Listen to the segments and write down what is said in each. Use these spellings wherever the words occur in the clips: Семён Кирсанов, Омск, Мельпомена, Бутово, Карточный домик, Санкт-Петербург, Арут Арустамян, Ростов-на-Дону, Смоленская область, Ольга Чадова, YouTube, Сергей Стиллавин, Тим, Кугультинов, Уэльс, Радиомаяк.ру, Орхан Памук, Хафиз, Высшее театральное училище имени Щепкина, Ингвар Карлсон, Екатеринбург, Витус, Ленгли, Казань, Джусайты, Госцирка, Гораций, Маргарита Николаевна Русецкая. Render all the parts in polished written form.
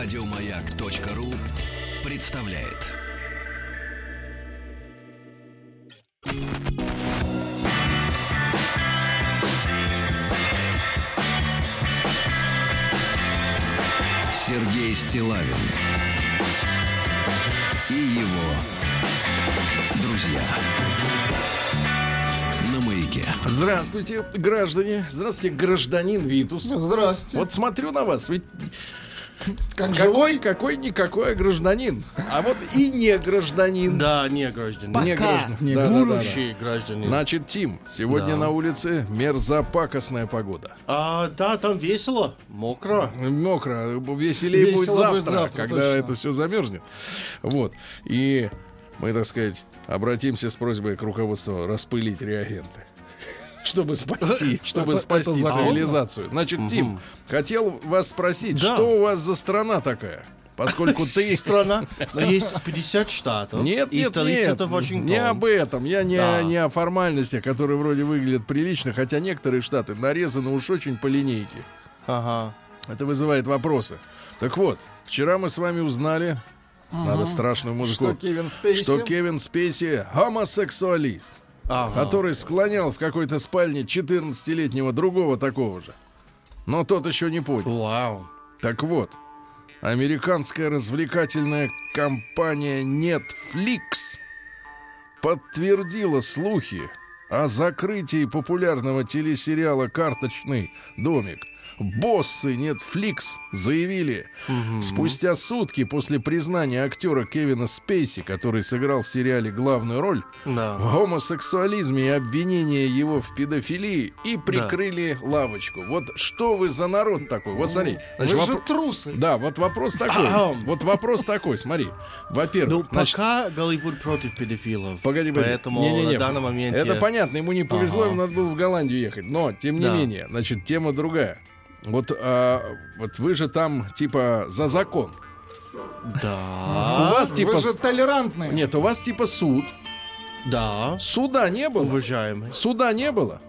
Радиомаяк.ру представляет. Сергей Стиллавин и его друзья. Здравствуйте, граждане. Здравствуйте, гражданин Витус. Здравствуйте. Вот смотрю на вас, ведь как живой, какой-никакой гражданин. А вот и не гражданин. Да, не гражданин. Пока. Не гражданин. Будущий гражданин. Значит, Тим, сегодня на улице мерзопакостная погода. Да, там весело, мокро. Мокро. Веселее будет завтра, когда точно. Это все замерзнет. Вот. И мы, так сказать, обратимся с просьбой к руководству распылить реагенты. Чтобы спасти цивилизацию. Значит, Тим, хотел вас спросить, что у вас за страна такая? Поскольку ты... Страна, но есть 50 штатов. Нет, не об этом. Я не о формальностях, которые вроде выглядят прилично, хотя некоторые штаты нарезаны уж очень по линейке. Ага. Это вызывает вопросы. Так вот, вчера мы с вами узнали, надо страшную музыку, что Кевин Спейси гомосексуалист. Ага. Который склонял в какой-то спальне 14-летнего другого такого же. Но тот еще не понял. Вау. Так вот, американская развлекательная компания Netflix подтвердила слухи о закрытии популярного телесериала «Карточный домик». Боссы Netflix заявили, спустя сутки после признания актера Кевина Спейси, который сыграл в сериале главную роль, в гомосексуализме и обвинения его в педофилии, и прикрыли лавочку. Вот что вы за народ такой? Вот смотри. Значит, вы же трусы. Да, вот вопрос такой. Вот вопрос такой, смотри. Во-первых... Ну, пока Голливуд против педофилов. Погоди. Поэтому на данный момент... Это понятно, ему не повезло, ему надо было в Голландию ехать. Но, тем не менее, значит, тема другая. Вот вы же там типа за закон. Да. У вас типа... Вы же толерантные. Нет, у вас типа суд. Да. Суда не было. Уважаемый. Суда не было.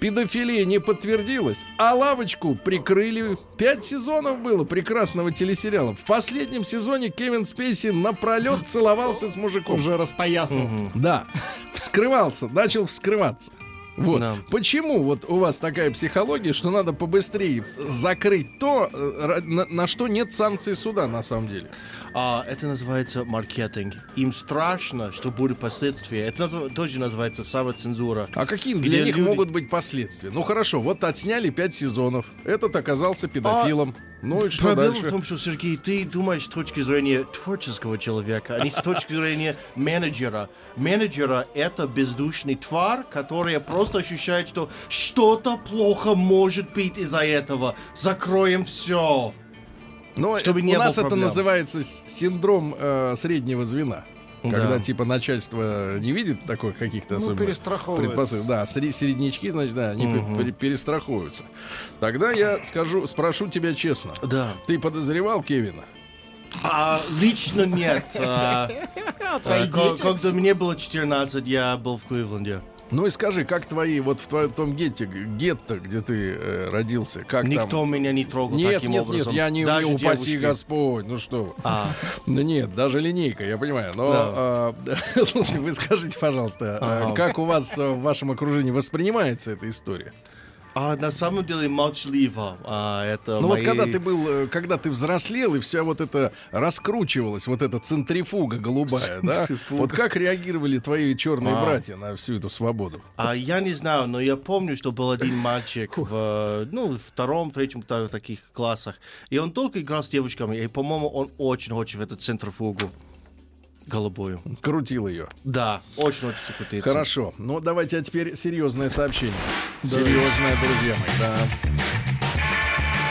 Педофилия не подтвердилась. А лавочку прикрыли. 5 сезонов было прекрасного телесериала. В последнем сезоне Кевин Спейси напролет целовался с мужиком. Уже распоясался. Да. Вскрывался. Начал вскрываться. Вот. Да. Почему вот у вас такая психология, что надо побыстрее закрыть то, на что нет санкций суда, на самом деле? Это называется маркетинг. Им страшно, что будут последствия. Это тоже называется самоцензура. А какие для них могут быть последствия? Ну хорошо, вот отсняли 5 сезонов. Этот оказался педофилом. Ну и что проблема дальше? В том, что, Сергей, ты думаешь с точки зрения творческого человека, а не с точки зрения менеджера. Менеджера — это бездушный тварь, который просто ощущает, что что-то плохо может быть из-за этого. Закроем все. Но чтобы не у нас это называется синдром среднего звена. Когда, типа, начальство не видит такой каких-то особенных предпосылок. Да, середнячки, значит, да, они перестраховываются. Тогда я спрошу тебя честно. Да. Ты подозревал Кевина? Лично нет. Когда мне было 14, я был в Кливленде. Ну и скажи, как твои, вот в твоем гетто, где ты родился, как никто там... Никто меня не трогал таким образом. Нет, я не умею, упаси Господь, ну что вы. Нет, даже линейка, я понимаю. Но, слушайте, вы скажите, пожалуйста, как у вас в вашем окружении воспринимается эта история? На самом деле молчаливо. Это ну мои... вот когда ты взрослел, и вся вот это раскручивалась, вот эта центрифуга голубая, да? Вот как реагировали твои черные братья на всю эту свободу? Я не знаю, но я помню, что был один мальчик в втором-третьем таких классах, и он только играл с девочками, и, по-моему, он очень хочет в эту центрифугу. Голубую. Крутил ее. Да, очень-очень крутится. Хорошо. Ну, давайте теперь серьезное сообщение. Серьезное, друзья мои. Да.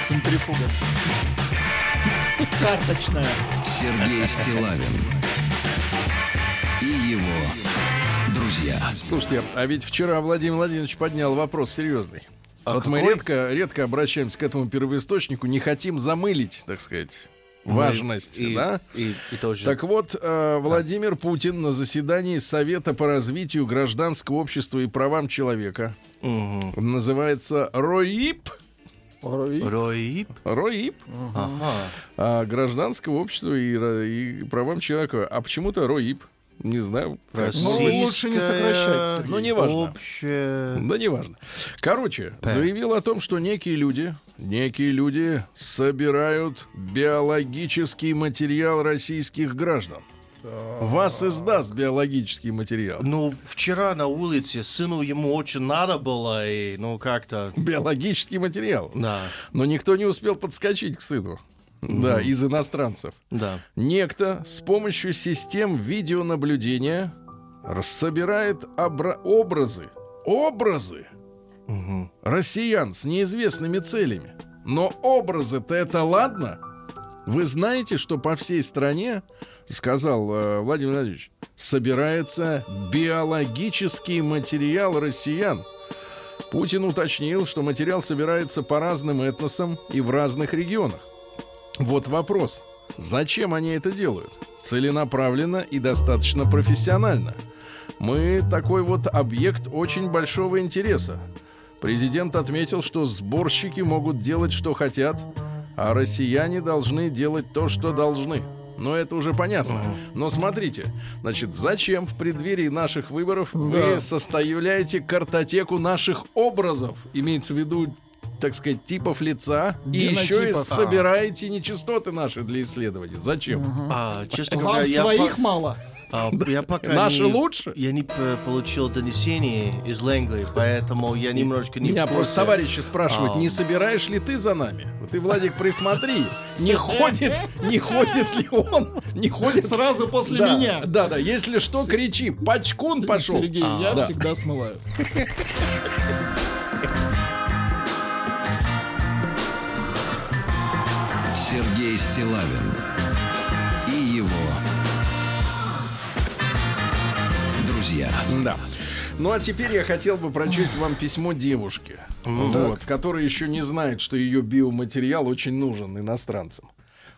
Центрифуга. Карточная. Сергей Стиллавин и его друзья. Слушайте, а ведь вчера Владимир Владимирович поднял вопрос серьезный. Вот мы редко обращаемся к этому первоисточнику, не хотим замылить, так сказать, важность, да? И тоже. Так вот, Владимир Путин на заседании Совета по развитию гражданского общества и правам человека, называется РОИП, РОИП. РОИП. Гражданского общества и правам человека. А почему-то РОИП. Не знаю. Ну, лучше не сокращать. Сергей. Ну, не важно. Общее... Да, не важно. Короче, да. Заявил о том, что некие люди собирают биологический материал российских граждан. Вас издаст биологический материал. Ну, вчера на улице сыну ему очень надо было, и, ну, как-то... Биологический материал. Да. Но никто не успел подскочить к сыну. Да, из иностранцев. Да. Некто с помощью систем видеонаблюдения собирает образы россиян с неизвестными целями. Но образы-то это ладно. Вы знаете, что по всей стране, сказал Владимир Владимирович, собирается биологический материал россиян. Путин уточнил, что материал собирается по разным этносам и в разных регионах. Вот вопрос. Зачем они это делают? Целенаправленно и достаточно профессионально. Мы такой вот объект очень большого интереса. Президент отметил, что сборщики могут делать, что хотят, а россияне должны делать то, что должны. Но это уже понятно. Но смотрите, значит, зачем в преддверии наших выборов вы составляете картотеку наших образов? Имеется в виду, так сказать, типов лица. Генотипа. И еще и собираете нечистоты наши для исследования. Зачем? Честно говоря, вам своих мало. Наши лучше? Я не получил донесений из Ленгли, поэтому я немножечко не в курсе. Меня просто товарищи спрашивают, не собираешь ли ты за нами? Ты, Владик, присмотри, не ходит ли он? Не ходит сразу после меня. Да, если что, кричи, пачкун пошел. Сергей, я всегда смываю. Сергей Стиллавин и его друзья. Да. Ну а теперь я хотел бы прочесть вам письмо девушки, вот, которая еще не знает, что ее биоматериал очень нужен иностранцам.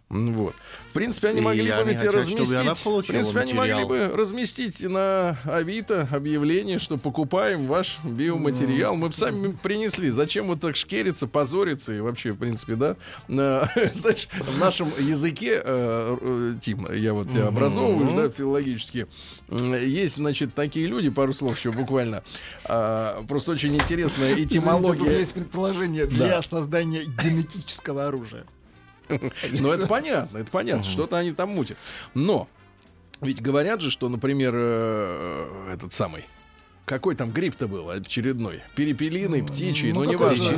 Вот. В принципе, они могли бы ведь разместить на Авито объявление, что покупаем ваш биоматериал. Мы бы сами принесли. Зачем вот так шкериться, позориться и вообще, в принципе, да? Знаешь, в нашем языке, Тим, я вот тебя образовываю, да, филологически. Есть, значит, такие люди, пару слов еще буквально. Просто очень интересная этимология. Есть предположение для создания генетического оружия. Ну, это понятно, что-то они там мутят. Но ведь говорят же, что, например, этот самый, какой там грипп-то был очередной? Перепелиный, птичий, ну неважно.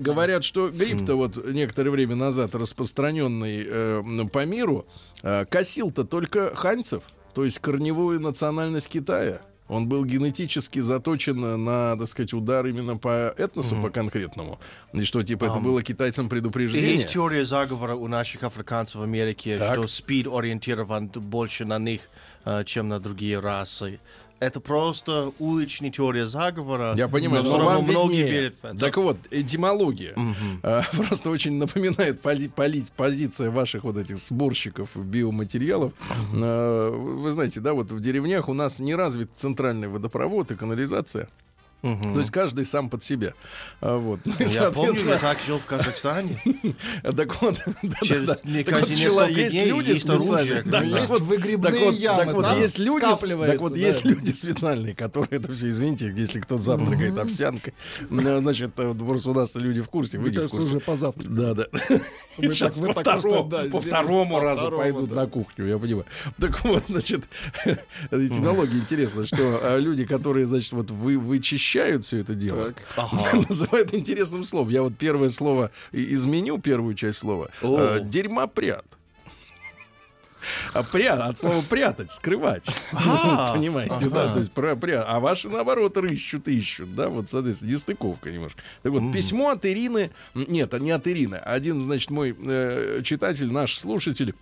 Говорят, что грипп-то вот некоторое время назад распространенный по миру косил-то только ханьцев, то есть корневую национальность Китая. Он был генетически заточен на, так сказать, удар именно по этносу, по конкретному. И что, типа, это было китайцам предупреждение? Есть теория заговора у наших африканцев в Америке, что СПИД ориентирован больше на них, чем на другие расы. Это просто уличная теория заговора. Я понимаю, но вам многие верят в это. Так вот, этимология просто очень напоминает позиция ваших вот этих сборщиков биоматериалов. Вы знаете, да, вот в деревнях у нас не развит центральный водопровод и канализация. То есть каждый сам под себя. Вот. Я помню, я так жил в Казахстане. Так вот, есть люди специальные. Так вот, есть люди специальные, которые это все, извините, если кто-то завтракает овсянкой. Значит, просто у нас люди в курсе. Вы уже позавтракали. Да. Сейчас по второму разу пойдут на кухню, я понимаю. Так вот, значит, этимология интересна, что люди, которые, значит, вот вычищают все это дело. Называют интересным словом. Я вот первое слово изменю, первую часть слова. Дерьмопряд. От слова прятать, скрывать. Понимаете, да? То есть прятать. А ваши, наоборот, ищут. Да, вот, соответственно, нестыковка немножко. Так вот, письмо от Ирины. Нет, не от Ирины. Один, значит, мой читатель, наш слушатель,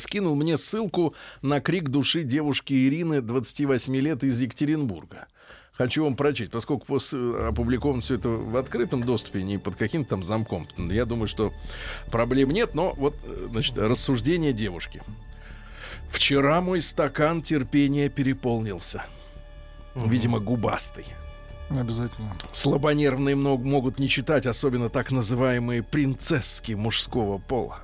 скинул мне ссылку на крик души девушки Ирины, 28 лет, из Екатеринбурга. Хочу вам прочитать, поскольку опубликовано все это в открытом доступе, не под каким-то там замком. Я думаю, что проблем нет, но вот, значит, рассуждение девушки. «Вчера мой стакан терпения переполнился. Видимо, губастый. Обязательно. Слабонервные могут не читать, особенно так называемые принцесски мужского пола.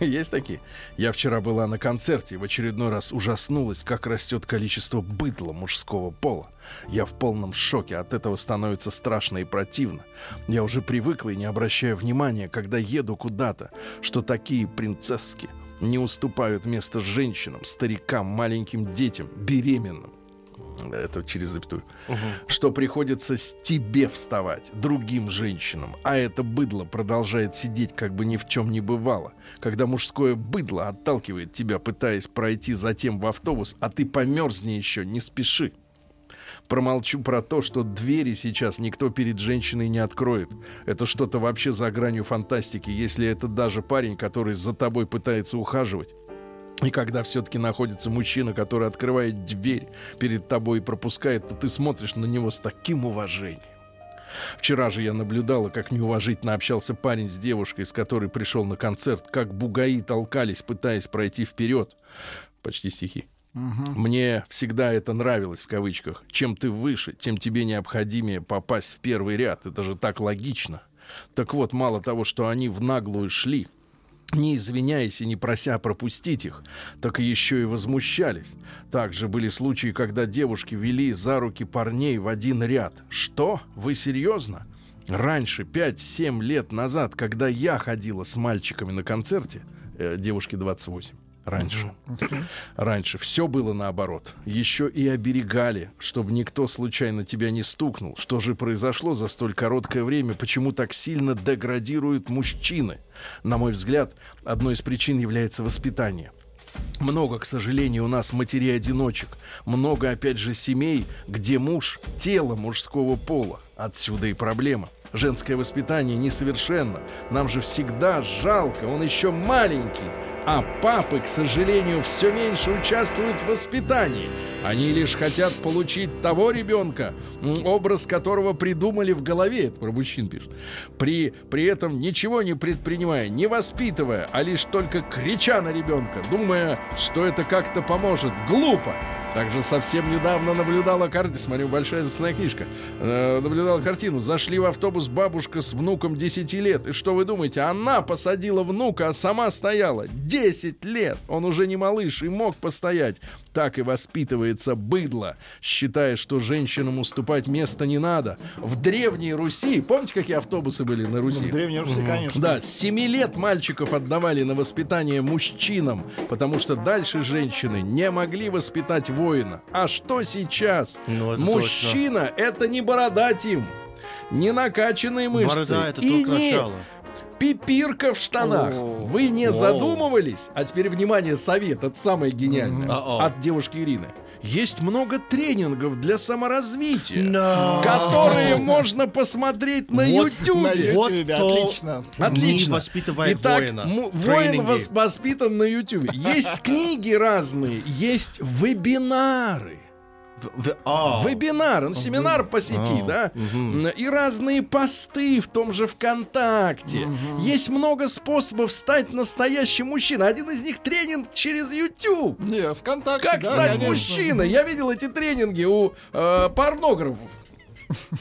Есть такие? Я вчера была на концерте и в очередной раз ужаснулась, как растет количество быдла мужского пола. Я в полном шоке, от этого становится страшно и противно. Я уже привыкла и не обращаю внимания, когда еду куда-то, что такие принцесски не уступают место женщинам, старикам, маленьким детям, беременным. Это через запятую. Угу. Что приходится с тебе вставать, другим женщинам. А это быдло продолжает сидеть, как бы ни в чем не бывало. Когда мужское быдло отталкивает тебя, пытаясь пройти затем в автобус, а ты померзни еще, не спеши. Промолчу про то, что двери сейчас никто перед женщиной не откроет. Это что-то вообще за гранью фантастики. Если это даже парень, который за тобой пытается ухаживать. И когда все-таки находится мужчина, который открывает дверь перед тобой и пропускает, то ты смотришь на него с таким уважением. Вчера же я наблюдала, как неуважительно общался парень с девушкой, с которой пришел на концерт, как бугаи толкались, пытаясь пройти вперед. Почти стихи. Угу. Мне всегда это нравилось, в кавычках. Чем ты выше, тем тебе необходимее попасть в первый ряд. Это же так логично. Так вот, мало того, что они в наглую шли, не извиняясь и не прося пропустить их, так еще и возмущались. Также были случаи, когда девушки вели за руки парней в один ряд. Что? Вы серьезно? Раньше, 5-7 лет назад, когда я ходила с мальчиками на концерте, девушке 28, раньше все было наоборот. Еще и оберегали, чтобы никто случайно тебя не стукнул. Что же произошло за столь короткое время? Почему так сильно деградируют мужчины? На мой взгляд, одной из причин является воспитание. Много, к сожалению, у нас матерей-одиночек. Много, опять же, семей, где муж – тело мужского пола. Отсюда и проблема. Женское воспитание несовершенно. Нам же всегда жалко, он еще маленький. А папы, к сожалению, все меньше участвуют в воспитании. Они лишь хотят получить того ребенка, образ которого придумали в голове. Это про мужчин пишет. При этом ничего не предпринимая, не воспитывая, а лишь только крича на ребенка, думая, что это как-то поможет. Глупо. Также совсем недавно наблюдала картину, смотрю, большая записная книжка, наблюдала картину. Зашли в автобус бабушка с внуком 10 лет. И что вы думаете? Она посадила внука, а сама стояла. 10 лет! Он уже не малыш и мог постоять. Так и воспитывается быдло, считая, что женщинам уступать места не надо. В Древней Руси, помните, какие автобусы были на Руси? В Древней Руси, конечно. Да, с 7 лет мальчиков отдавали на воспитание мужчинам, потому что дальше женщины не могли воспитать воинов. А что сейчас? Ну, мужчина — это не борода, Тим, не накачанные мышцы. Борода — это только начало. Пипирка в штанах. Вы не задумывались? А теперь, внимание, совет, это самое гениальное, от девушки Ирины. Есть много тренингов для саморазвития, которые можно посмотреть на Ютубе. Вот отлично. Не воспитывая воина. Итак, воин воспитан на Ютубе. Есть книги разные, есть вебинары. Вебинар, семинар по сети, да, и разные посты в том же ВКонтакте. Есть много способов стать настоящим мужчиной. Один из них тренинг через YouTube. Не, ВКонтакте. Как стать мужчиной? Я видел эти тренинги у порнографов.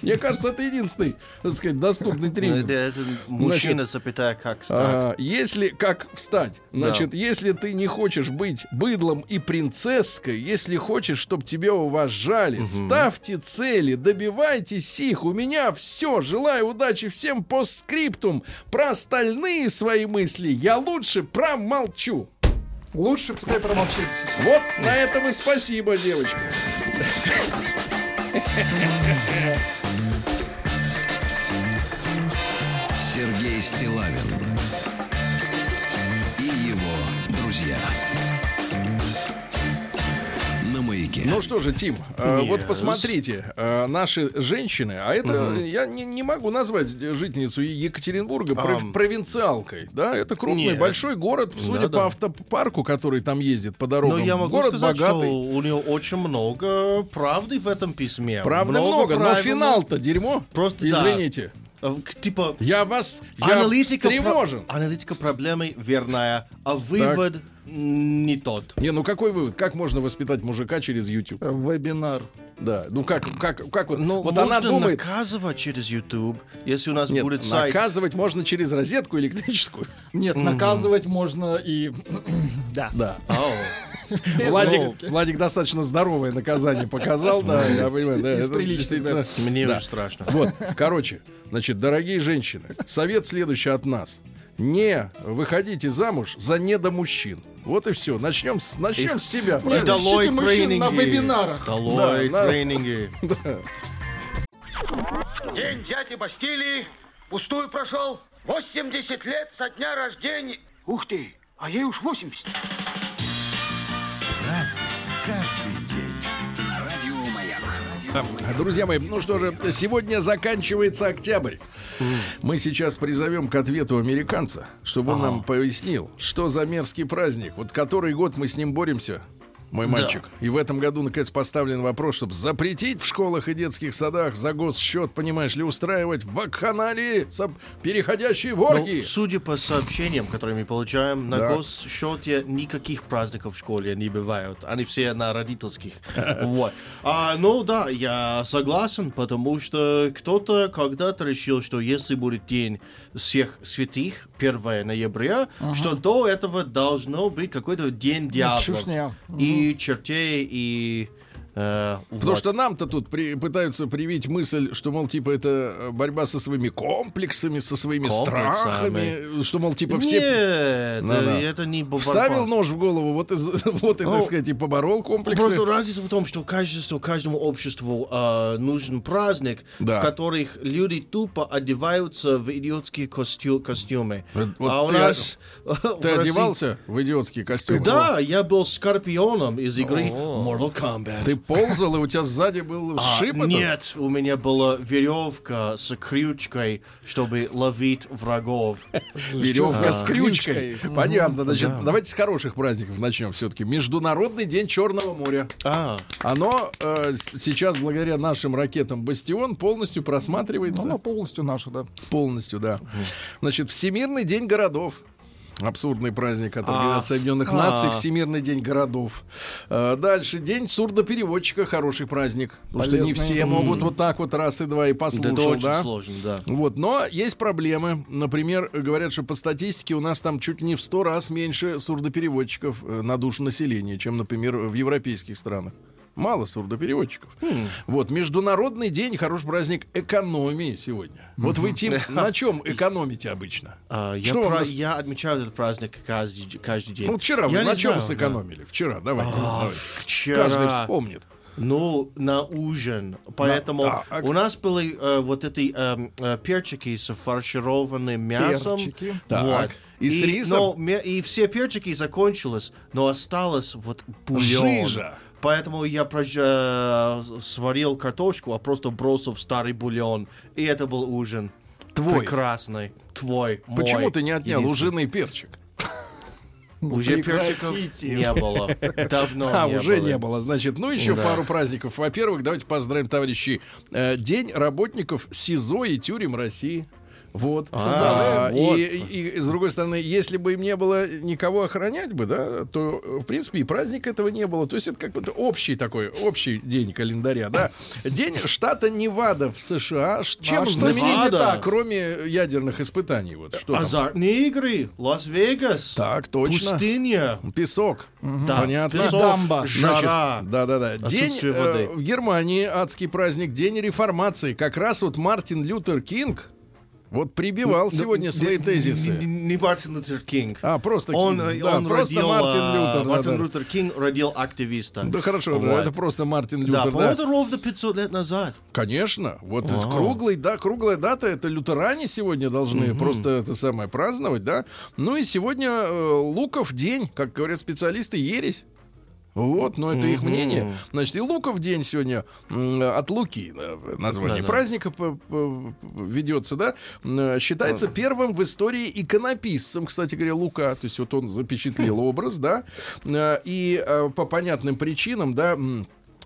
Мне кажется, это единственный, так сказать, доступный тренинг. Это мужчина, запятая, как стать. Если, как встать. Значит, если ты не хочешь быть быдлом и принцесской, если хочешь, чтобы тебя уважали, ставьте цели, добивайтесь их. У меня все. Желаю удачи всем постскриптум. Про остальные свои мысли я лучше промолчу. Лучше пускай промолчите. Вот на этом и спасибо, девочка. Сергей Стиллавин и его друзья на маяке. Ну что же, Тим, вот посмотрите, наши женщины, а это я не могу назвать жительницу Екатеринбурга провинциалкой, да, это крупный большой город, судя по автопарку, который там ездит по дорогам. Но я могу сказать, богатый. Что у нее очень много правды в этом письме. Правды много, но финал-то дерьмо. Просто извините. Типа, я вас тревожен. Аналитика проблемы верная, а вывод не тот. Не, ну какой вывод? Как можно воспитать мужика через YouTube? Вебинар. Да, ну как вот? Ну, вот она думает... наказывать через YouTube, если у нас нет, будет сайт. Наказывать можно через розетку электрическую. Нет, наказывать можно и... Да. Да. Владик достаточно здоровое наказание показал, да, я понимаю. Из приличных. Мне уже страшно. Вот, короче, значит, дорогие женщины, совет следующий от нас. Не выходите замуж за недомужчин. Вот и все. Начнем с себя. Не долой тренинги. На вебинарах. Долой тренинги. День дяди Бастилии пустую прошел. 80 лет со дня рождения. Ух ты, а ей уж 80. Друзья мои, ну что же, сегодня заканчивается октябрь. Мы сейчас призовем к ответу американца, чтобы он нам пояснил, что за мерзкий праздник. Вот который год мы с ним боремся, мой мальчик. Да. И в этом году, наконец, поставлен вопрос, чтобы запретить в школах и детских садах за госсчет, понимаешь ли, устраивать вакханалии, переходящие в оргии. Ну, судя по сообщениям, которые мы получаем, на госсчете никаких праздников в школе не бывает. Они все на родительских. Вот. Ну да, я согласен, потому что кто-то когда-то решил, что если будет День всех святых, 1 ноября, что до этого должно быть какой-то День дьявола. И чертей, и... Потому что нам-то тут пытаются привить мысль, что, мол, типа, это борьба со своими комплексами, со своими страхами, что, мол, типа, все... Нет, это не борьба. Вставил нож в голову, вот и так сказать, и поборол комплексы. Просто разница в том, что каждому обществу нужен праздник, в которых люди тупо одеваются в идиотские костюмы. Вот а у нас... Ты одевался в идиотские костюмы? Да, я был Скорпионом из игры Mortal Kombat. Ты ползал, и у тебя сзади был шип? Нет, у меня была веревка с крючкой, чтобы ловить врагов. Веревка с крючкой. Понятно. Значит, давайте с хороших праздников начнем все-таки. Международный день Черного моря. Оно сейчас, благодаря нашим ракетам «Бастион», полностью просматривается. Оно полностью наше, да. Полностью, да. Значит, Всемирный день городов. Абсурдный праздник от Организации Объединенных Наций. Всемирный день городов. Дальше день сурдопереводчика. Хороший праздник. Потому что не все могут вот так вот раз и два и послушал. Это очень сложно, да. Вот. Но есть проблемы. Например, говорят, что по статистике у нас там чуть ли не в 100 раз меньше сурдопереводчиков на душу населения, чем, например, в европейских странах. Мало сурдопереводчиков. Вот, Международный день, хороший праздник экономии сегодня. Вот вы, Тим, на чем экономите обычно? Я отмечаю этот праздник каждый день. Ну, вчера вы на чем сэкономили? Вчера, давайте. Каждый вспомнит. Ну, на ужин. Поэтому у нас были вот эти перчики с фаршированным мясом. Перчики. Вот. И с рисом. И все перчики закончились, но осталось вот бульон. Жижа. Поэтому я сварил картошку, а просто бросил в старый бульон. И это был ужин. Твой. Прекрасный. Твой. Почему мой, ты не отнял у жены перчик? Уже перчиков не было. Давно уже не было. Значит, ну еще пару праздников. Во-первых, давайте поздравим, товарищи. День работников СИЗО и тюрем России. Вот. И с другой стороны, если бы им не было никого охранять бы, да, то, в принципе, и праздник этого не было. То есть это как бы общий день календаря, да. День штата Невада в США. Чем знаменит, кроме ядерных испытаний? Вот, что азартные игры, Лас-Вегас. Так, точно. Пустыня. Песок. Да. Понятно. Песок, дамба. Жара. Значит, день в Германии, адский праздник, день реформации. Как раз вот Мартин Лютер Кинг прибивал сегодня свои тезисы. Не Мартин Лютер Кинг. Просто Кинг. Мартин Лютер Кинг родил активиста. Да хорошо, это просто Мартин Лютер. Да, по-моему, это ровно 500 лет назад. Конечно. Вот круглая дата, это лютеране сегодня должны просто праздновать, да. Ну и сегодня Луков день, как говорят специалисты, ересь. Вот, но это их мнение. Значит, и Луков день сегодня от Луки название праздника ведется, да, считается первым в истории иконописцем, кстати говоря, Лука. То есть вот он запечатлел образ, да, и по понятным причинам, да,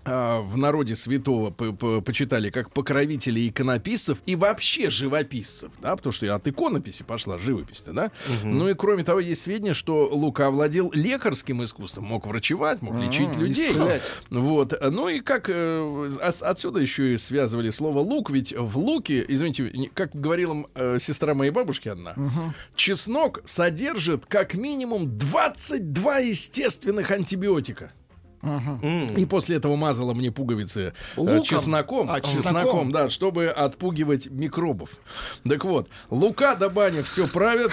в народе святого почитали как покровителей иконописцев и вообще живописцев, да, потому что от иконописи пошла живопись-то, да. Угу. Ну и кроме того, есть сведения, что Лука овладел лекарским искусством, мог врачевать, мог лечить людей. Исцелять. Вот. Ну и как отсюда еще и связывали слово лук, ведь в луке, извините, как говорила сестра моей бабушки одна, угу, чеснок содержит как минимум 22 естественных антибиотика. И после этого мазала мне пуговицы чесноком, да, чтобы отпугивать микробов. Так вот, лука до бани все правит.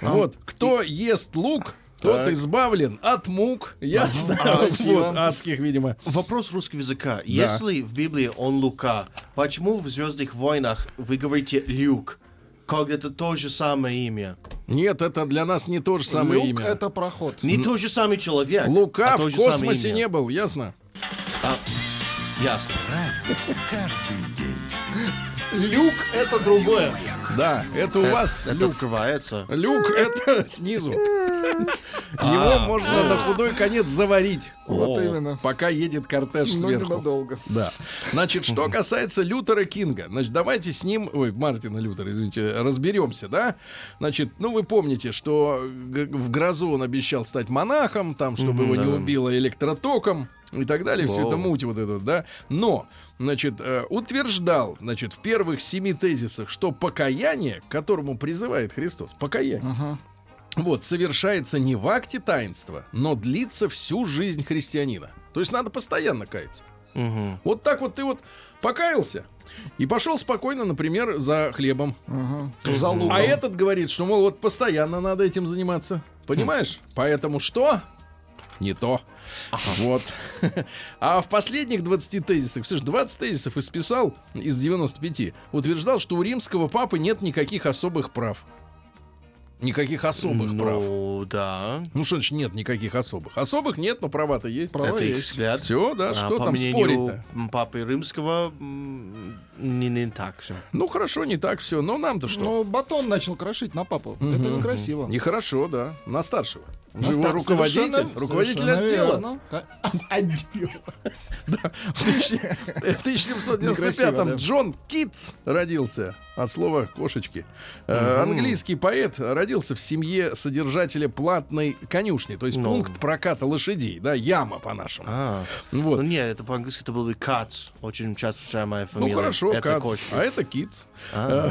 Вот, кто ест лук, тот избавлен от мук, ясно, от адских, видимо. Вопрос русского языка. Если в Библии он лука, почему в «Звездных войнах» вы говорите «люк»? Как это то же самое имя? Нет, это для нас не то же самое имя. Лук — это проход. Не тот же самый человек. Лука в космосе не был, ясно? Ясно. Праздник каждый день. Люк — это другое. Да, это у вас люк. Открывается. Люк — это снизу. Его можно на худой конец заварить. Вот именно. Пока едет кортеж сверху. Ну, ненадолго. Да. Значит, что касается Лютера Кинга. Значит, давайте с ним... Ой, Мартина Лютера, извините. Разберемся, да? Значит, ну, вы помните, что в грозу он обещал стать монахом, там, чтобы его не убило электротоком и так далее. Все это муть вот это, да? Но, значит, утверждал, значит, в первых 7 тезисах, что покаяние, к которому призывает Христос, покаяние, вот, совершается не в акте таинства, но длится всю жизнь христианина. То есть надо постоянно каяться. Угу. Вот так вот ты вот покаялся и пошел спокойно, например, за хлебом. Угу. За луком. А этот говорит, что, мол, вот постоянно надо этим заниматься. Понимаешь? Поэтому что? Не то. Вот. А в последних 20 тезисах, все же 20 тезисов исписал из 95, утверждал, что у римского папы нет никаких особых прав. Никаких особых прав. Ну, да. Ну, что значит нет никаких особых? Особых нет, но права-то есть. Права это есть. Их взгляд. Все, да, что там спорить-то? Папы Римского не так все. Ну, хорошо, не так все, но нам-то что? Ну, батон начал крошить на папу. Это некрасиво. Нехорошо, да, на старшего. Его руководитель отдела. Отдел. В 1795-м Джон Китс родился от слова кошечки. Английский поэт родился в семье содержателя платной конюшни, то есть пункт проката лошадей, да, яма по-нашему. Вот. Ну, нет, это по-английски это был бы Катс, очень часто вся моя фамилия. Ну хорошо, Катс, а это Китс.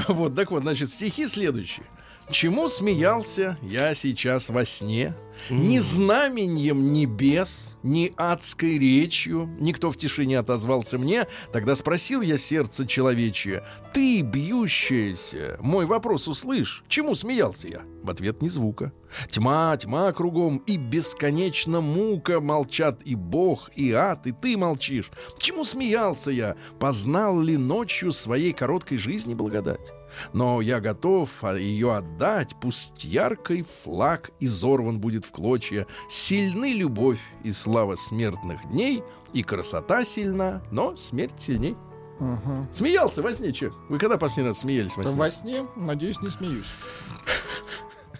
Вот, так вот, значит, стихи следующие. Чему смеялся я сейчас во сне? Ни знаменьем небес, ни адской речью никто в тишине отозвался мне. Тогда спросил я сердце человечье: ты, бьющееся, мой вопрос услышь. Чему смеялся я? В ответ ни звука. Тьма, тьма кругом, и бесконечно мука. Молчат и Бог, и ад, и ты молчишь. Чему смеялся я? Познал ли ночью своей короткой жизни благодать? Но я готов ее отдать, пусть яркий флаг изорван будет в клочья. Сильны любовь и слава смертных дней, и красота сильна, но смерть сильней. Угу. Смеялся во сне, че? Вы когда последний раз смеялись во сне? Во сне, надеюсь, не смеюсь.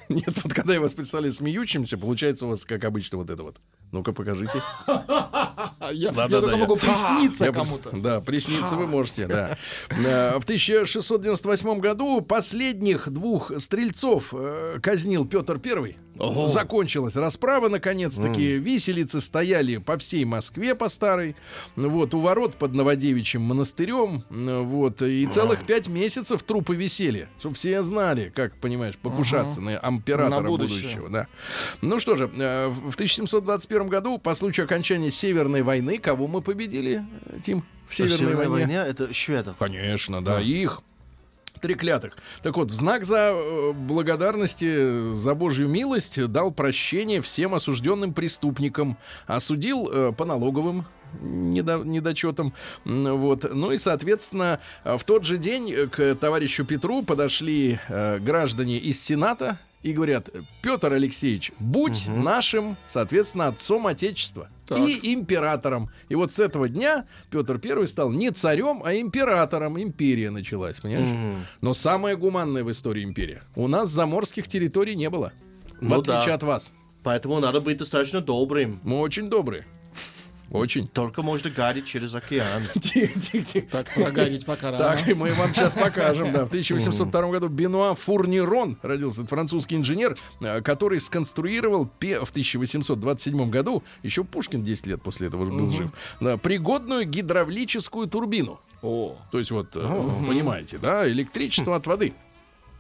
Нет, вот когда я вас представляю смеющимся, получается у вас, как обычно, вот это вот. Ну-ка, покажите. Я только могу присниться кому-то. Да, присниться вы можете, да. В 1698 году последних 2 стрельцов казнил Петр I. Закончилась расправа, наконец-таки. Виселицы стояли по всей Москве, по старой. Вот, у ворот под Новодевичьим монастырем. Вот, и целых 5 месяцев трупы висели. Чтобы все знали, как, понимаешь, покушаться на императора будущего. Да. Ну что же, в 1721 году по случаю окончания Северной войны кого мы победили, Тим? В Северной войне это шведов. Конечно, да. Их треклятых. Так вот, в знак за благодарности за Божью милость дал прощение всем осужденным преступникам, осудил по налоговым недочетом. Вот. Ну и, соответственно, в тот же день к товарищу Петру подошли граждане из Сената и говорят: Петр Алексеевич, будь нашим, соответственно, отцом Отечества и императором. И вот с этого дня Петр I стал не царем, а императором. Империя началась, понимаешь? Но самая гуманная в истории империя. У нас заморских территорий не было, в отличие от вас. Поэтому надо быть достаточно добрым. Мы очень добрые. Очень. Только можно гадить через океан. Так прогадить пока рано. Так, и мы вам сейчас покажем. В 1802 году Бенуа Фурнирон родился, французский инженер, который сконструировал в 1827 году, еще Пушкин 10 лет после этого был жив, пригодную гидравлическую турбину. То есть вот, понимаете, да, электричество от воды.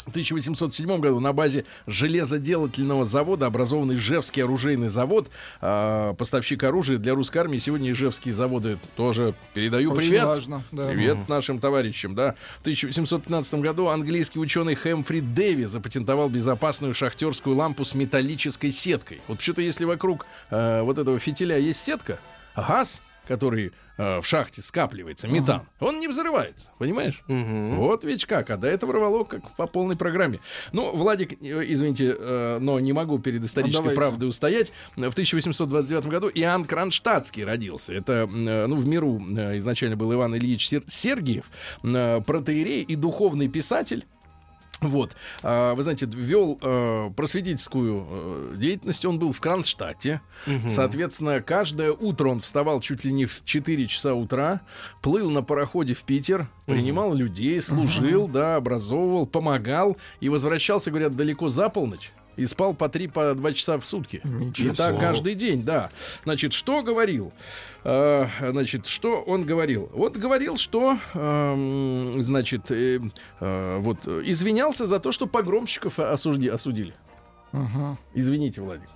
В 1807 году на базе железоделательного завода образован Ижевский оружейный завод, поставщик оружия для русской армии. Сегодня ижевские заводы тоже передаю очень привет. Важно, да. Привет нашим товарищам. Да. В 1815 году английский ученый Хэмфри Дэви запатентовал безопасную шахтерскую лампу с металлической сеткой. Вот почему-то если вокруг вот этого фитиля есть сетка, газ, который в шахте скапливается, метан, он не взрывается, понимаешь? Вот ведь как, а до этого рвало как по полной программе. Ну, Владик, извините, но не могу перед исторической правдой устоять. В 1829 году Иоанн Кронштадтский родился. Это, ну, в миру изначально был Иван Ильич Сергиев, протоиерей и духовный писатель. Вот, вы знаете, вел просветительскую деятельность, он был в Кронштадте, соответственно, каждое утро он вставал чуть ли не в 4 часа утра, плыл на пароходе в Питер, принимал людей, служил, да, образовывал, помогал и возвращался, говорят, далеко за полночь. И спал по 3-2 часа в сутки. Ничего. И так каждый день, да. Значит, что говорил? Значит, что он говорил? Вот говорил, что значит, вот извинялся за то, что погромщиков осудили. Угу. Извините, Владимир.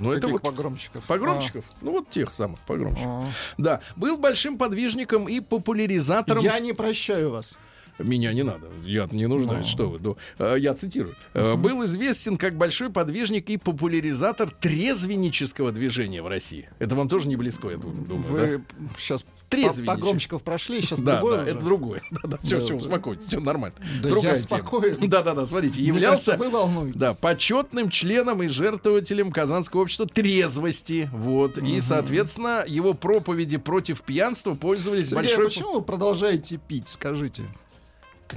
Ну, это вот погромщиков. Погромщиков? Ну, вот тех самых погромщиков. Да. Был большим подвижником и популяризатором. Я не прощаю вас. Меня не надо, я не нуждаюсь, что вы. Ну, я цитирую. Был известен как большой подвижник и популяризатор трезвеннического движения в России. Это вам тоже не близко, я думаю. Вы да? сейчас погромщиков прошли, сейчас да, другое. Да, уже. Это другое. Да, все, все, успокойтесь, все нормально. Да, другая тема. Да, смотрите, являлся почетным членом и жертвователем Казанского общества трезвости. Вот. И, соответственно, его проповеди против пьянства пользовались большой... Почему вы продолжаете пить, скажите?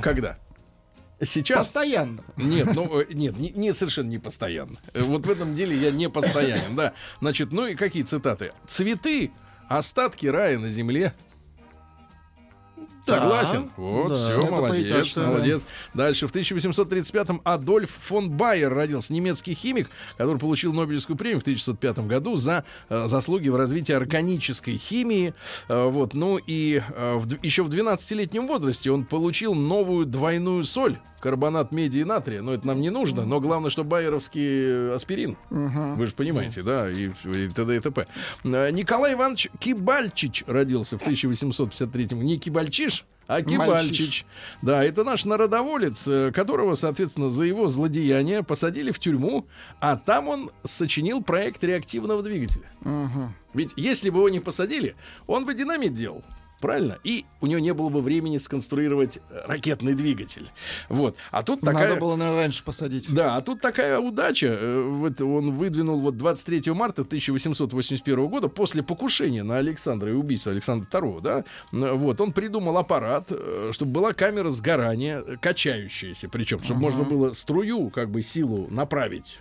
Когда? Сейчас? Постоянно. Нет, ну, нет, не совершенно не постоянно. Вот в этом деле я не постоянен, да. Значит, ну и какие цитаты? «Цветы — остатки рая на земле». Согласен? Вот, да, все, молодец, поэтично, молодец. Да. Дальше. В 1835-м Адольф фон Байер родился, немецкий химик, который получил Нобелевскую премию в 1905 году за заслуги в развитии органической химии. Вот. Ну и еще в 12-летнем возрасте он получил новую двойную соль, карбонат меди и натрия. Но это нам не нужно. Но главное, что байеровский аспирин. Вы же понимаете, да? И т.д. и т.п. Николай Иванович Кибальчич родился в 1853-м. Не Кибальчиш, а Кибальчич. Да, это наш народоволец, которого, соответственно, за его злодеяние посадили в тюрьму, а там он сочинил проект реактивного двигателя. Ведь если бы его не посадили, он бы динамит делал. Правильно? И у него не было бы времени сконструировать ракетный двигатель. Вот. А тут такая... Надо было, наверное, раньше посадить. Да, а тут такая удача. Вот он выдвинул вот 23 марта 1881 года, после покушения на Александра и убийства Александра II, да, вот, он придумал аппарат, чтобы была камера сгорания, качающаяся, причем, чтобы можно было струю, как бы силу направить.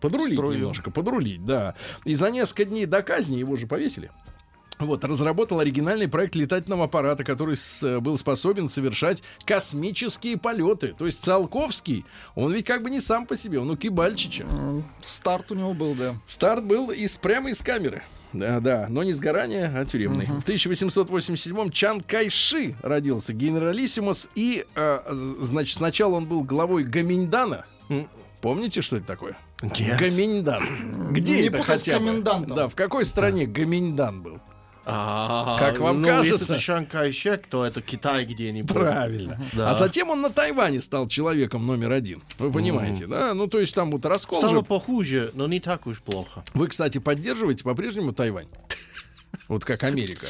Подрулить немножко, подрулить, да. И за несколько дней до казни его же повесили. Вот, разработал оригинальный проект летательного аппарата, который был способен совершать космические полеты. То есть Циолковский, он ведь как бы не сам по себе, он у Кибальчича. Старт у него был, да. Старт был прямо из камеры. Да, да, но не сгорание, а тюремный. В 1887-м Чан Кайши родился, генералиссимус. И, значит, сначала он был главой Гоминдана. Помните, что это такое? Гоминдан. Где это хотя бы? Да, в какой стране Гоминдан был? Как вам кажется? Если это Чан Кай-шек, то это Китай где-нибудь. Правильно. Да. А затем он на Тайване стал человеком номер один. Вы понимаете, да? Ну, то есть там вот раскол. Стало похуже, но не так уж плохо. Вы, кстати, поддерживаете по-прежнему Тайвань? Вот как Америка.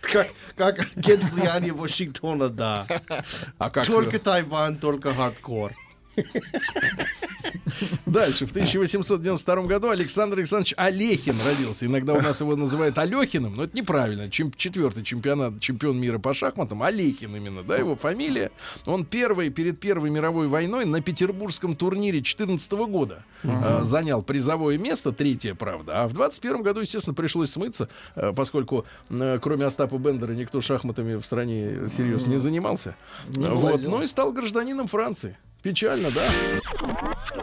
Как агент влияния Вашингтона, да. Только Тайвань, только хардкор. Дальше. В 1892 году Александр Александрович Алехин родился. Иногда у нас его называют Алехиным, но это неправильно. Четвертый чемпион мира по шахматам. Алехин именно, да, его фамилия. Он первый перед Первой мировой войной на петербургском турнире 2014 года занял призовое место, третье, правда. А в 21 году, естественно, пришлось смыться, поскольку кроме Остапа Бендера никто шахматами в стране серьезно не занимался. Вот. Ну и стал гражданином Франции. Печально, да?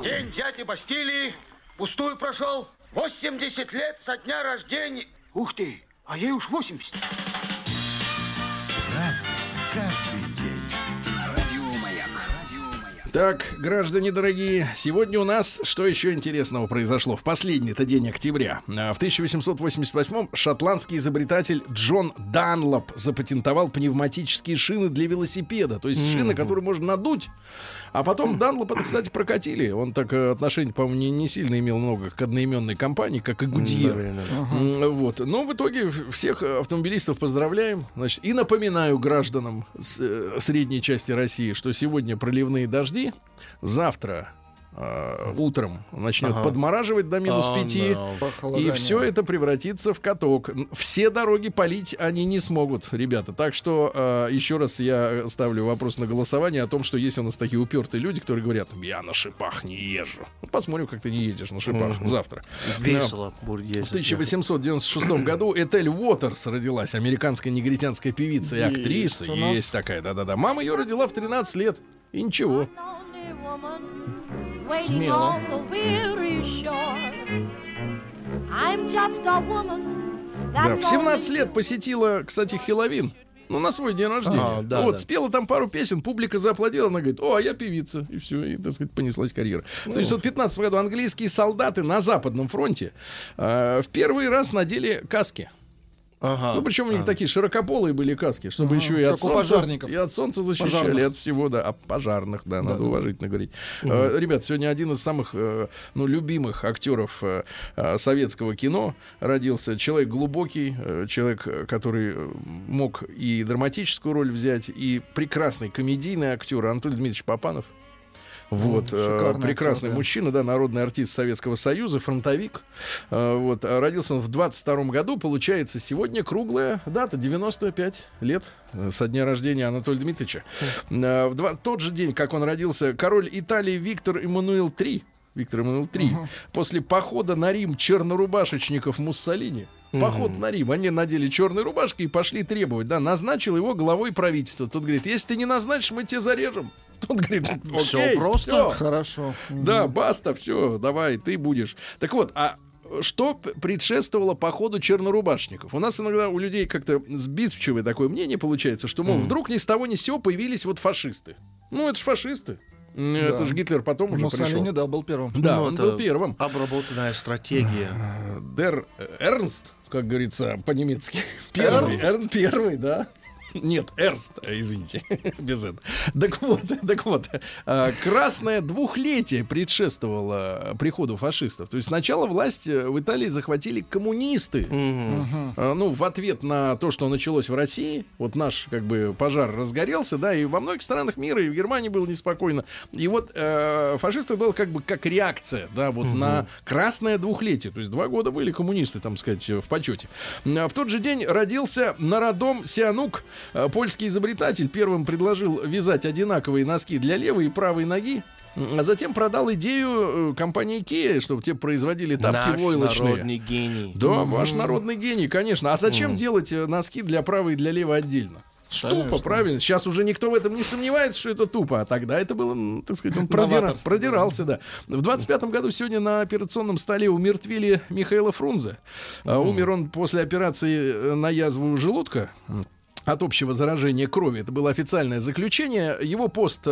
День дяди Бастилии пустую прошел. 80 лет со дня рождения. Ух ты, а ей уж 80. Разный, каждый день. Радиомаяк. Так, граждане дорогие, сегодня у нас что еще интересного произошло в последний-то день октября. В 1888-м шотландский изобретатель Джон Данлоп запатентовал пневматические шины для велосипеда. То есть шины, которые можно надуть. А потом Данлопа, кстати, прокатили. Он так отношение, по-моему, не сильно имел много к одноименной компании, как и Гудьер. Вот. Но в итоге всех автомобилистов поздравляем. Значит, и напоминаю гражданам средней части России, что сегодня проливные дожди, завтра утром начнет подмораживать до минус 5, и все это превратится в каток. Все дороги полить они не смогут, ребята. Так что еще раз я ставлю вопрос на голосование о том, что есть у нас такие упертые люди, которые говорят: я на шипах не езжу. Ну, посмотрим, как ты не едешь на шипах завтра. Весело будет ездить. В 1896 году Этель Уотерс родилась, американская негритянская певица и актриса. Есть такая, да-да-да. Мама ее родила в 13 лет. И ничего. Смело. Да, в 17 лет посетила, кстати, Хэллоуин. Ну, на свой день рождения. Спела там пару песен, публика зааплодила, она говорит: о, а я певица. И все, и, так сказать, понеслась карьера. В 1915 году английские солдаты на Западном фронте в первый раз надели каски. Ну, причем у них такие широкополые были каски, чтобы еще и от солнца, защищали, пожарных. От всего, да, от пожарных, да, надо уважительно говорить. Ребят, сегодня один из самых, любимых актеров советского кино родился. Человек глубокий, человек, который мог и драматическую роль взять, и прекрасный комедийный актер Анатолий Дмитриевич Папанов. Вот, прекрасный мужчина, да, народный артист Советского Союза, фронтовик. Вот, родился он в 22 году. Получается, сегодня круглая дата, 95 лет со дня рождения Анатолия Дмитриевича. В тот же день, как он родился, король Италии Виктор Эммануил III, после похода на Рим чернорубашечников Муссолини. Поход на Рим. Они надели черные рубашки и пошли требовать. Да, назначил его главой правительства. Тот говорит: если ты не назначишь, мы тебя зарежем. Тот говорит: окей, все просто, все. Хорошо. Да, баста, все, давай, ты будешь. Так вот, а что предшествовало походу чернорубашников? У нас иногда у людей как-то сбивчивое такое мнение получается, что, мол, вдруг ни с того ни с сего появились вот фашисты. Ну, это ж фашисты. Это же Гитлер потом уже пришел. Муссолини, да, был первым. Да, он был первым. Обработанная стратегия. Дер Эрнст, как говорится по-немецки. Первый, да. Нет, Эрст, извините, без этого. Так вот, красное двухлетие предшествовало приходу фашистов. То есть сначала власть в Италии захватили коммунисты. Ну, в ответ на то, что началось в России, вот наш, как бы, пожар разгорелся, да, и во многих странах мира, и в Германии было неспокойно. И вот фашисты было как бы как реакция, да, вот на красное двухлетие. То есть 2 года были коммунисты, там, сказать, в почете. В тот же день родился Народом Сианук. Польский изобретатель первым предложил вязать одинаковые носки для левой и правой ноги, а затем продал идею компании Икея, чтобы те производили тапки наш войлочные. Наш народный гений. Да, ваш народный гений, конечно. А зачем делать носки для правой и для левой отдельно? Тупо, правильно. Сейчас уже никто в этом не сомневается, что это тупо. А тогда это было, так сказать, он продирался, да. В 25-м году сегодня на операционном столе умертвили Михаила Фрунзе. Умер он после операции на язву желудка от общего заражения крови. Это было официальное заключение. Его пост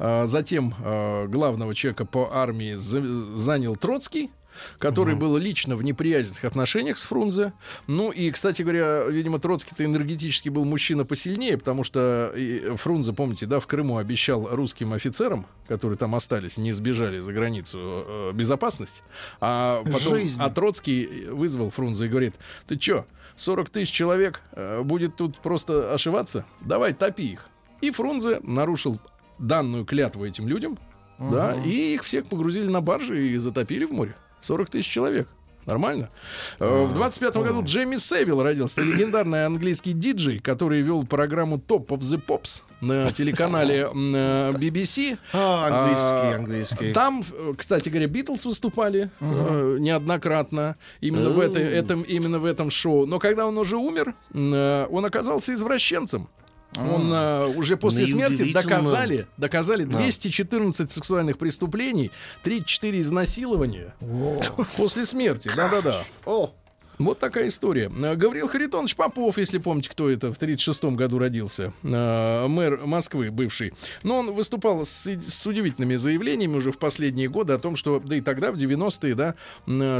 затем главного человека по армии занял Троцкий, который был лично в неприязненных отношениях с Фрунзе. Ну и, кстати говоря, видимо, Троцкий-то энергетически был мужчина посильнее, потому что Фрунзе, помните, да, в Крыму обещал русским офицерам, которые там остались, не сбежали за границу, безопасность. А потом Троцкий вызвал Фрунзе и говорит: ты чё, 40 тысяч человек будет тут просто ошиваться? Давай, топи их. И Фрунзе нарушил данную клятву этим людям. Uh-huh. Да, и их всех погрузили на баржи и затопили в море. 40 тысяч человек. Нормально? В 25-м году Джейми Севилл родился. Легендарный английский диджей, который вел программу Top of the Pops на телеканале BBC. Английский. Там, кстати говоря, Битлз выступали неоднократно именно в этом шоу. Но когда он уже умер, он оказался извращенцем. Он уже после смерти доказали 214 сексуальных преступлений, 34 изнасилования после смерти. Да-да-да. Вот такая история. Гавриил Харитонович Попов, если помните, кто это, в 1936 году родился. Мэр Москвы бывший. Но он выступал с удивительными заявлениями уже в последние годы о том, что, да и тогда, в 90-е, да,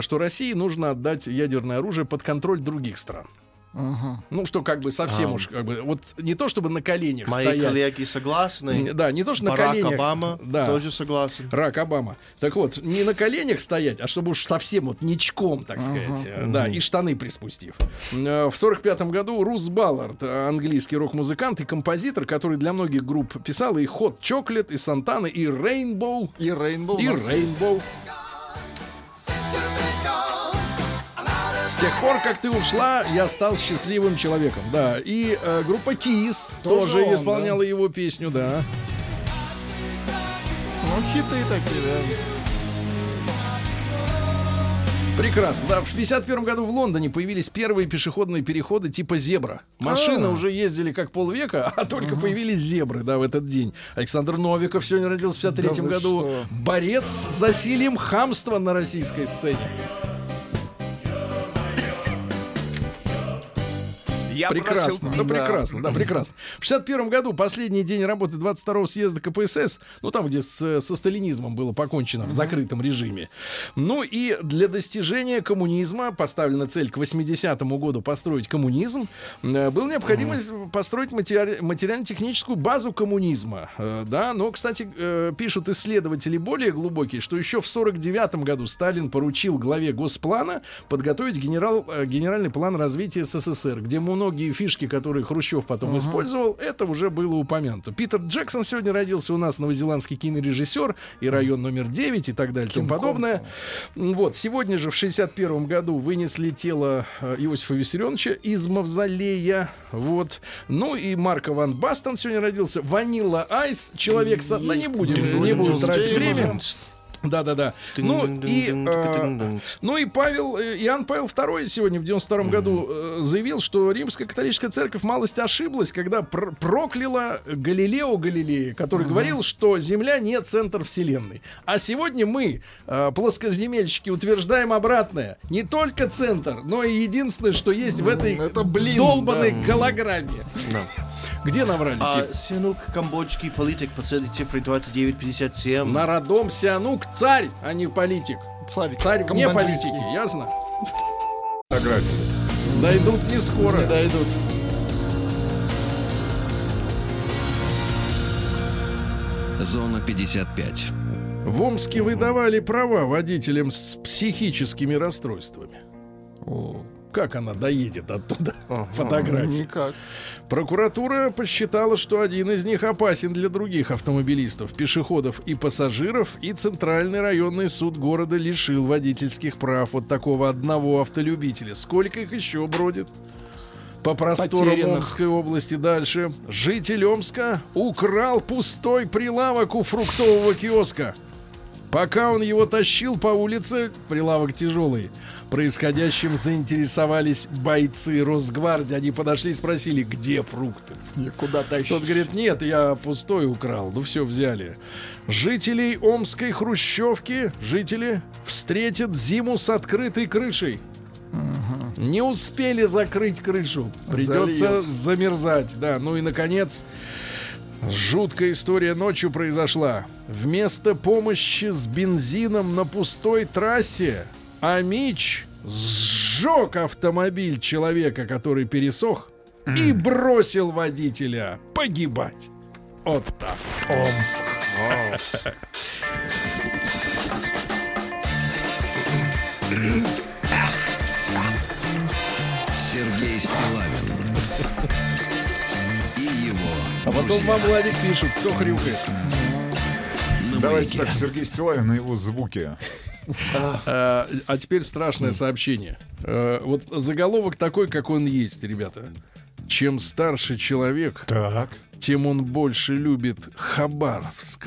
что России нужно отдать ядерное оружие под контроль других стран. Угу. Ну, что как бы совсем уж как бы, вот не то чтобы на коленях мои стоять. Мои коллеги согласны. Да, не то что на коленях. Барак Обама тоже согласен. Рак Обама. Так вот, не на коленях стоять, а чтобы уж совсем вот ничком, так сказать, да, и штаны приспустив. В 45-м году Рус Баллард, английский рок-музыкант и композитор, который для многих групп писал и Hot Chocolate, и Сантана, и Rainbow. И Rainbow. И Rainbow. С тех пор, как ты ушла, я стал счастливым человеком. Да, и группа Kiss тоже исполняла его песню, да. Ну, хиты такие, да. Прекрасно. Да, в 51 году в Лондоне появились первые пешеходные переходы типа зебра. Машины уже ездили как полвека, а только появились зебры, да, в этот день. Александр Новиков сегодня родился в 53 году. Что? Борец с засильем хамства на российской сцене. Прекрасно, да, прекрасно, да, прекрасно. В 61-м году, последний день работы 22-го съезда КПСС, ну, там, где со сталинизмом было покончено в закрытом режиме. Ну, и для достижения коммунизма, поставлена цель к 80-му году построить коммунизм, было необходимо построить материально-техническую базу коммунизма. Да, но, кстати, пишут исследователи более глубокие, что еще в 49-м году Сталин поручил главе Госплана подготовить генеральный план развития СССР, где многие фишки, которые Хрущев потом использовал, это уже было упомянуто. Питер Джексон сегодня родился у нас, новозеландский кинорежиссер, и «Район номер 9», и так далее, и тому подобное. Вот, сегодня же, в 61 году, вынесли тело Иосифа Виссарионовича из мавзолея. Вот. Ну и Марко Ван Бастен сегодня родился. Ванилла Айс, человек... Да не будем тратить время. Да-да-да. Ну и Иоанн Павел II сегодня в 92-м году заявил, что Римская католическая церковь малость ошиблась, когда прокляла Галилео Галилея, который говорил, что Земля не центр вселенной. А сегодня мы, плоскоземельщики, утверждаем обратное. Не только центр, но и единственное, что есть в этой долбанной голограмме. Где наврали? Сианук, камбоджский политик, по цели цифры 2957. Народом Сианук царь, а не политик. Царь вне политики, ясно? Дойдут не скоро. Не дойдут. Зона 55. В Омске выдавали права водителям с психическими расстройствами. Как она доедет оттуда? Фотографии. Никак. Прокуратура посчитала, что один из них опасен для других автомобилистов, пешеходов и пассажиров, и Центральный районный суд города лишил водительских прав вот такого одного автолюбителя. Сколько их еще бродит? По просторам Омской области дальше. Житель Омска украл пустой прилавок у фруктового киоска. Пока он его тащил по улице, прилавок тяжелый. Происходящим заинтересовались бойцы Росгвардии. Они подошли и спросили, где фрукты. И куда тащить? Тот говорит, нет, я пустой украл. Ну все, взяли. Жителей Омской хрущевки, жители встретят зиму с открытой крышей. Не успели закрыть крышу. Придется замерзать. Да, ну и наконец... Жуткая история ночью произошла. Вместо помощи с бензином на пустой трассе Амич сжег автомобиль человека, который пересох, и бросил водителя погибать. Вот так. Омск. Сергей Стиллавин. А потом вам Владик пишет, кто хрюкает. на Давайте маяке. Так, Сергей Стиллавин и его звуки. А теперь страшное сообщение. Вот заголовок такой, как он есть, ребята. Чем старше человек, тем он больше любит Хабаровск.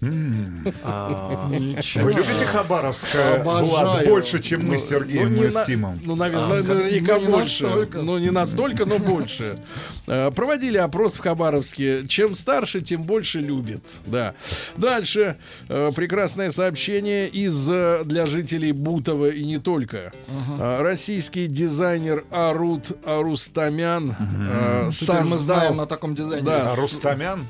Вы любите Хабаровск? Влад, больше, чем мы с Сергеем и с Тимом. Ну, наверняка больше. Ну, не настолько, но больше. Проводили опрос в Хабаровске. Чем старше, тем больше любит. Да. Дальше. Прекрасное сообщение для жителей Бутова и не только. Российский дизайнер Арут Арустамян создал... Мы знаем о таком дизайнере. Арустамян?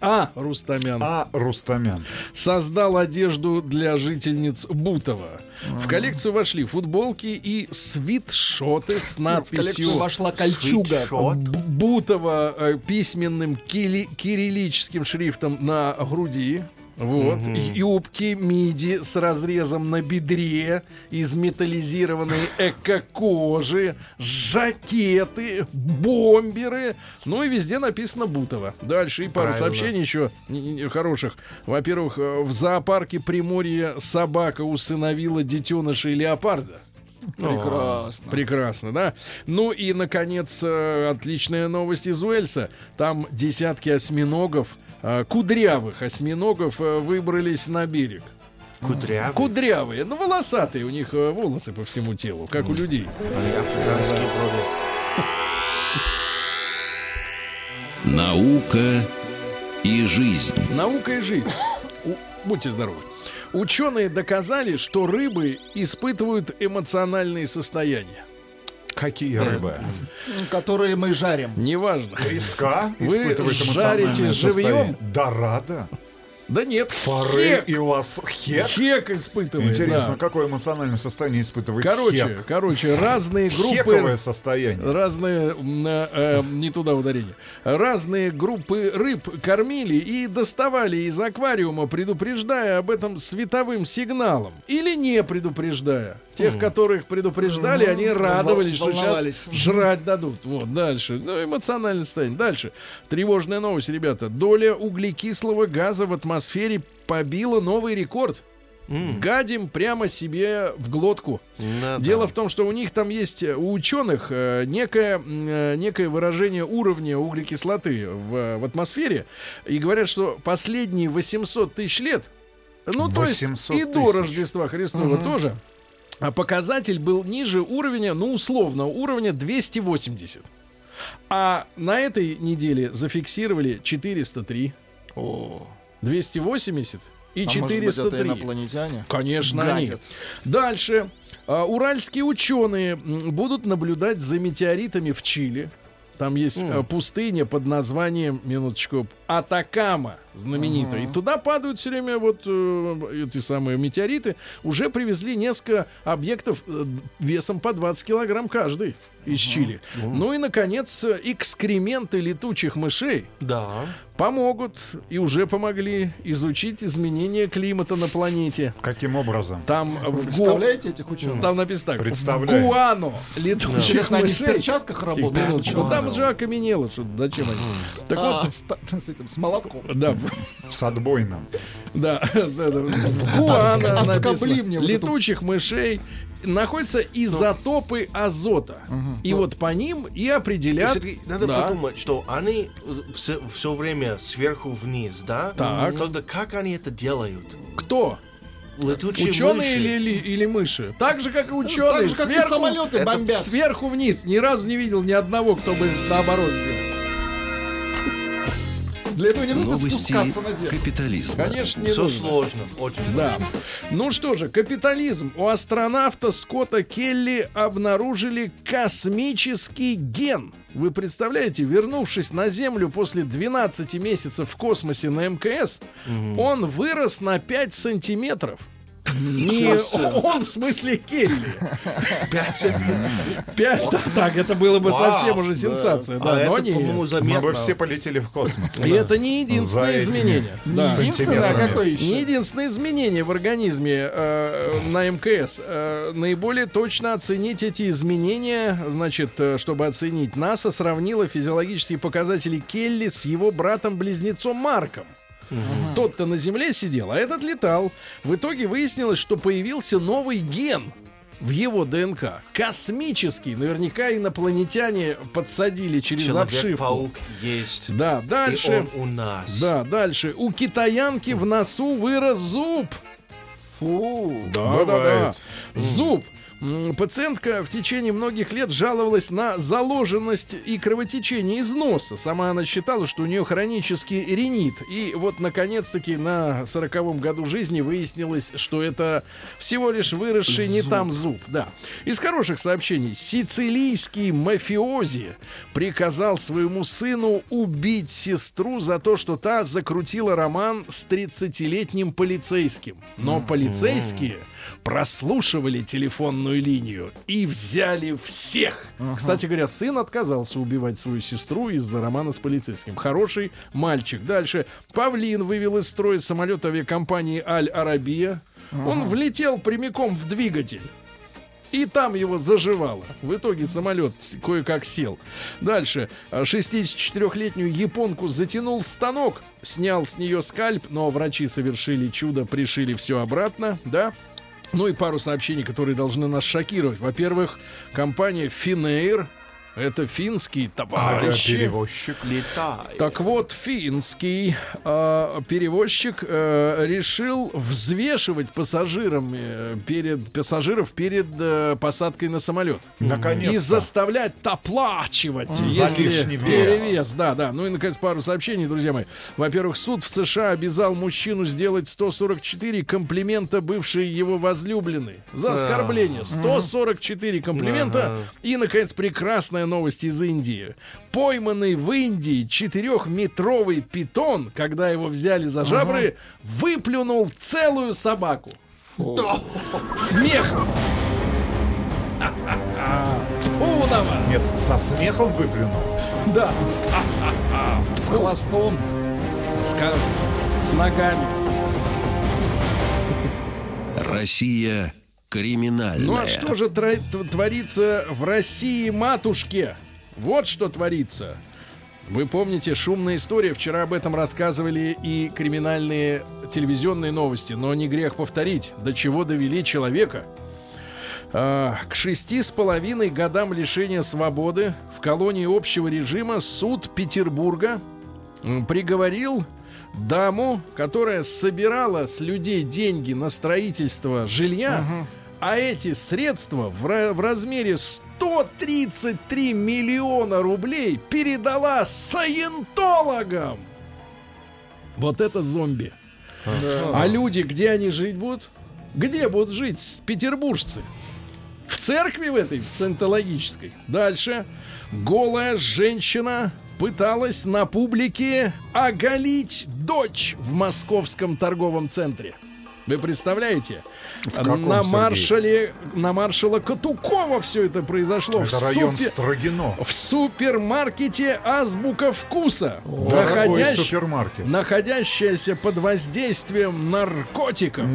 Арустамян создал одежду для жительниц Бутова. В коллекцию вошли футболки и свитшоты с надписью. В коллекцию вошла кольчуга Бутова письменным кириллическим шрифтом на груди. Вот, юбки миди с разрезом на бедре из металлизированной эко-кожи, жакеты, бомберы. Ну и везде написано Бутово. Дальше и пару сообщений еще хороших. Во-первых, в зоопарке Приморья собака усыновила детеныша леопарда. Прекрасно. Прекрасно, да? Ну и, наконец, отличная новость из Уэльса. Там десятки осьминогов, кудрявых осьминогов, выбрались на берег. Кудрявые? Кудрявые, ну волосатые, у них волосы по всему телу, как у людей. Наука и жизнь. Наука и жизнь. Будьте здоровы. Ученые доказали, что рыбы испытывают эмоциональные состояния. Какие рыбы? Которые мы жарим. Неважно. Треска испытывает эмоциональное состояние. Дорадо? Да нет. Форель и лосось. Хек испытывает. Интересно, какое эмоциональное состояние испытывает хек? Короче, разные группы... Хековое состояние. Разные... не туда ударение. Разные группы рыб кормили и доставали из аквариума, предупреждая об этом световым сигналом. Или не предупреждая. Тех, которых предупреждали, они радовались, что сейчас жрать дадут. Вот, дальше. Ну, эмоциональное состояние. Дальше. Тревожная новость, ребята. Доля углекислого газа в атмосфере побила новый рекорд. Гадим прямо себе в глотку. Дело в том, что у них там есть, у ученых, некое выражение уровня углекислоты в атмосфере. И говорят, что последние 800 тысяч лет, ну, то есть и до Рождества Христова тоже, показатель был ниже уровня, ну, условно, уровня 280. А на этой неделе зафиксировали 403. 280 и 403. Может быть, это инопланетяне? Конечно, гадят. Они. Дальше. Уральские ученые будут наблюдать за метеоритами в Чили. Там есть пустыня под названием, минуточку, Атакама, знаменитая. И туда падают все время вот эти самые метеориты. Уже привезли несколько объектов весом по 20 килограмм каждый из Чили. Ну и, наконец, экскременты летучих мышей помогут и уже помогли изучить изменения климата на планете. Каким образом? Там представляете этих ученых? Там написано так. Представляю. Гуано летучих мышей. Они в перчатках работают. Ну там же окаменело. Зачем они? Так вот. С этим, с молотком. Да. С отбойным. Да. Гуано написано. Летучих мышей. Находятся изотопы азота. И вот по ним и определят. Сергей, надо подумать, что они все время сверху вниз, да? Так. Тогда как они это делают? Кто? Летучие ученые мыши. Или мыши? Так же, как и ученые. Так же, как и самолеты бомбят. Сверху вниз. Ни разу не видел ни одного, кто бы наоборот сделал. Для этого не нужно спускаться на землю. Капитализм. Конечно, не нужно. Все сложно. Очень сложно. Ну что же, капитализм. У астронавта Скотта Келли обнаружили космический ген. Вы представляете, вернувшись на Землю после 12 месяцев в космосе на МКС, он вырос на 5 сантиметров. Не он, в смысле Келли. 5. Так, это было бы совсем уже сенсация. Да, но это, мы бы все полетели в космос. И это не единственное изменение. Не единственное изменение в организме на МКС. Наиболее точно оценить эти изменения, значит, чтобы оценить, НАСА сравнила физиологические показатели Келли с его братом-близнецом Марком. Угу. Тот-то на земле сидел, а этот летал. В итоге выяснилось, что появился новый ген в его ДНК. Космический. Наверняка инопланетяне подсадили через обшивку. Человек-паук есть. Да, дальше. И он у нас. Да, дальше. У китаянки в носу вырос зуб. Фу. Да, бывает. Да, да. Зуб. Пациентка в течение многих лет жаловалась на заложенность и кровотечение из носа. Сама она считала, что у нее хронический ринит. И вот, наконец-таки, на 40-м году жизни выяснилось, что это всего лишь выросший зуб. Не там зуб. Да. Из хороших сообщений. Сицилийский мафиози приказал своему сыну убить сестру за то, что та закрутила роман с 30-летним полицейским. Но полицейские прослушивали телефонную линию и взяли всех. Ага. Кстати говоря, сын отказался убивать свою сестру из-за романа с полицейским. Хороший мальчик. Дальше. Павлин вывел из строя самолет авиакомпании «Аль-Арабия». Ага. Он влетел прямиком в двигатель. И там его заживало. В итоге самолет кое-как сел. Дальше. 64-летнюю японку затянул станок. Снял с нее скальп, но врачи совершили чудо, пришили все обратно. Да? Ну и пару сообщений, которые должны нас шокировать. Во-первых, компания Finnair. Это финский товарищи. Перевозчик летает. Так вот, финский перевозчик решил взвешивать пассажиров перед посадкой на самолет. Наконец-то. И заставлять оплачивать если перевес. Да, да. Ну и, наконец, пару сообщений, друзья мои. Во-первых, суд в США обязал мужчину сделать 144 комплимента бывшей его возлюбленной за оскорбление. 144 комплимента. И, наконец, прекрасная новость из Индии. Пойманный в Индии 4-метровый питон, когда его взяли за жабры, выплюнул целую собаку. Смехом. Нет, со смехом выплюнул. Да. С хвостом. С ногами. Россия криминальная. Ну а что же творится в России, матушке? Вот что творится. Вы помните, шумная история. Вчера об этом рассказывали и криминальные телевизионные новости. Но не грех повторить, до чего довели человека. К 6,5 годам лишения свободы в колонии общего режима суд Петербурга приговорил даму, которая собирала с людей деньги на строительство жилья, а эти средства в размере 133 миллиона рублей передала саентологам. Вот это зомби. А люди, где они жить будут? Где будут жить петербуржцы? В церкви в этой, в саентологической. Дальше. Голая женщина пыталась на публике оголить дочь в московском торговом центре. Вы представляете? На маршала Катукова все это произошло. Это район Строгино. В супермаркете «Азбука вкуса». Дорогой супермаркет. Находящаяся под воздействием наркотиков.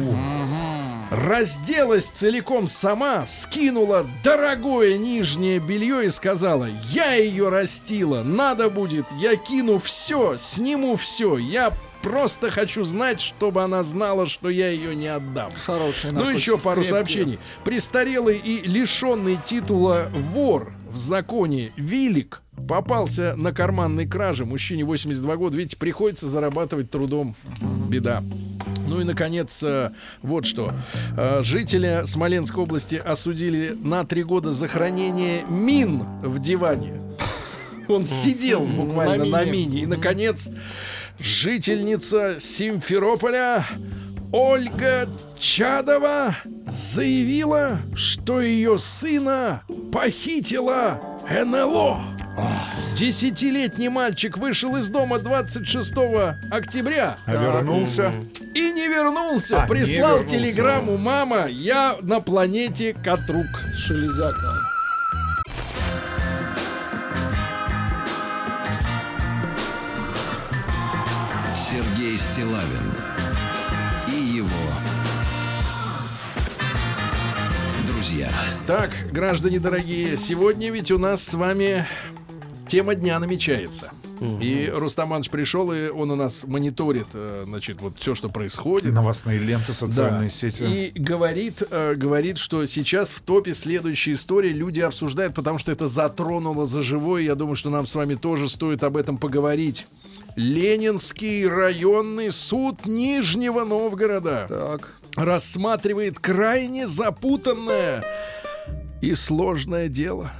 Разделась целиком сама, скинула дорогое нижнее белье и сказала: я ее растила, надо будет, я кину все, сниму все, я просто хочу знать, чтобы она знала, что я ее не отдам. Хороший наркотик. Ну еще пару сообщений. Престарелый и лишенный титула вор в законе Вилик попался на карманной краже. Мужчине 82 года, видите, приходится зарабатывать трудом. Беда. Ну и, наконец, вот что. Жителя Смоленской области осудили на 3 года за хранение мин в диване. Он сидел буквально на мине. И, наконец, жительница Симферополя Ольга Чадова заявила, что ее сына похитила НЛО. 10-летний мальчик вышел из дома 26 октября. А вернулся? И не вернулся. Прислал телеграмму: мама, я на планете Катрук. Шелезака. Сергей Стиллавин и его друзья. Так, граждане дорогие, сегодня ведь у нас с вами... Тема дня намечается. И Рустам Иванович пришел, и он у нас мониторит, значит, вот все, что происходит. Новостные ленты, социальные сети. И говорит, что сейчас в топе следующей истории люди обсуждают, потому что это затронуло за живое. Я думаю, что нам с вами тоже стоит об этом поговорить. Ленинский районный суд Нижнего Новгорода рассматривает крайне запутанное и сложное дело.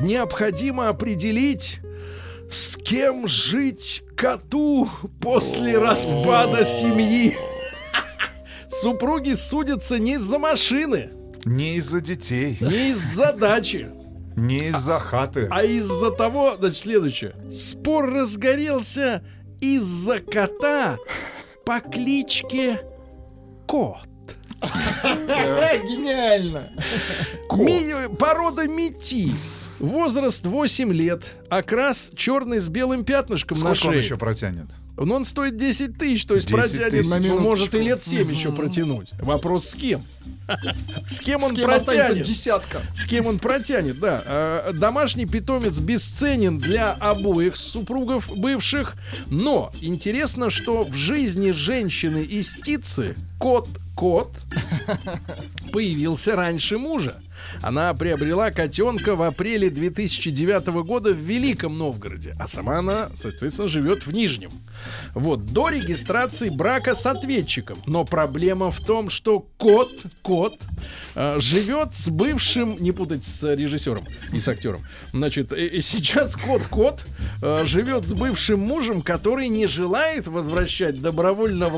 Необходимо определить, с кем жить коту после распада семьи. Супруги судятся не из-за машины, не из-за детей, не из-за дачи, не из-за хаты, а из-за того, значит, следующее. Спор разгорелся из-за кота по кличке Кот. Гениально. Порода метис. Возраст 8 лет. Окрас черный с белым пятнышком на шее. Сколько он еще протянет? Он стоит 10 тысяч, то есть протянет, может и лет 7 еще протянуть. Вопрос с кем? С кем он протянет? С кем он протянет, да. Домашний питомец бесценен для обоих супругов бывших. Но интересно, что в жизни женщины из Тицы кот появился раньше мужа. Она приобрела котенка в апреле 2009 года в Великом Новгороде, а сама она, соответственно, живет в Нижнем. Вот, до регистрации брака с ответчиком. Но проблема в том, что кот живет с бывшим, не путать с режиссером и с актером. Значит, сейчас кот живет с бывшим мужем, который не желает возвращать добровольно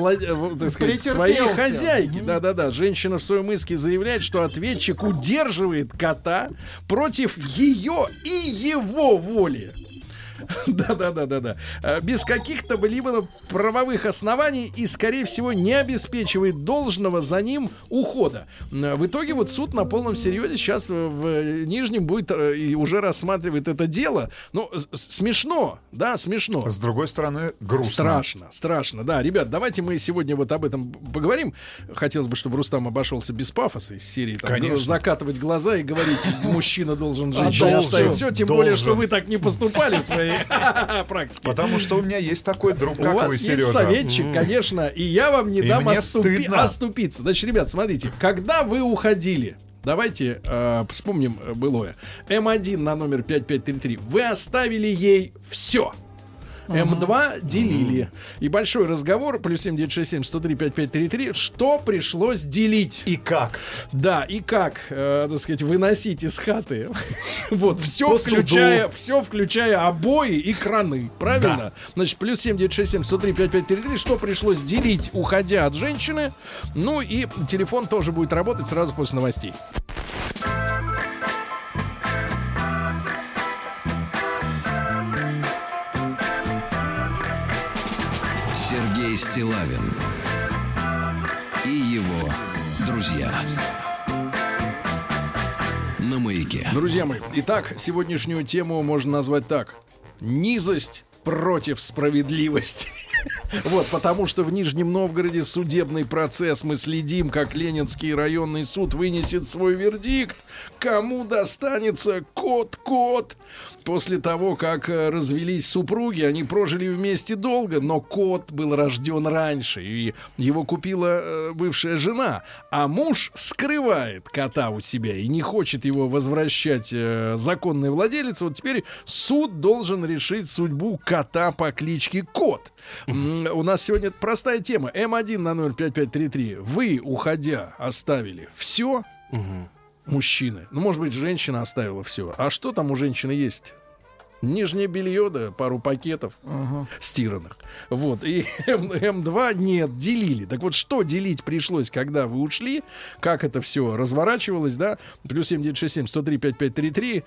своей хозяйке. Да-да-да, женщина в своем иске заявляет, что ответчик удерживает кота против ее и его воли. Да. Без каких-то либо правовых оснований и, скорее всего, не обеспечивает должного за ним ухода. В итоге вот суд на полном серьезе сейчас в Нижнем будет и уже рассматривает это дело. Ну, смешно, да, смешно. С другой стороны, грустно. Страшно, да. Ребят, давайте мы сегодня вот об этом поговорим. Хотелось бы, чтобы Рустам обошелся без пафоса из серии там, закатывать глаза и говорить, мужчина должен жить. Все, тем более, что вы так не поступали с моей практики. Потому что у меня есть такой друг, как у вас, вы, Сережа. Есть советчик, конечно, и я вам не дам оступиться. Значит, ребят, смотрите, когда вы уходили, давайте вспомним былое. М1 на номер 5533. Вы оставили ей все. М2 делили. И большой разговор, плюс 7967-103-5533, что пришлось делить. И как. Да, и как, так сказать, выносить из хаты. Вот, все включая обои и краны. Правильно? Да. Значит, плюс 7967-103-5533, что пришлось делить, уходя от женщины. Ну и телефон тоже будет работать сразу после новостей. Стиллавин и его друзья на Маяке. Друзья мои, итак, сегодняшнюю тему можно назвать так: низость против справедливости. Вот, потому что в Нижнем Новгороде судебный процесс. Мы следим, как Ленинский районный суд вынесет свой вердикт. Кому достанется кот-кот? После того, как развелись супруги, они прожили вместе долго, но кот был рожден раньше, и его купила бывшая жена. А муж скрывает кота у себя и не хочет его возвращать законный владелец. Вот теперь суд должен решить судьбу кота по кличке Кот. У нас сегодня простая тема. М1 на 05533. Вы, уходя, оставили все, мужчины. Ну, может быть, женщина оставила все. А что там у женщины есть? Нижнее белье, да, пару пакетов стиранных. Вот. И М2 нет, делили. Так вот, что делить пришлось, когда вы ушли? Как это все разворачивалось, да? Плюс 7967-103-5533.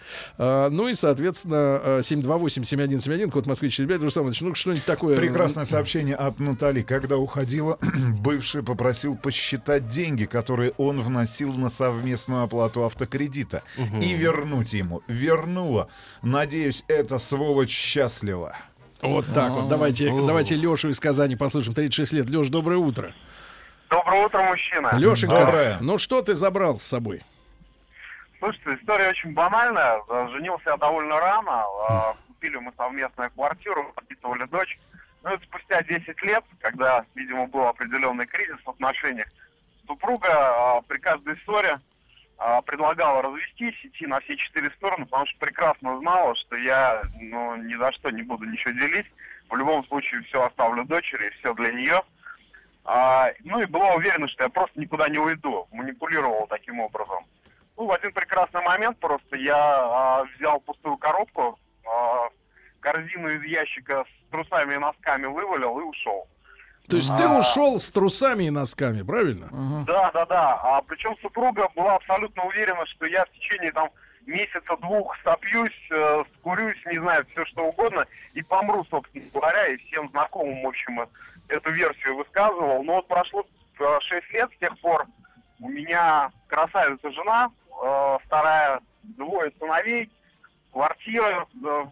Ну и, соответственно, 728-7171, код Москвы, ребята, Рустам Иванович, ну что-нибудь такое. Прекрасное сообщение от Натальи. Когда уходила, бывший попросил посчитать деньги, которые он вносил на совместную оплату автокредита, и вернуть ему. Вернула. Надеюсь, это сволочь счастлива. Вот так вот. Давайте Лешу из Казани послушаем. 36 лет. Леш, доброе утро. Доброе утро, мужчина. Лешенька, ну что ты забрал с собой? Слушайте, история очень банальная. Женился я довольно рано. купили мы совместную квартиру, воспитывали дочь. Ну и спустя 10 лет, когда, видимо, был определенный кризис в отношениях, супруга при каждой ссоре предлагала развестись, идти на все 4 стороны, потому что прекрасно знала, что я ни за что не буду ничего делить. В любом случае все оставлю дочери, все для нее. Ну и была уверена, что я просто никуда не уйду. Манипулировала таким образом. Ну, в один прекрасный момент просто я взял пустую коробку, корзину из ящика с трусами и носками вывалил и ушел. То есть ты ушел с трусами и носками, правильно? Да. Причем супруга была абсолютно уверена, что я в течение месяца-двух сопьюсь, скурюсь, не знаю, все что угодно, и помру, собственно говоря, и всем знакомым, в общем, эту версию высказывал. Но вот прошло 6 лет с тех пор, у меня красавица жена, вторая, 2 сыновей, квартира в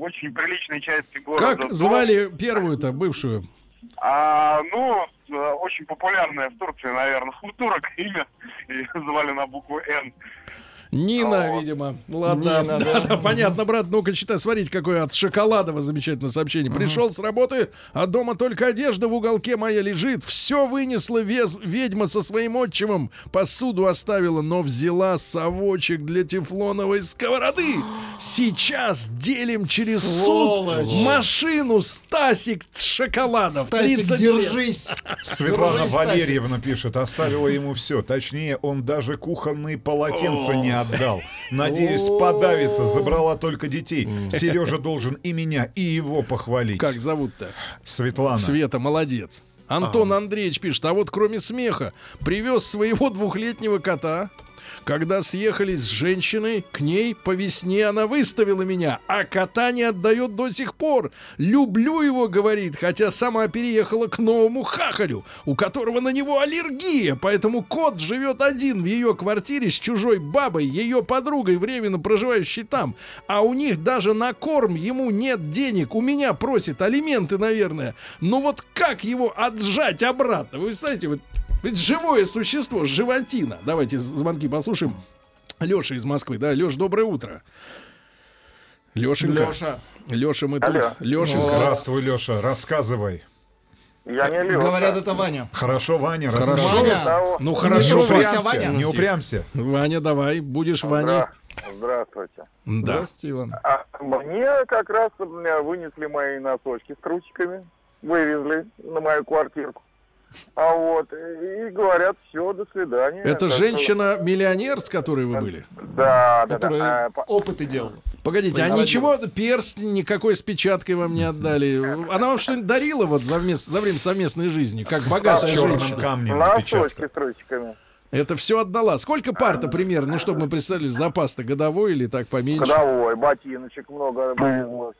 очень приличной части города. Как звали первую-то, бывшую? Очень популярное в Турции, наверное, у турок имя, и звали на букву «Н». Нина, видимо. Ладно, Нина, да. Понятно, брат, ну-ка читай, смотрите, какое от Шоколадова замечательное сообщение. Пришел с работы, а дома только одежда в уголке моя лежит. Все вынесла ведьма со своим отчимом, посуду оставила, но взяла совочек для тефлоновой сковороды. Сейчас делим через суд машину. Стасик Шоколадов. Стасик, держись. Светлана Валерьевна пишет, оставила ему все. Точнее, он даже кухонные полотенца не отдал. Надеюсь, подавится. Забрала только детей. Сережа должен и меня, и его похвалить. Как зовут-то? Светлана. Света, молодец. Антон Андреевич пишет, а вот кроме смеха, привез своего 2-летнего кота. Когда съехались с женщиной, к ней по весне она выставила меня, а кота не отдает до сих пор. Люблю его, говорит, хотя сама переехала к новому хахалю, у которого на него аллергия, поэтому кот живет один в ее квартире с чужой бабой, ее подругой, временно проживающей там. А у них даже на корм ему нет денег. У меня просит алименты, наверное. Но вот как его отжать обратно? Вы знаете, вот... Ведь живое существо, животина. Давайте звонки послушаем. Леша из Москвы, да? Леш, доброе утро. Лешенька. Леша, мы тут. Леша, здравствуй, Леша, рассказывай. Я не Леша. Говорят, это Ваня. Хорошо, Ваня, рассказывай. Ваня. Ну хорошо, Ваня. Не упрямся. Ваня, давай, будешь Ваня. Здравствуйте. Да. Здравствуйте, Иван. Мне как раз вынесли мои носочки с трусиками, вывезли на мою квартирку. И говорят, все, до свидания. Это женщина-миллионер, с которой вы были? Да. Опыты делала. Погодите, а ничего, перстень никакой с печаткой вам не отдали? Она вам что-нибудь дарила вот за время совместной жизни? Как богатая женщина. Носочки с ручками. Это все отдала. Сколько пар-то примерно? Ну, чтобы мы представили, запас-то годовой или так поменьше? Годовой, ботиночек много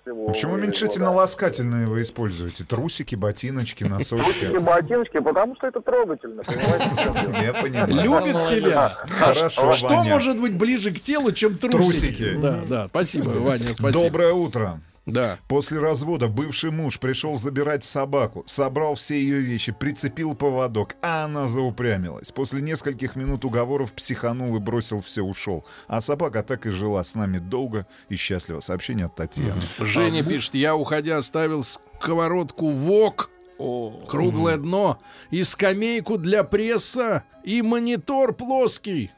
всего. Почему уменьшительно-ласкательные вы используете? Трусики, ботиночки, носочки. Трусики, ботиночки, потому что это трогательно, понимаете? Я понимаю. Любит себя. Хорошо, что может быть ближе к телу, чем трусики? Да, спасибо, Ваня, спасибо. Доброе утро. Да. После развода бывший муж пришел забирать собаку, собрал все ее вещи, прицепил поводок, а она заупрямилась. После нескольких минут уговоров психанул и бросил все, ушел. А собака так и жила с нами долго и счастливо. Сообщение от Татьяны. Женя пишет, я, уходя, оставил сковородку вок, круглое дно, и скамейку для пресса, и монитор плоский.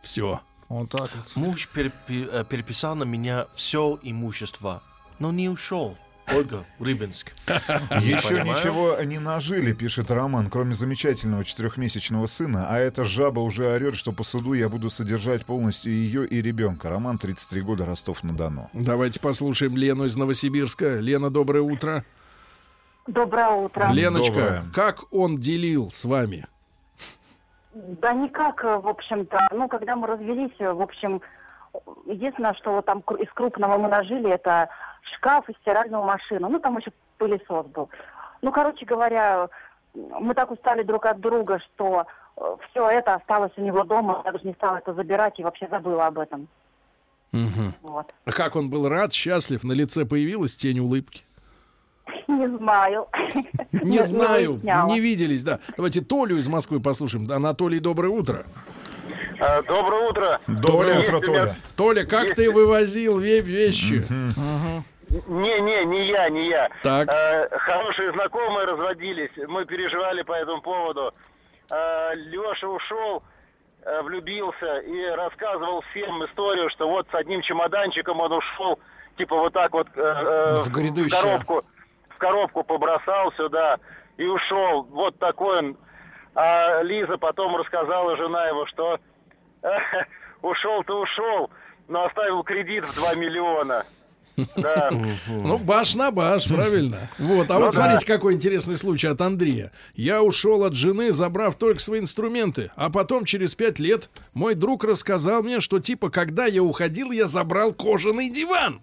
Все. Вот так вот. Муж переписал на меня все имущество. Но не ушел. Ольга, Рыбинск. Еще ничего не нажили, пишет Роман, кроме замечательного 4-месячного сына. А эта жаба уже орет, что по суду я буду содержать полностью ее и ребенка. Роман, 33 года, Ростов-на-Дону. Давайте послушаем Лену из Новосибирска. Лена, доброе утро. Доброе утро. Леночка, доброе. Как он делил с вами? Да никак, в общем-то. Когда мы развелись, в общем, единственное, что вот там из крупного мы нажили, это шкаф и стиральную машину. Там еще пылесос был. Короче говоря, мы так устали друг от друга, что все это осталось у него дома. Я даже не стала это забирать и вообще забыла об этом. Вот. А как он был рад, счастлив? На лице появилась тень улыбки? Не знаю. Не знаю. Не виделись, да. Давайте Толю из Москвы послушаем. Анатолий, доброе утро. Доброе утро. Доброе утро, Толя. Толя, как ты вывозил вещи? Не я. Так. Хорошие знакомые разводились, мы переживали по этому поводу. Леша ушел, влюбился и рассказывал всем историю, что вот с одним чемоданчиком он ушел, типа вот так вот в коробку побросал сюда и ушел. Вот такой он. А Лиза потом рассказала, жена его, что ушел-то ушел, но оставил кредит в 2 миллиона. Да. Ну, баш на баш, правильно. Вот, а вот смотрите, какой интересный случай от Андрея. Я ушел от жены, забрав только свои инструменты, а потом через 5 лет мой друг рассказал мне, что типа, когда я уходил, я забрал кожаный диван.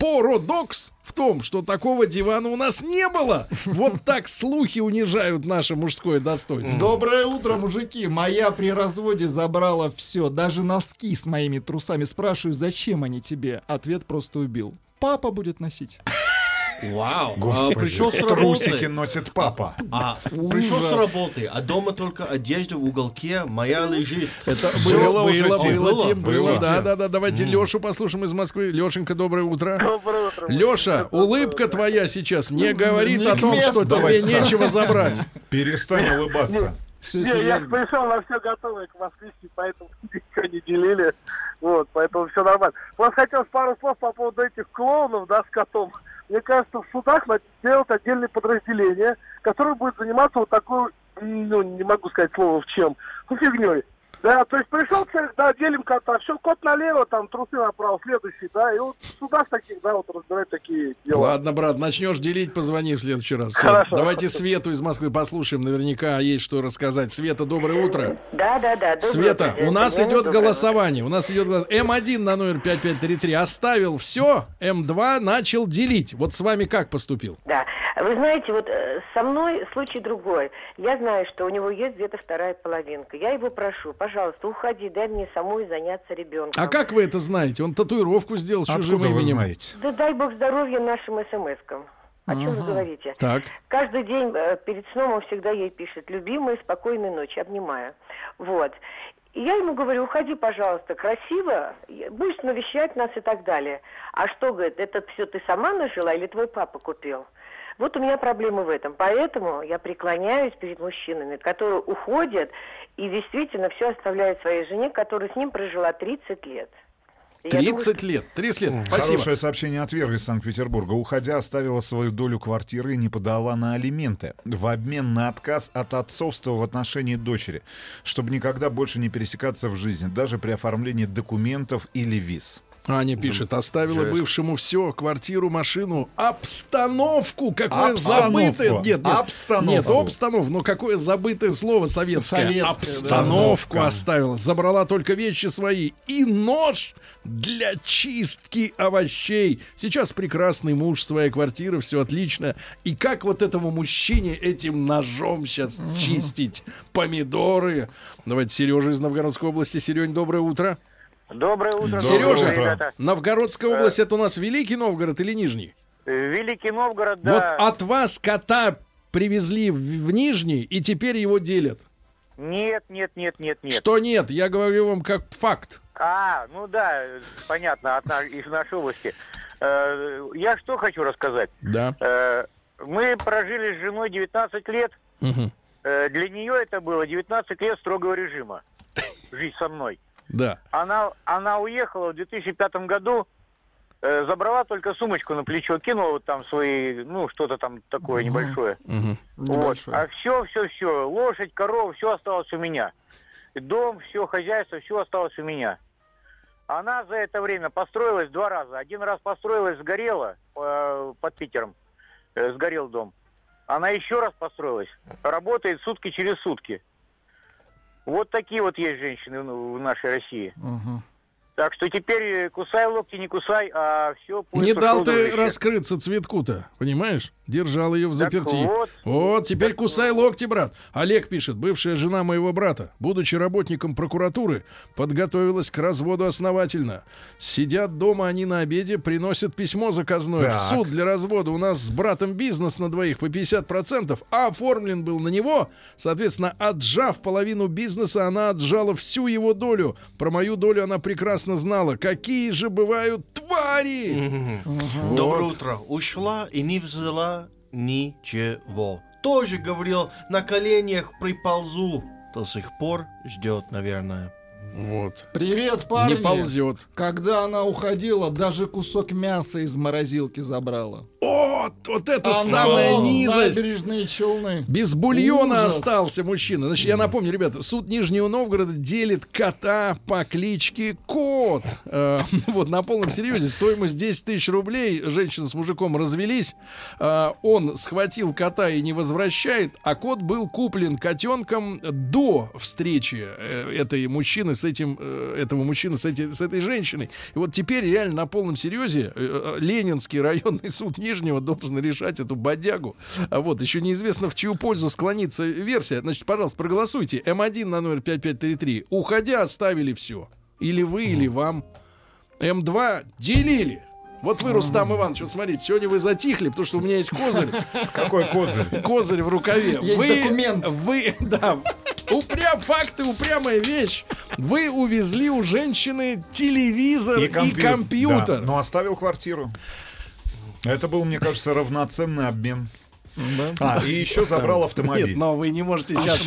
Парадокс в том, что такого дивана у нас не было. Вот так слухи унижают наше мужское достоинство. Доброе утро, мужики. Моя при разводе забрала все, даже носки с моими трусами. Спрашиваю, зачем они тебе? Ответ просто убил. Папа будет носить. Вау. Пришел с работы. Трусики носит папа. Пришел с работы, а дома только одежда в уголке, моя лежит. Это было. Да. Давайте Лешу послушаем из Москвы. Лешенька, доброе утро. Доброе утро. Леша, улыбка твоя сейчас не говорит о том, что тебе нечего забрать. Перестань улыбаться. Я пришел на все готовое к Москве, поэтому ничего не делили. Вот, поэтому все нормально. Просто хотелось пару слов по поводу этих клоунов, да, с котом. Мне кажется, в судах делают отдельное подразделение, которое будет заниматься вот такой, не могу сказать слово в чем, фигней. Да, то есть пришел человек, да, делим кота, все, кот налево, там, трусы направо, следующий, да, и вот в судах таких, да, вот разбирать такие дела. Ладно, брат, начнешь делить, позвони в следующий раз. Хорошо. Давайте Свету из Москвы послушаем, наверняка есть что рассказать. Света, доброе утро. Да. Света, у нас идет голосование, М1 на номер 5533 оставил все, М2 начал делить. Вот с вами как поступил? Да, вы знаете, вот со мной случай другой. Я знаю, что у него есть где-то вторая половинка. Я его прошу, пожалуйста, уходи, дай мне самой заняться ребенком. А как вы это знаете? Он татуировку сделал с чужим именем. Да дай бог здоровья нашим смс-кам. О чем вы говорите? Так. Каждый день перед сном он всегда ей пишет: любимая, спокойной ночи, обнимаю. Вот. И я ему говорю: уходи, пожалуйста, красиво, будешь навещать нас и так далее. А что, говорит, это все ты сама нажила или твой папа купил? Вот у меня проблемы в этом. Поэтому я преклоняюсь перед мужчинами, которые уходят и действительно все оставляют своей жене, которая с ним прожила 30 лет. 30 лет. Спасибо. Хорошее сообщение от Веры из Санкт-Петербурга. Уходя, оставила свою долю квартиры и не подала на алименты в обмен на отказ от отцовства в отношении дочери, чтобы никогда больше не пересекаться в жизни, даже при оформлении документов или виз. Аня пишет: оставила бывшему все, квартиру, машину, обстановку, какое забытое... Обстановку, но какое забытое слово советское. Обстановку оставила, забрала только вещи свои и нож для чистки овощей. Сейчас прекрасный муж, своя квартира, все отлично. И как вот этому мужчине этим ножом сейчас чистить помидоры? Давайте Сережа из Новгородской области. Серёнь, доброе утро. Доброе утро. Сережа, Новгородская область — это у нас Великий Новгород или Нижний? Великий Новгород, да. Вот от вас кота привезли в Нижний, и теперь его делят. Нет. Что нет? Я говорю вам как факт. Понятно, из нашей области. Я что хочу рассказать? Да. Мы прожили с женой 19 лет. Для нее это было 19 лет строгого режима. Жить со мной. Да. Она уехала в 2005 году, забрала только сумочку на плечо, кинула вот там свои, что-то там такое небольшое. Небольшое. А все, лошадь, корова, все осталось у меня. Дом, все, хозяйство, все осталось у меня. Она за это время построилась 2 раза. 1 раз построилась, сгорела под Питером, сгорел дом. Она еще раз построилась, работает сутки через сутки. Вот такие вот есть женщины в нашей России. Так что теперь кусай локти, не кусай, а все... Не дал ты раскрыться цветку-то, понимаешь? Держал ее в заперти. Вот, теперь кусай локти, брат. Олег пишет: бывшая жена моего брата, будучи работником прокуратуры, подготовилась к разводу основательно. Сидят дома они на обеде, приносят письмо заказное в суд для развода. У нас с братом бизнес на двоих по 50%, а оформлен был на него. Соответственно, отжав половину бизнеса, она отжала всю его долю. Про мою долю она прекрасно прекрасно знала, какие же бывают твари. Вот. Доброе утро. Ушла и не взяла ничего. Тоже говорил, на коленях приползу. До сих пор ждет, наверное. Вот. Привет, парни. Не ползет. Когда она уходила, даже кусок мяса из морозилки забрала. О, вот это она, самая низость. Набережные Челны. Без бульона ужас. Остался мужчина. Значит, я напомню, ребята, суд Нижнего Новгорода делит кота по кличке Кот. Вот, на полном серьезе. Стоимость 10 тысяч рублей. Женщина с мужиком развелись. Он схватил кота и не возвращает. А кот был куплен котенком до встречи этой мужчины с этим, этого мужчины с этой женщиной. И вот теперь реально на полном серьезе Ленинский районный суд Нижнего должен решать эту бодягу. А вот еще неизвестно, в чью пользу склонится версия. Значит, пожалуйста, проголосуйте. М1 на номер 5533. Уходя, оставили все. Или вы, или вам. М2 делили. Вот вы, Рустам Иванович, вот смотрите, сегодня вы затихли, потому что у меня есть козырь. Какой козырь? Козырь в рукаве. Есть документ. Вы, да, факты, упрямая вещь. Вы увезли у женщины телевизор и компьютер. Да. Но оставил квартиру. Это был, мне кажется, равноценный обмен. Да? А, и еще забрал автомобиль. Нет, но вы не можете сейчас,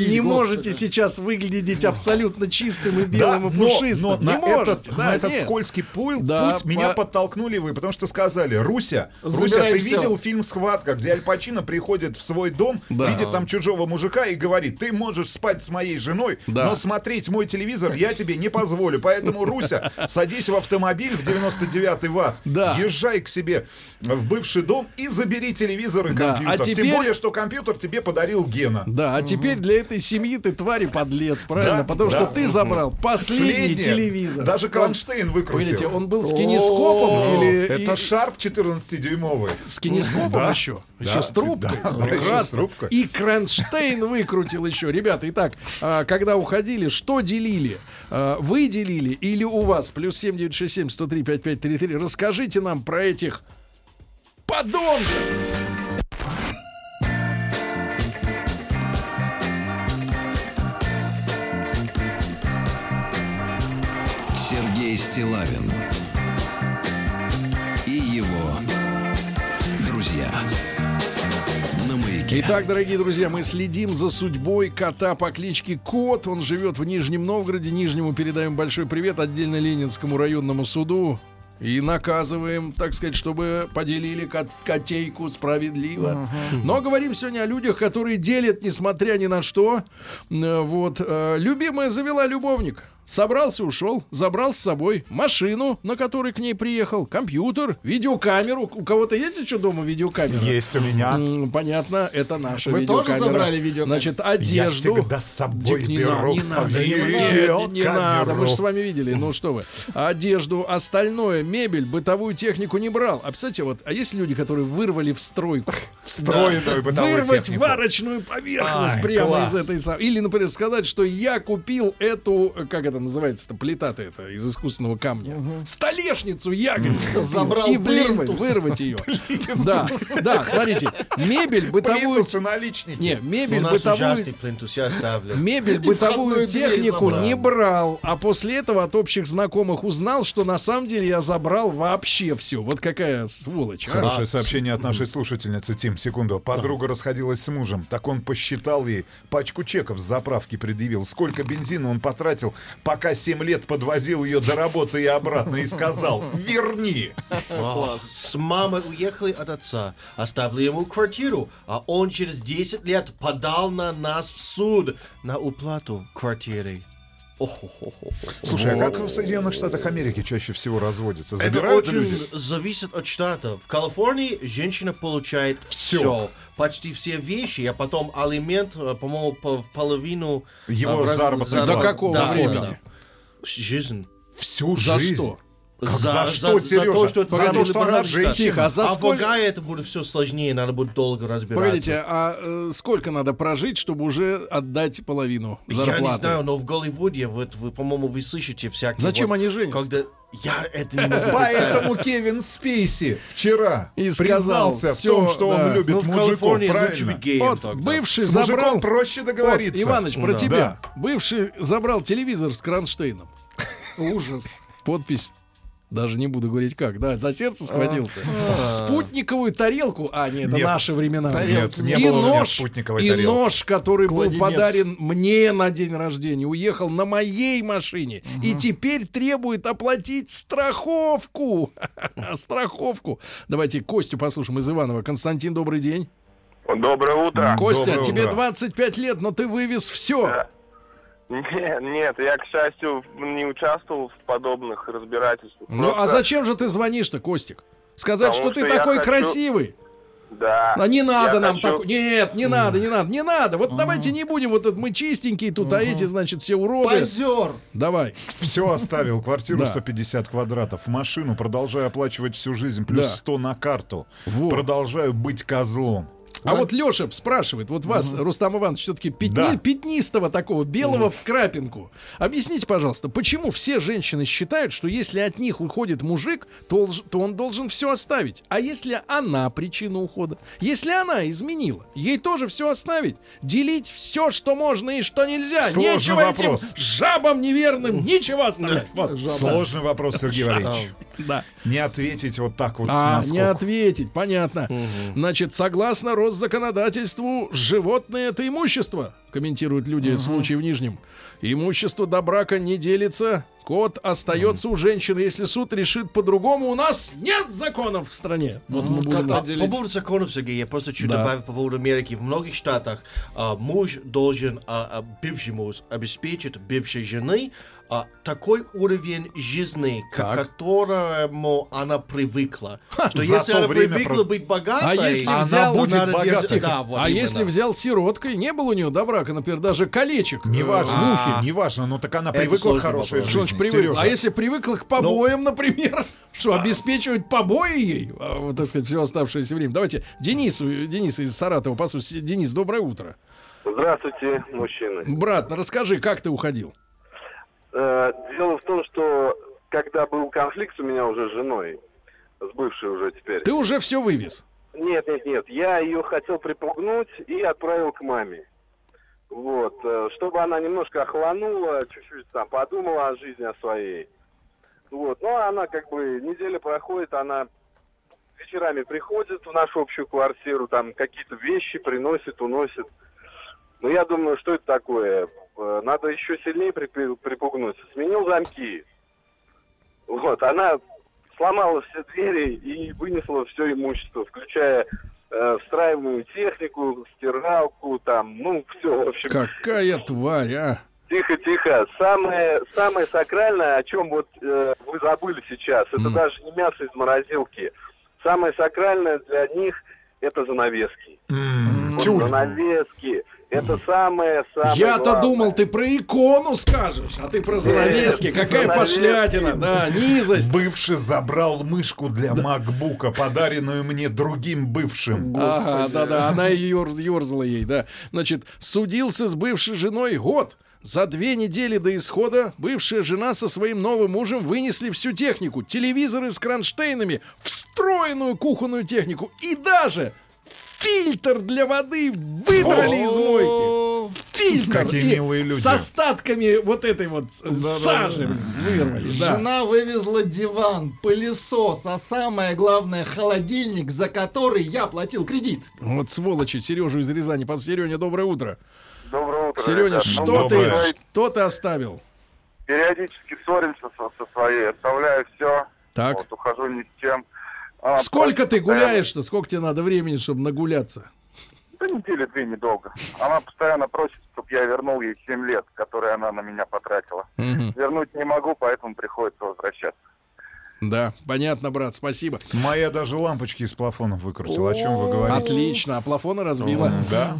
не можете сейчас выглядеть абсолютно чистым и белым, да, и пушистым. Но не на этот скользкий путь, да, меня подтолкнули вы, потому что сказали: Руся, забирай, ты все. Видел фильм «Схватка», где Аль Пачино приходит в свой дом, да, видит там чужого мужика и говорит: ты можешь спать с моей женой, да, но смотреть мой телевизор я тебе не позволю. Поэтому, Руся, садись в автомобиль в 99-й ВАЗ, да, езжай к себе в бывший дом и забери телевизор. Да, а теперь... Тем более, что компьютер тебе подарил Гена. Да, а теперь для этой семьи ты тварь и подлец, правильно? Да, потому что ты забрал последний телевизор. Даже кронштейн выкрутил. Понимаете, он был с кинескопом или... Это шарп 14-дюймовый. С кинескопом еще? Еще с трубкой? Прекрасно. И кронштейн выкрутил еще. Ребята, итак, когда уходили, что делили? Вы делили или у вас? Плюс 7967-103-5533. Расскажите нам про этих подонков. Стиллавин и его друзья. Итак, дорогие друзья, мы следим за судьбой кота по кличке Кот. Он живет в Нижнем Новгороде. Нижнему передаем большой привет, отдельно Ленинскому районному суду. И наказываем, так сказать, чтобы поделили котейку справедливо. Но говорим сегодня о людях, которые делят, несмотря ни на что. Вот. Любимая завела любовник. Собрался, ушел, забрал с собой машину, на которой к ней приехал, компьютер, видеокамеру. У кого-то есть еще дома видеокамера? Есть у меня. Понятно, это наша видеокамера. Вы тоже забрали видеокамеру? Значит, одежду. Я всегда с собой беру видеокамеру. Не надо, мы же с вами видели, ну что вы. Одежду, остальное, мебель, бытовую технику не брал. А, кстати, вот, а есть люди, которые вырвали в стройку? Встроенную бытовую технику. Вырвать варочную поверхность прямо из этой самой. Или, например, сказать, что я купил эту, как это называется-то, плита-то это из искусственного камня. Столешницу ягодку забрал и вырвать ее. Да, да, смотрите. Мебель, бытовую... Плинтусы наличники. Не, мебель, бытовую... Мебель, бытовую технику не брал, а после этого от общих знакомых узнал, что на самом деле я забрал вообще все. Вот какая сволочь. Хорошее сообщение от нашей слушательницы, Тим, секунду. Подруга расходилась с мужем. Так он посчитал ей, пачку чеков с заправки предъявил. Сколько бензина он потратил, пока 7 лет подвозил ее до работы и обратно, и сказал: верни. С мамой уехали от отца, оставили ему квартиру, а он через 10 лет подал на нас в суд на уплату квартиры. Слушай, а как в Соединенных Штатах Америки чаще всего разводятся? Забирают это очень люди? Зависит от штата. В Калифорнии женщина получает все. Почти все вещи, а потом алимент, по-моему, в половину... Его заработка. До какого времени? Жизнь. Всю жизнь? За что? За что, Сережа? За то, что она женщина. А в Огайо это будет все сложнее, надо будет долго разбираться. Погодите, а сколько надо прожить, чтобы уже отдать половину зарплаты? Я не знаю, но в Голливуде, по-моему, вы слышите всякие... Зачем они женятся? Я это не могу. Поэтому Кевин Спейси вчера и признался в том, что он любит мужиков, правильно? Вот, бывший с мужиком проще договориться. Иваныч, про тебя. Бывший забрал телевизор с кронштейном. Ужас. Подпись. Даже не буду говорить как. Да, за сердце схватился. Спутниковую тарелку. А, нет, это наши времена. Нет, не было у меня спутниковой тарелки. И нож, который был подарен мне на день рождения, уехал на моей машине. И теперь требует оплатить страховку. Страховку. Давайте Костю послушаем из Иванова. Константин, добрый день. Доброе утро. Костя, тебе 25 лет, но ты вывез все. Нет, я, к счастью, не участвовал в подобных разбирательствах. Ну, просто... а зачем же ты звонишь-то, Костик? Сказать, потому что ты такой красивый. Да. А не надо нам такой. Нет, не надо, не надо, не надо. Вот давайте не будем, вот мы чистенькие тут, а эти, значит, все уроды. Позер. Давай. Все оставил, квартиру 150 квадратов, машину, продолжаю оплачивать всю жизнь, плюс 100 на карту. Продолжаю быть козлом. А вот Леша спрашивает, вот вас, Рустам Иванович, все-таки пятнистого такого белого в крапинку. Объясните, пожалуйста, почему все женщины считают, что если от них уходит мужик, то он должен все оставить? А если она причина ухода? Если она изменила, ей тоже все оставить? Делить все, что можно и что нельзя? Сложный нечего вопрос. Этим жабам неверным ничего оставлять. Вот. Сложный вопрос, Сергей Валерьевич. Да. Не ответить вот так вот. Не ответить, понятно. Значит, согласно Россзаконодательству, животное — это имущество, комментируют люди случай в Нижнем. Имущество до брака не делится, кот остается у женщины. Если суд решит по-другому, у нас нет законов в стране. Вот мы будем... по поводу законов, Сергей, я просто чуть добавил по поводу Америки. В многих штатах муж должен, бывший муж, обеспечить бывшей жены такой уровень жизни, к которому она привыкла. Что если она привыкла быть богатой, она будет богатой. А если взял сироткой, не было у нее до брака, например, даже колечек. Неважно, но так она привыкла к хорошей жизни. А если привыкла к побоям, например, что обеспечивать побои ей, так сказать, все оставшееся время. Давайте Денис из Саратова, по сути. Денис, доброе утро. Здравствуйте, мужчины. Брат, расскажи, как ты уходил? Дело в том, что когда был конфликт у меня уже с женой, с бывшей уже теперь. Ты уже все вывез? Нет. Я ее хотел припугнуть и отправил к маме. Вот. Чтобы она немножко охланула, чуть-чуть там подумала о жизни о своей. Вот. Ну, она как бы неделя проходит, она вечерами приходит в нашу общую квартиру, там какие-то вещи приносит, уносит. Ну, я думаю, что это такое... Надо еще сильнее припугнуть. Сменил замки. Вот, она сломала все двери и вынесла все имущество, включая встраиваемую технику, стиралку, там, ну, все, в общем. Какая тварь, а! Тихо. Самое сакральное, о чем вот вы забыли сейчас, это даже не мясо из морозилки. Самое сакральное для них это занавески. Вот, занавески. Это самое-самое. Я-то главное. Думал, ты про икону скажешь, а ты про занавески. Какая пошлятина, да, низость. Бывший забрал мышку для макбука, подаренную мне другим бывшим. Ага, да, она ерзала ей, да. Значит, судился с бывшей женой год. За 2 недели до исхода бывшая жена со своим новым мужем вынесли всю технику. Телевизоры с кронштейнами, встроенную кухонную технику и даже... фильтр для воды выдрали из мойки. Фильтр. Какие милые люди. С остатками вот этой вот сажи вырвали. Жена вывезла диван, пылесос, а самое главное холодильник, за который я платил кредит. Вот сволочи. Сережу из Рязани. Серёня, доброе утро. Доброе утро. Серёня, что ты оставил? Периодически ссоримся со своей. Оставляю все. Так. Вот, ухожу ни с чем. Сколько ты гуляешь-то? Сколько тебе надо времени, чтобы нагуляться? Да недели-две недолго. Она постоянно просит, чтобы я вернул ей 7 лет, которые она на меня потратила. Вернуть не могу, поэтому приходится возвращаться. Да, понятно, брат, спасибо. Моя даже лампочки из плафонов выкрутила. О чем вы говорите? Отлично, а плафоны разбила.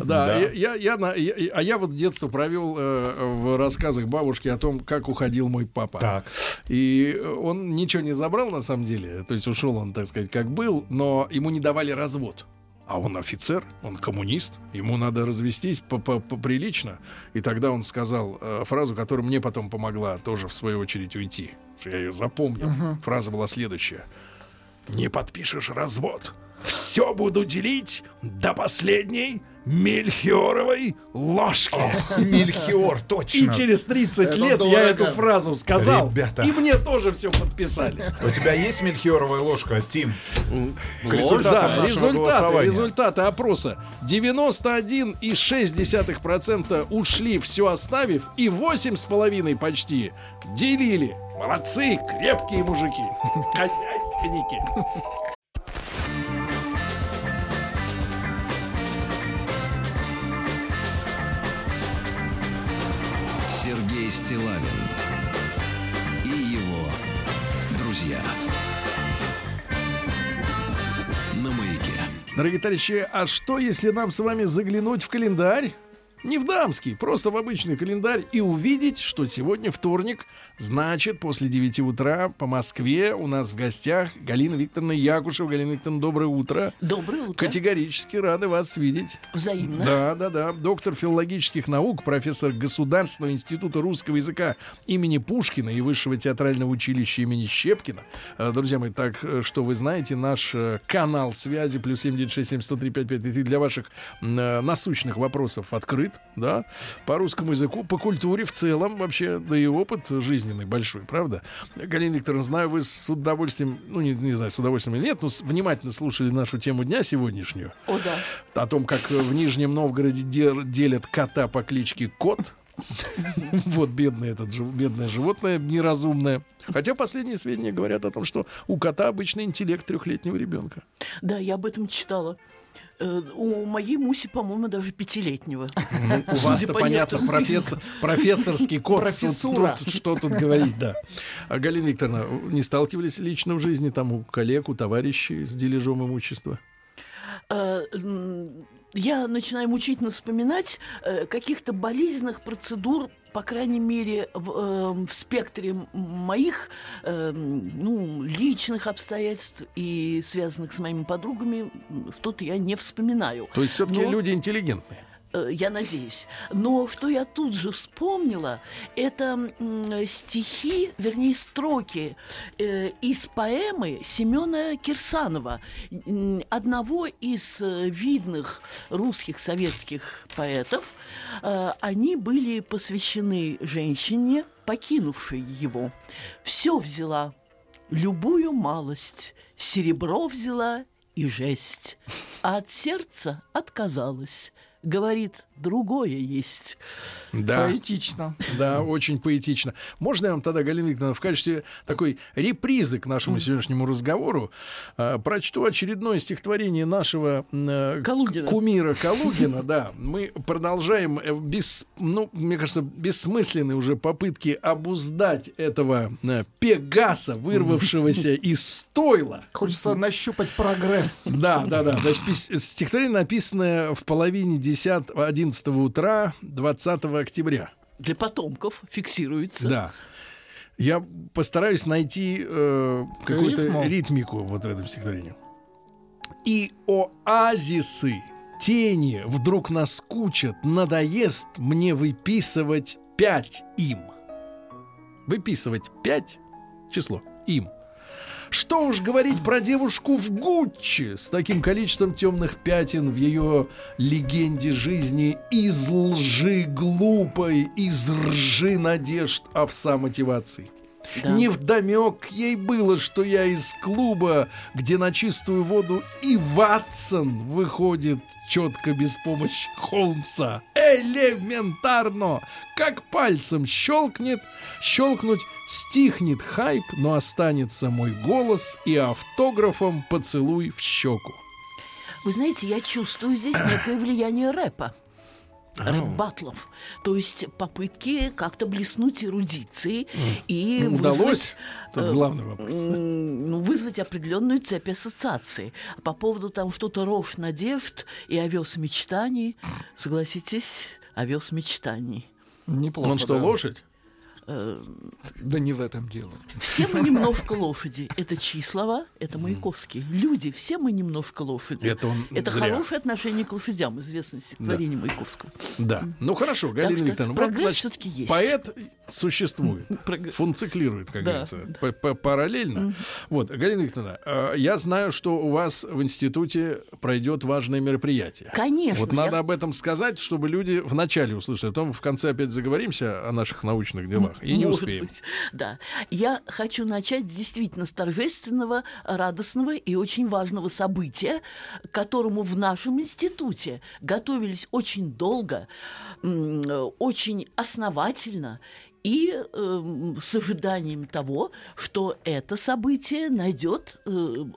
Да. Я вот детство провел в рассказах бабушки о том, как уходил мой папа. Так. И он ничего не забрал на самом деле. То есть ушел он, так сказать, как был, но ему не давали развод. А он офицер, он коммунист, ему надо развестись поприлично. И тогда он сказал фразу, которая мне потом помогла тоже в свою очередь уйти. Я ее запомнил. Фраза была следующая: не подпишешь развод — все все буду делить до последней мельхиоровой ложки. О, Мельхиор, точно. И через 30 лет я эту фразу сказал. Ребята. И мне тоже все подписали. У тебя есть мельхиоровая ложка, Тим? Результаты опроса. 91,6% ушли, все оставив, и 8,5% почти делили. Молодцы, крепкие мужики. Хозяйственники. Сергей Стиллавин и его друзья. На маяке. Дорогие товарищи, а что, если нам с вами заглянуть в календарь? Не в дамский, просто в обычный календарь, и увидеть, что сегодня вторник, значит, после 9 утра по Москве у нас в гостях Галина Викторовна Якушева. Галина Викторовна, доброе утро. Доброе утро. Категорически рады вас видеть. Взаимно. Да. Доктор филологических наук, профессор Государственного института русского языка имени Пушкина и Высшего театрального училища имени Щепкина. Друзья мои, так что вы знаете, наш канал связи +7 967 103 55 33 для ваших насущных вопросов открыт. Да, по русскому языку, по культуре в целом вообще, да и опыт жизненный большой, правда? Галина Викторовна, знаю, вы с удовольствием, ну не знаю, с удовольствием или нет, но внимательно слушали нашу тему дня сегодняшнюю. О, да. О том, как в Нижнем Новгороде делят кота по кличке Кот. Вот бедное животное, неразумное. Хотя последние сведения говорят о том, что у кота обычный интеллект 3-летнего ребенка. Да, я об этом читала. У моей Муси, по-моему, даже 5-летнего. У вас-то понятно, профессорский кот. Что тут говорить, да. Галина Викторовна, не сталкивались лично в жизни там у коллег, у товарищей с дележом имущества? Я начинаю мучительно вспоминать каких-то болезненных процедур, по крайней мере, в спектре моих личных обстоятельств и связанных с моими подругами, тут я не вспоминаю. То есть все-таки люди интеллигентные? Я надеюсь. Но что я тут же вспомнила, это стихи, вернее, строки из поэмы Семёна Кирсанова, одного из видных русских советских поэтов. Они были посвящены женщине, покинувшей его. «Все взяла, любую малость, серебро взяла и жесть, а от сердца отказалась». Говорит, другое есть. Да. Поэтично. Да, очень поэтично. Можно я вам тогда, Галина Викторовна, в качестве такой репризы к нашему сегодняшнему разговору прочту очередное стихотворение нашего кумира Калугина. Да. Мы продолжаем, мне кажется, бессмысленные уже попытки обуздать этого пегаса, вырвавшегося из стойла. Хочется нащупать прогресс. Да. Значит, стихотворение, написанное в половине 10-11 утра 20 октября. Для потомков фиксируется. Да. Я постараюсь найти какую-то ритмику вот в этом стихотворении. И оазисы, тени вдруг наскучат, надоест мне выписывать 5 им. Выписывать 5 число им. Что уж говорить про девушку в Гуччи с таким количеством темных пятен в ее легенде жизни из лжи глупой, из ржи надежд овса-мотиваций. Да. Невдомек ей было, что я из клуба, где на чистую воду и Ватсон выходит четко без помощи Холмса. Элементарно! Как пальцем щелкнуть, стихнет хайп, но останется мой голос и автографом поцелуй в щеку. Вы знаете, я чувствую здесь некое влияние рэпа. Рэп-баттлов. То есть попытки как-то блеснуть эрудицией и удалось? Тут главный вопрос. Вызвать определенную цепь ассоциаций. По поводу там что-то рожь надежд и овес мечтаний. Согласитесь, овес мечтаний. Неплохо. Он что, лошадь? Да не в этом дело. Все мы немножко лошади. Это чьи слова? Это Маяковский. Люди, все мы немножко лошади. Это хорошее отношение к лошадям, известное стихотворение Маяковского. Да. Ну хорошо, Галина Викторовна. Прогресс все-таки есть. Поэт существует. Функциклирует, как говорится. Параллельно. Вот, Галина Викторовна, я знаю, что у вас в институте пройдет важное мероприятие. Конечно. Вот надо об этом сказать, чтобы люди вначале услышали. А потом в конце опять заговоримся о наших научных делах. И не успеем. Быть, да. Я хочу начать действительно с торжественного, радостного и очень важного события, к которому в нашем институте готовились очень долго, очень основательно и с ожиданием того, что это событие найдет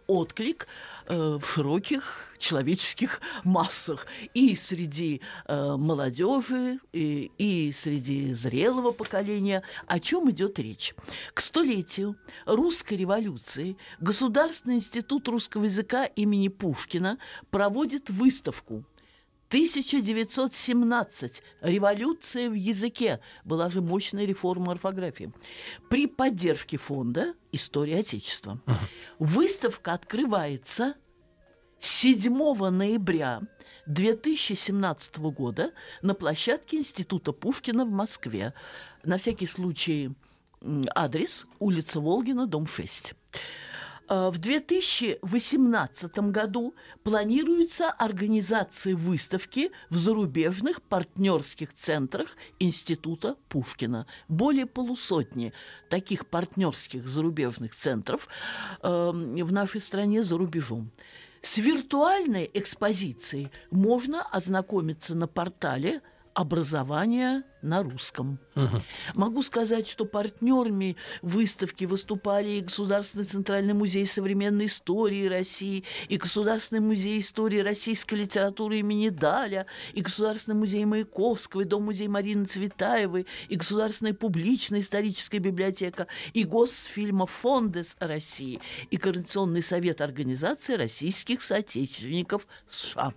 отклик в широких человеческих массах и среди молодежи, и среди зрелого поколения. О чем идет речь? К столетию русской революции Государственный институт русского языка имени Пушкина проводит выставку 1917. Революция в языке. Была же мощная реформа орфографии. При поддержке фонда «История Отечества». Выставка открывается 7 ноября 2017 года на площадке Института Пушкина в Москве. На всякий случай адрес: улица Волгина, дом 6. В 2018 году планируется организация выставки в зарубежных партнерских центрах Института Пушкина. Более полусотни таких партнерских зарубежных центров в нашей стране, за рубежом. С виртуальной экспозицией можно ознакомиться на портале «Образование на русском». Могу сказать, что партнерами выставки выступали и Государственный Центральный музей современной истории России, и Государственный музей истории российской литературы имени Даля, и Государственный музей Маяковского, и Дом-музей Марины Цветаевой, и Государственная публичная историческая библиотека, и Госфильма «Фондес России», и Координационный совет организации российских соотечественников США.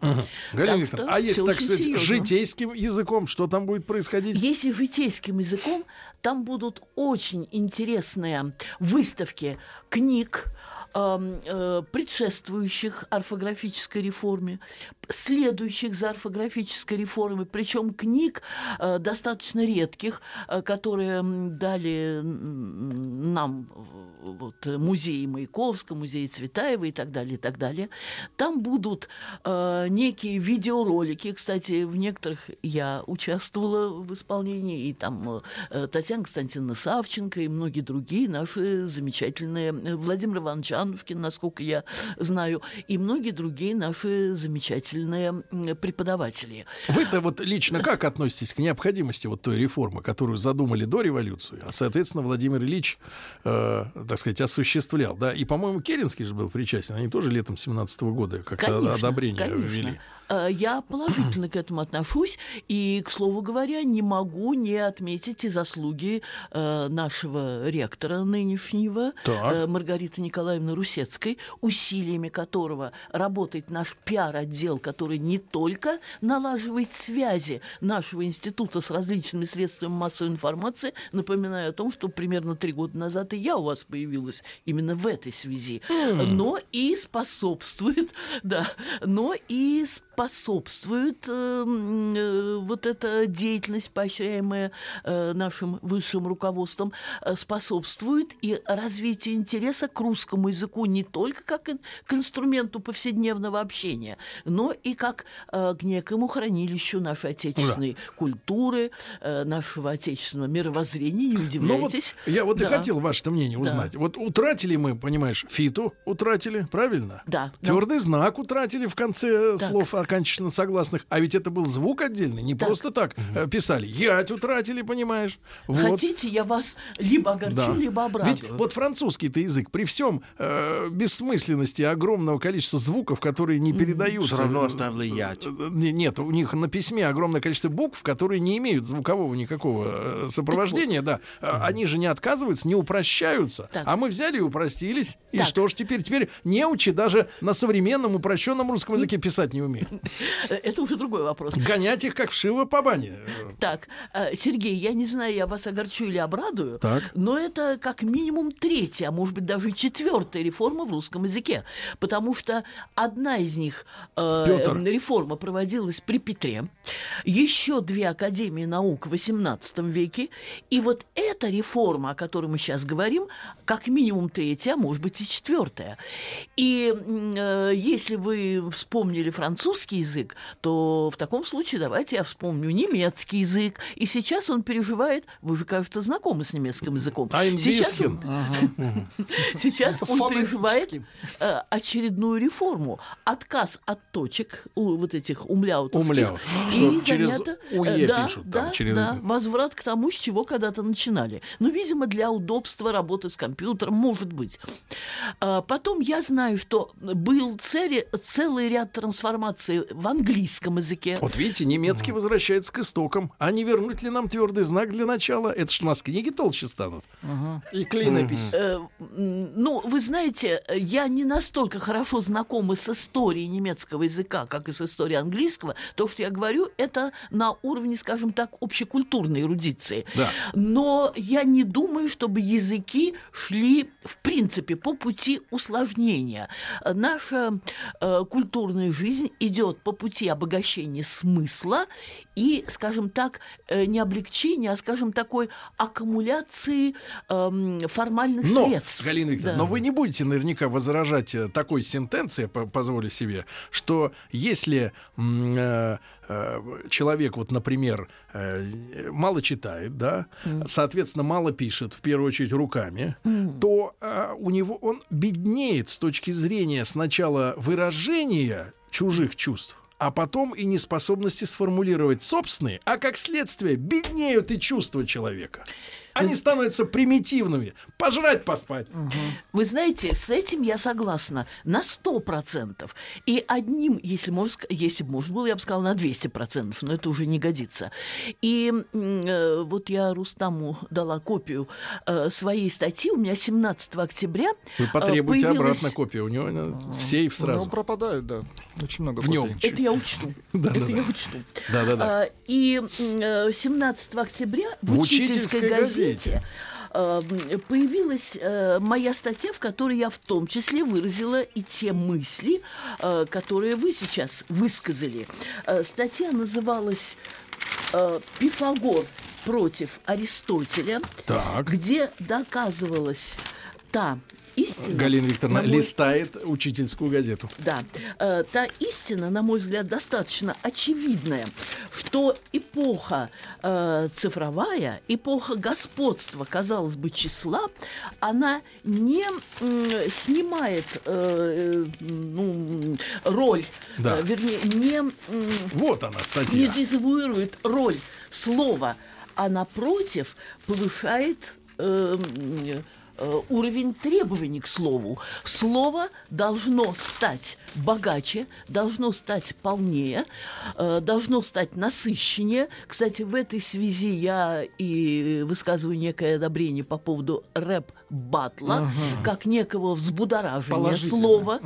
Галина Викторовна, а если, так сказать, серьезно, житейским языком, что там будет происходить? Если житейским языком, там будут очень интересные выставки книг, предшествующих орфографической реформе, следующих за орфографической реформой, причем книг достаточно редких, которые дали нам вот музей Маяковского, музей Цветаева и так далее, и так далее. Там будут некие видеоролики. Кстати, в некоторых я участвовала в исполнении, и там Татьяна Константиновна Савченко и многие другие наши замечательные, Владимир Иванович Аннушкин, насколько я знаю, и многие другие наши замечательные преподаватели. Вы-то вот лично как относитесь к необходимости вот той реформы, которую задумали до революции, а, соответственно, Владимир Ильич, так сказать, осуществлял, да? И, по-моему, Керенский же был причастен, они тоже летом 17-го года как-то одобрение ввели. Я положительно к этому отношусь, и, к слову говоря, не могу не отметить и заслуги нашего ректора нынешнего, Маргариты Николаевны Русецкой, усилиями которого работает наш пиар-отдел, который не только налаживает связи нашего института с различными средствами массовой информации, напоминаю о том, что примерно 3 года назад и я у вас появилась именно в этой связи, но и способствует, да, но и способствует вот эта деятельность, поощряемая нашим высшим руководством, способствует и развитию интереса к русскому языку не только как к инструменту повседневного общения, но и как к некому хранилищу нашей отечественной культуры, нашего отечественного мировоззрения, не удивляйтесь. Вот я вот и хотел ваше мнение узнать. Да. Вот утратили мы, понимаешь, фиту утратили, правильно? Да. Твердый знак утратили в конце слов окончательно согласных, а ведь это был звук отдельный, не просто так писали. Ять утратили, понимаешь? Вот. Хотите, я вас либо огорчу, либо обрадую. Ведь вот французский-то язык при всем бессмысленности огромного количества звуков, которые не передаются. Все равно оставили ять. Нет, у них на письме огромное количество букв, которые не имеют звукового никакого сопровождения, да. Они же не отказываются, не упрощаются. Так. А мы взяли и упростились. Так. И что ж теперь? Теперь неучи даже на современном упрощенном русском языке писать не умеют. Это уже другой вопрос. Гонять их как вшиво по бане. Так, Сергей, я не знаю, я вас огорчу или обрадую, так, но это как минимум третья, а может быть даже четвертая реформа в русском языке, потому что одна из них, реформа, проводилась при Петре, еще две академии наук в XVIII веке, и вот эта реформа, о которой мы сейчас говорим, как минимум третья, а может быть и четвертая. И если вы вспомнили французский язык, то в таком случае давайте я вспомню немецкий язык. И сейчас он переживает... Вы же, кажется, знакомы с немецким языком. Сейчас он переживает очередную реформу. Отказ от точек, вот этих умляутовских. И занято... Возврат к тому, с чего когда-то начинали. Ну, видимо, для удобства работы с компьютером, может быть. Потом я знаю, что был целый ряд трансформаций в английском языке. Вот видите, немецкий возвращается к истокам. А не вернуть ли нам твердый знак для начала? Это ж у нас книги толще станут. И клинопись. Ну, вы знаете, я не настолько хорошо знакома с историей немецкого языка, как и с историей английского. То, что я говорю, это на уровне, скажем так, общекультурной эрудиции. Да. Но я не думаю, чтобы языки шли, в принципе, по пути усложнения. Наша культурная жизнь идет по пути обогащения смысла и, скажем так, не облегчения, а, скажем, такой аккумуляции формальных средств. Галина Викторовна, да, но вы не будете наверняка возражать такой сентенции, позволю себе, что если человек, вот, например, мало читает, да, соответственно, мало пишет, в первую очередь руками, то у него он беднеет с точки зрения сначала выражения чужих чувств, а потом и неспособности сформулировать собственные, а как следствие беднеют и чувства человека. Они становятся примитивными. Пожрать, поспать. Вы знаете, с этим я согласна на 100%. И одним, если бы можно было, я бы сказала, на 200%. Но это уже не годится. И вот я Рустаму дала копию своей статьи. У меня 17 октября Вы потребуете обратно копию. У него в сейф сразу. У него пропадают, да. Очень много копий. Это я учту. И 17 октября в «Учительской газете» появилась моя статья, в которой я в том числе выразила и те мысли, которые вы сейчас высказали. Статья называлась «Пифагор против Аристотеля», где доказывалась та истина, Галина Викторовна листает учительскую газету. Да. Та истина, на мой взгляд, достаточно очевидная, что эпоха цифровая, эпоха господства, казалось бы, числа, она не снимает роль, вернее, вот она, статья. Не дезавуирует роль слова, а напротив повышает уровень требований к слову. Слово должно стать богаче, должно стать полнее, должно стать насыщеннее. Кстати, в этой связи я и высказываю некое одобрение по поводу рэп-баттла, как некого взбудоражения слова,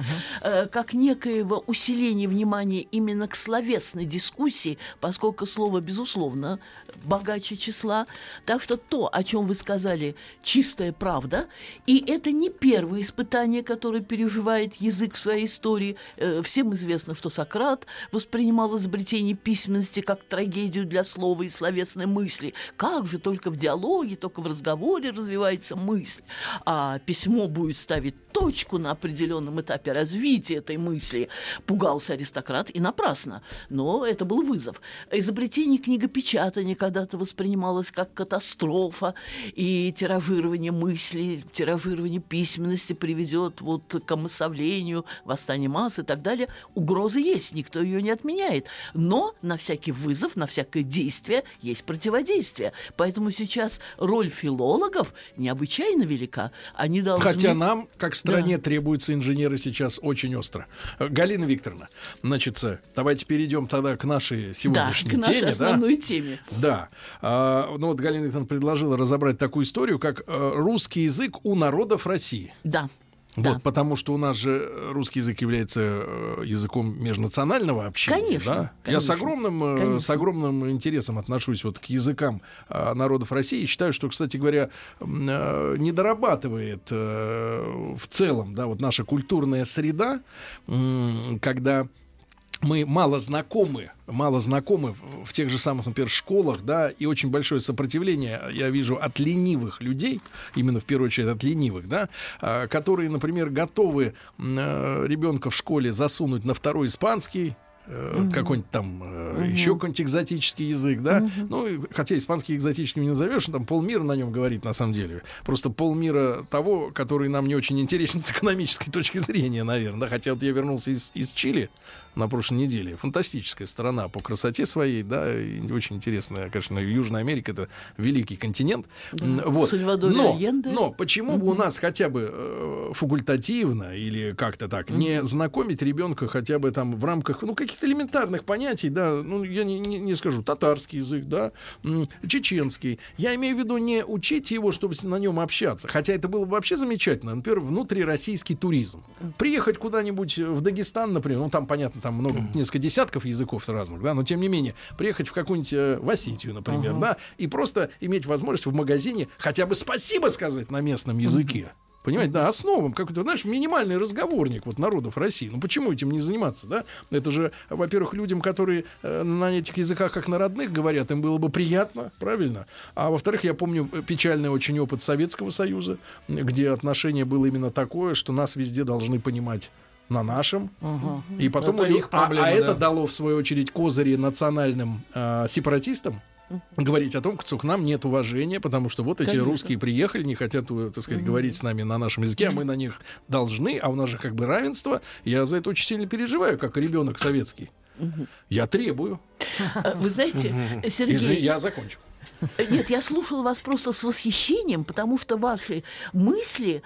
как некоего усиления внимания именно к словесной дискуссии, поскольку слово, безусловно, богаче числа. Так что то, о чем вы сказали, чистая правда. И это не первое испытание, которое переживает язык в своей истории. Всем известно, что Сократ воспринимал изобретение письменности как трагедию для слова и словесной мысли. Как же только в диалоге, только в разговоре развивается мысль, а письмо будет ставить точку на определенном этапе развития этой мысли. Пугался аристократ, и напрасно, но это был вызов. Изобретение книгопечатания когда-то воспринималось как катастрофа, и тиражирование мысли, тиражирование письменности приведет к омассовлению, восстанию масс и так далее. Угроза есть, никто ее не отменяет. Но на всякий вызов, на всякое действие есть противодействие. Поэтому сейчас роль филологов необычайно велика. Они должны... Хотя нам, как стране, требуются инженеры сейчас очень остро. Галина Викторовна, значит, давайте перейдем тогда к нашей сегодняшней теме. Да, к нашей основной теме. Да. Ну вот Галина Викторовна предложила разобрать такую историю, как русский язык у народов России. Да. Вот, да. Потому что у нас же русский язык является языком межнационального общения. Конечно. Да? Конечно. Я с огромным интересом отношусь вот к языкам народов России. И считаю, что, кстати говоря, не дорабатывает в целом, да, вот наша культурная среда, когда мы мало знакомы в тех же самых, например, школах, да, и очень большое сопротивление, я вижу, от ленивых людей, именно в первую очередь от ленивых, да, которые, например, готовы ребенка в школе засунуть на второй испанский, какой-нибудь там еще какой-нибудь экзотический язык, да. Ну, хотя испанский экзотическим не назовешь, там полмира на нем говорит, на самом деле. Просто полмира того, который нам не очень интересен с экономической точки зрения, наверное. Да? Хотя вот я вернулся из Чили на прошлой неделе. Фантастическая страна по красоте своей, да, и очень интересная, конечно, Южная Америка — это великий континент. Да. Вот. Но почему бы у нас хотя бы факультативно или как-то так не знакомить ребенка хотя бы там в рамках, ну, каких-то элементарных понятий, да, ну, я не скажу, татарский язык, да, чеченский. Я имею в виду не учить его, чтобы на нем общаться, хотя это было бы вообще замечательно, например, внутрироссийский туризм. Приехать куда-нибудь в Дагестан, например, ну, там, понятно, там много, несколько десятков языков разных, да, но, тем не менее, приехать в какую-нибудь в Осетию, например, да, и просто иметь возможность в магазине хотя бы спасибо сказать на местном языке. Понимаете, да, основам какой-то, знаешь, минимальный разговорник вот народов России. Ну почему этим не заниматься, да? Это же, во-первых, людям, которые на этих языках как на родных говорят, им было бы приятно, правильно? А во-вторых, я помню печальный очень опыт Советского Союза, где отношение было именно такое, что нас везде должны понимать на нашем. И потом это их проблема, да. Это дало, в свою очередь, козыри национальным сепаратистам. Говорить о том, что к нам нет уважения, потому что вот эти русские приехали, не хотят, так сказать, говорить с нами на нашем языке, а мы на них должны, а у нас же как бы равенство. Я за это очень сильно переживаю, как ребенок советский. Я требую. Вы знаете, Сергей... Я закончу. Нет, я слушала вас просто с восхищением, потому что ваши мысли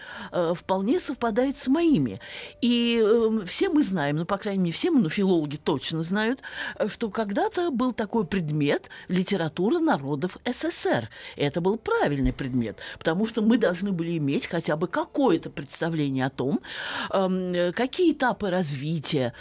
вполне совпадают с моими. И все мы знаем, ну, по крайней мере, все мы, ну, филологи точно знают, что когда-то был такой предмет — литература народов СССР. Это был правильный предмет, потому что мы должны были иметь хотя бы какое-то представление о том, какие этапы развития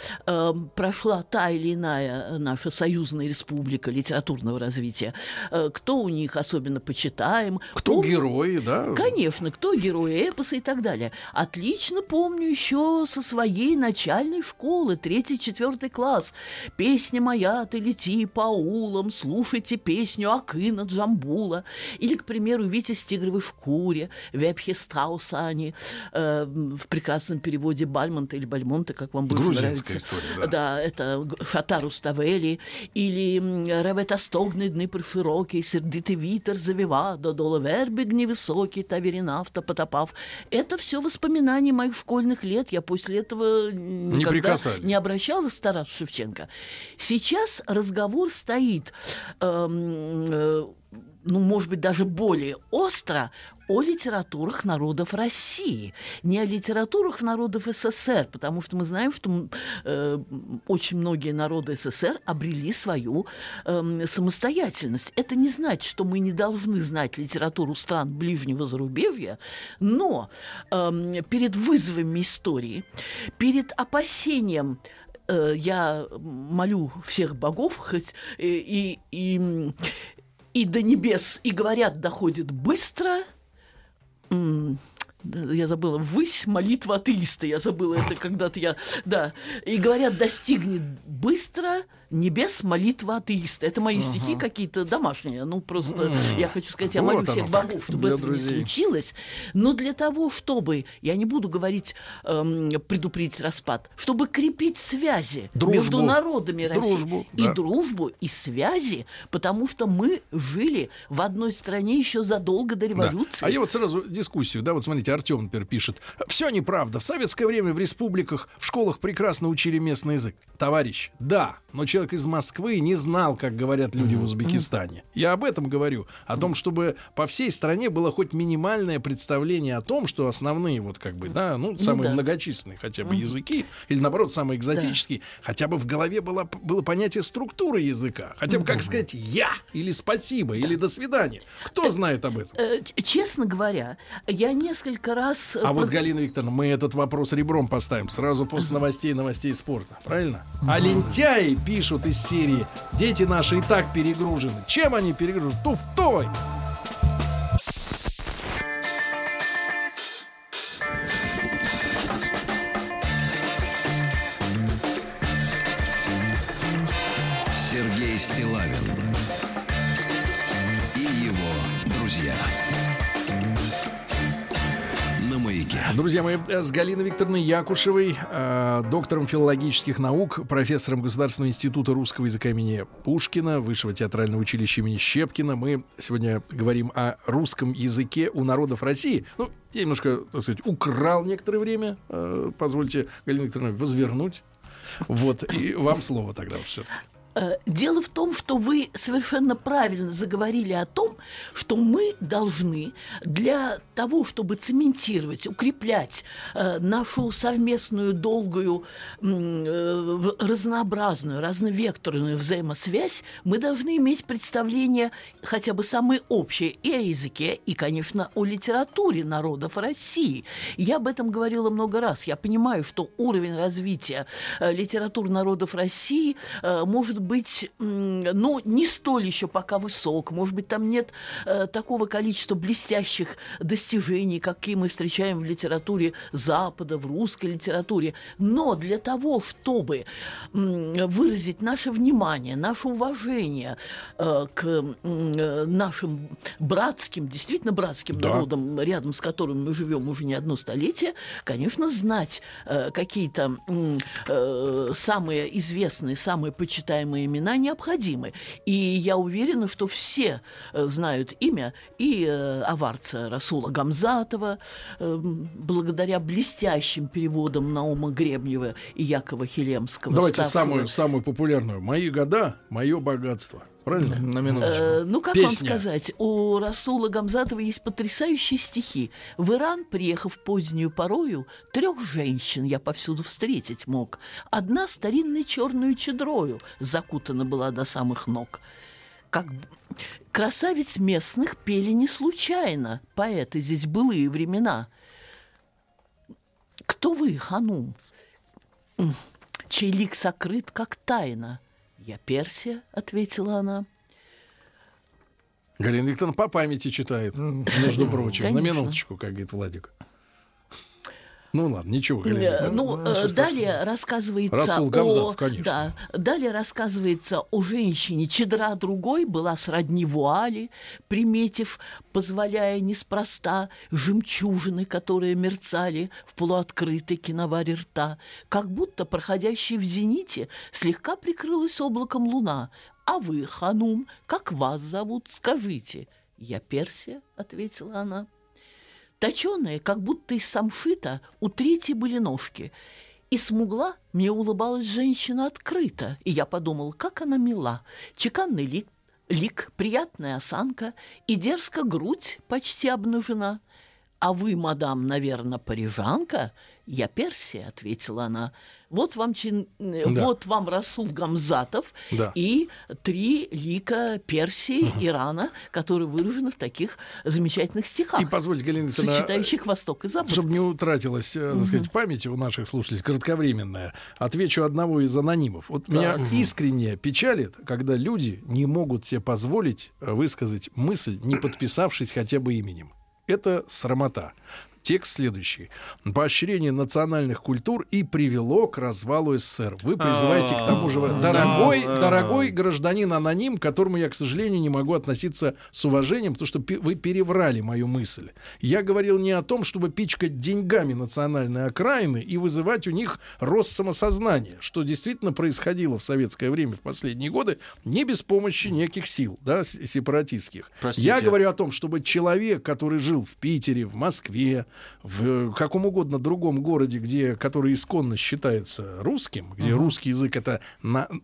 прошла та или иная наша союзная республика литературного развития, кто у них особенно почитаем. Кто герои, да? Конечно, кто герои эпоса и так далее. Отлично помню еще со своей начальной школы, 3-4 класс. «Песня моя, ты лети по улам, слушайте песню Акына Джамбула». Или, к примеру, «Витязь в тигровой шкуре», «Вепхе Страусани», в прекрасном переводе Бальмонта или Бальмонта, как вам будет нравиться. История, да. Да, это «Шатар Уставели», или «Ревета стогны дни приширокие, сердитый витер завива, додоло верби гневысокий, та веринавта потопав». Это все воспоминания моих школьных лет. Я после этого никогда не обращалась к Тарасу Шевченко. Сейчас разговор стоит, ну, может быть, даже более остро, о литературах народов России, не о литературах народов СССР, потому что мы знаем, что очень многие народы СССР обрели свою самостоятельность. Это не значит, что мы не должны знать литературу стран ближнего зарубежья, но перед вызовами истории, перед опасением, я молю всех богов, хоть и до небес, и говорят, доходит быстро. Я забыла, «Ввысь молитва атеиста». Я забыла это когда-то. Да. И говорят, достигнет быстро небес молитва атеиста. Это мои стихи какие-то домашние. Ну, просто я хочу сказать, я молю всех богов, чтобы это не случилось. Но для того, чтобы, я не буду говорить предупредить распад, чтобы крепить связи между народами России. И дружбу, и связи, потому что мы жили в одной стране еще задолго до революции. А я вот сразу дискуссию, да, вот смотрите, Артём, например, пишет: «Все неправда. В советское время в республиках, в школах прекрасно учили местный язык». Товарищ, да, но человек из Москвы не знал, как говорят люди в Узбекистане. Я об этом говорю. О том, чтобы по всей стране было хоть минимальное представление о том, что основные, вот как бы, да, ну, самые многочисленные хотя бы языки, или наоборот, самые экзотические, хотя бы в голове было понятие структуры языка. Хотя бы, как сказать, «я» или «спасибо», или «до свидания». Кто знает об этом? Честно говоря, я несколько несколько раз... вот, Галина Викторовна, мы этот вопрос ребром поставим сразу после новостей спорта. Правильно? А лентяи пишут из серии: дети наши и так перегружены. Чем они перегружены? Туфтой! Сергей Стиллавин и его друзья. Друзья мои, с Галиной Викторовной Якушевой, доктором филологических наук, профессором Государственного института русского языка имени Пушкина, Высшего театрального училища имени Щепкина, мы сегодня говорим о русском языке у народов России. Ну, я немножко, так сказать, украл некоторое время. Позвольте, Галина Викторовна, возвернуть. Вот, и вам слово тогда вот все-таки. Дело в том, что вы совершенно правильно заговорили о том, что мы должны для того, чтобы цементировать, укреплять нашу совместную, долгую, разнообразную, разновекторную взаимосвязь, мы должны иметь представление хотя бы самое общее и о языке, и, конечно, о литературе народов России. Я об этом говорила много раз. Я понимаю, что уровень развития литературы народов России может быть, ну, не столь еще пока высок, может быть, там нет такого количества блестящих достижений, какие мы встречаем в литературе Запада, в русской литературе. Но для того, чтобы выразить наше внимание, наше уважение к нашим братским, действительно братским народам, рядом с которым мы живем уже не одно столетие, конечно, знать какие-то самые известные, самые почитаемые имена необходимы. И я уверена, что все знают имя и аварца Расула Гамзатова, благодаря блестящим переводам Наума Гребнева и Якова Хилемского. Давайте самую популярную. «Мои года, мое богатство». Правильно? На минуточку. Ну, как вам сказать, у Расула Гамзатова есть потрясающие стихи. В Иран, приехав позднюю порою, трех женщин я повсюду встретить мог. Одна старинной черную чадрою закутана была до самых ног. Как красавиц местных пели не случайно, поэты здесь былые времена. Кто вы, ханум, чей лик сокрыт, как тайна? «Я Персия», — ответила она. Галина Викторовна по памяти читает, между прочим. Конечно. На минуточку, как говорит Владик. Ну ладно, ничего. Далее рассказывается о... Да, далее рассказывается о женщине. Чедра другой была сродни вуали, приметив, позволяя неспроста, жемчужины, которые мерцали в полуоткрытой киноваре рта, как будто проходящей в зените слегка прикрылась облаком луна. «А вы, ханум, как вас зовут, скажите?» «Я Персия», — ответила она. Точёные, как будто из самшита, у третьей были ножки. И смугла мне улыбалась женщина открыто, и я подумал, как она мила. Чеканный лик, приятная осанка, и дерзко грудь почти обнажена. «А вы, мадам, наверное, парижанка?» «Я Персия», — ответила она. «Вот вам, вот вам Расул Гамзатов и три лика Персии, Ирана, которые выражены в таких замечательных стихах, и, позвольте, Галина, сочетающих Восток и Запад». Чтобы не утратилась, так сказать, память у наших слушателей кратковременная, отвечу одного из анонимов. Вот меня искренне печалит, когда люди не могут себе позволить высказать мысль, не подписавшись хотя бы именем. Это срамота. Текст следующий. Поощрение национальных культур и привело к развалу СССР. Вы призываете к тому же... Дорогой гражданин аноним, к которому я, к сожалению, не могу относиться с уважением, потому что вы переврали мою мысль. Я говорил не о том, чтобы пичкать деньгами национальные окраины и вызывать у них рост самосознания, что действительно происходило в советское время в последние годы не без помощи неких сил, да, сепаратистских. Простите. Я говорю о том, чтобы человек, который жил в Питере, в Москве, в каком угодно другом городе, который исконно считается русским, где русский язык — это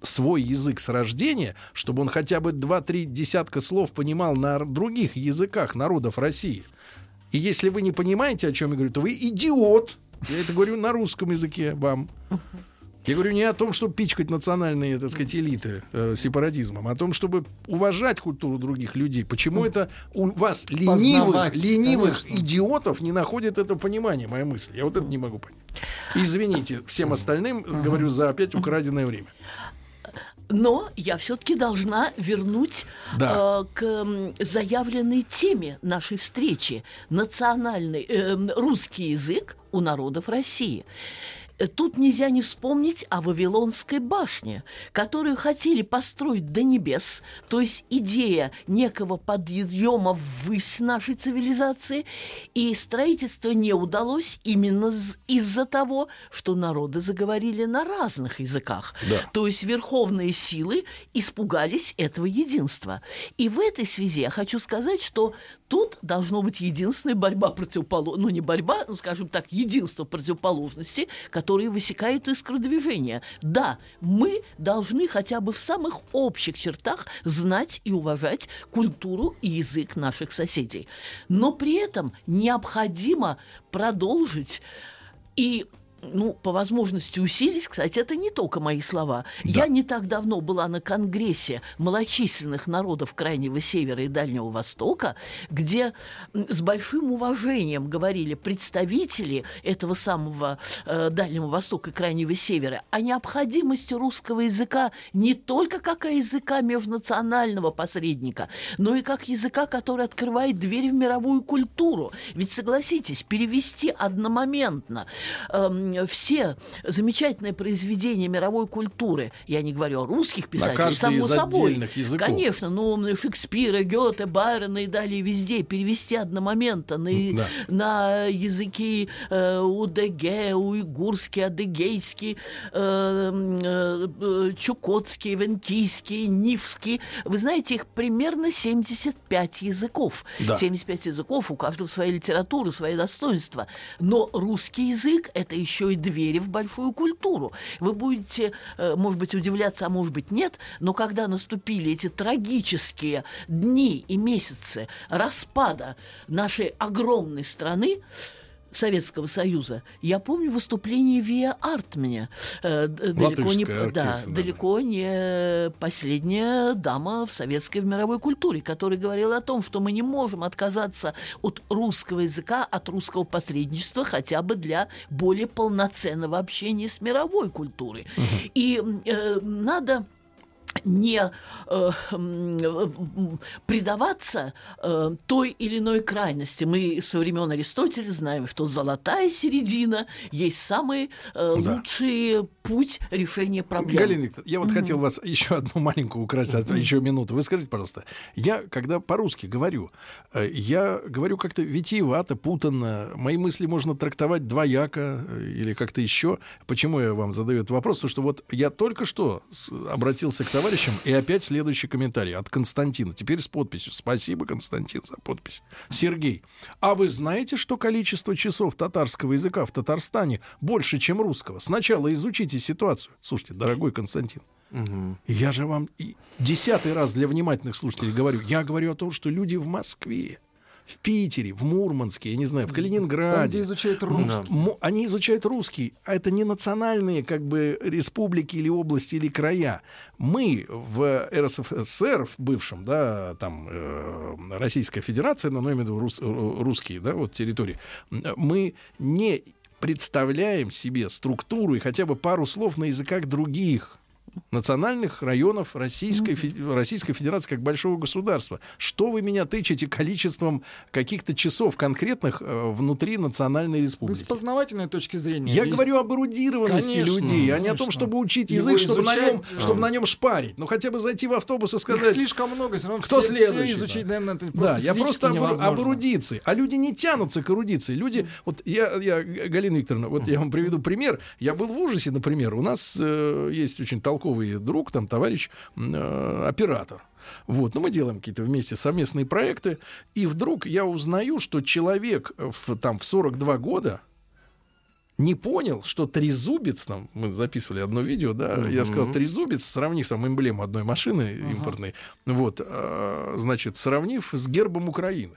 свой язык с рождения, чтобы он хотя бы 2-3 десятка слов понимал на других языках народов России. И если вы не понимаете, о чем я говорю, то вы идиот. Я это говорю на русском языке вам. Я говорю не о том, чтобы пичкать национальные, так сказать, элиты сепаратизмом, а о том, чтобы уважать культуру других людей. Почему это у вас, ленивых идиотов, не находит это понимание, моя мысль? Я вот это не могу понять. Извините всем остальным, говорю, за опять украденное время. Но я все-таки должна вернуть к заявленной теме нашей встречи. Национальный русский язык у народов России. Тут нельзя не вспомнить о Вавилонской башне, которую хотели построить до небес, то есть идея некого подъема ввысь нашей цивилизации, и строительство не удалось именно из-за того, что народы заговорили на разных языках. Да. То есть верховные силы испугались этого единства. И в этой связи я хочу сказать, что тут должно быть единственная борьба противоположности, ну не борьба, ну скажем так, единство противоположности, которые высекают искру движения. Да, мы должны хотя бы в самых общих чертах знать и уважать культуру и язык наших соседей. Но при этом необходимо продолжить и, ну, по возможности усилить, кстати, это не только мои слова. Да. Я не так давно была на конгрессе малочисленных народов Крайнего Севера и Дальнего Востока, где с большим уважением говорили представители этого самого Дальнего Востока и Крайнего Севера о необходимости русского языка не только как языка межнационального посредника, но и как языка, который открывает двери в мировую культуру. Ведь, согласитесь, перевести одномоментно все замечательные произведения мировой культуры, я не говорю о русских писателях, само собой, конечно, но Шекспира, Гёте, Байрона и далее везде перевести одномоментно на языки удеге, уйгурский, адыгейский, чукотский, венкийский, нивский. Вы знаете, их примерно 75 языков. Да. 75 языков, у каждого своя литература, свои достоинства. Но русский язык — это еще и двери в большую культуру. Вы будете, может быть, удивляться, а может быть, нет, но когда наступили эти трагические дни и месяцы распада нашей огромной страны, Советского Союза, я помню выступление Виа Артминя, далеко не последняя дама в советской и в мировой культуре, которая говорила о том, что мы не можем отказаться от русского языка, от русского посредничества хотя бы для более полноценного общения с мировой культурой. Uh-huh. И надо не предаваться той или иной крайности. Мы со времен Аристотеля знаем, что золотая середина есть самый лучший путь решения проблем. Галина Викторовна, я вот хотел вас еще одну маленькую украсть, еще минуту. Вы скажите, пожалуйста, я, когда по-русски говорю, я говорю как-то витиевато, путанно, мои мысли можно трактовать двояко или как-то еще. Почему я вам задаю этот вопрос? Потому что вот я только что обратился к товарищам, и опять следующий комментарий от Константина. Теперь с подписью. Спасибо, Константин, за подпись. Сергей, а вы знаете, что количество часов татарского языка в Татарстане больше, чем русского? Сначала изучите ситуацию. Слушайте, дорогой Константин, я же вам и 10-й раз для внимательных слушателей говорю. Я говорю о том, что люди в Москве, в Питере, в Мурманске, я не знаю, в Калининграде. Там, где изучают русский. Они изучают русский. А это не национальные как бы республики или области или края. Мы в РСФСР, в бывшем, да, там Российская Федерация, но я имею в виду русские, да, вот территории, мы не представляем себе структуру и хотя бы пару слов на языках других национальных районов Российской Федерации как большого государства. Что вы меня тычете количеством каких-то часов конкретных внутри национальной республики? С познавательной точки зрения. Я говорю об эрудированности людей, а не о том, чтобы учить язык, чтобы на нем шпарить. Ну, хотя бы зайти в автобус и сказать... Их слишком много, все равно все изучить, наверное, это просто физически невозможно. Я просто об эрудиции. А люди не тянутся к эрудиции. Люди... Вот я, Галина Викторовна, вот я вам приведу пример. Я был в ужасе, например. У нас есть очень толковый друг, там, товарищ, оператор. Вот, но мы делаем какие-то вместе совместные проекты, и вдруг я узнаю, что человек в 42 года не понял, что трезубец, там, мы записывали одно видео, да, я сказал трезубец, сравнив там эмблему одной машины импортной, вот, значит, сравнив с гербом Украины.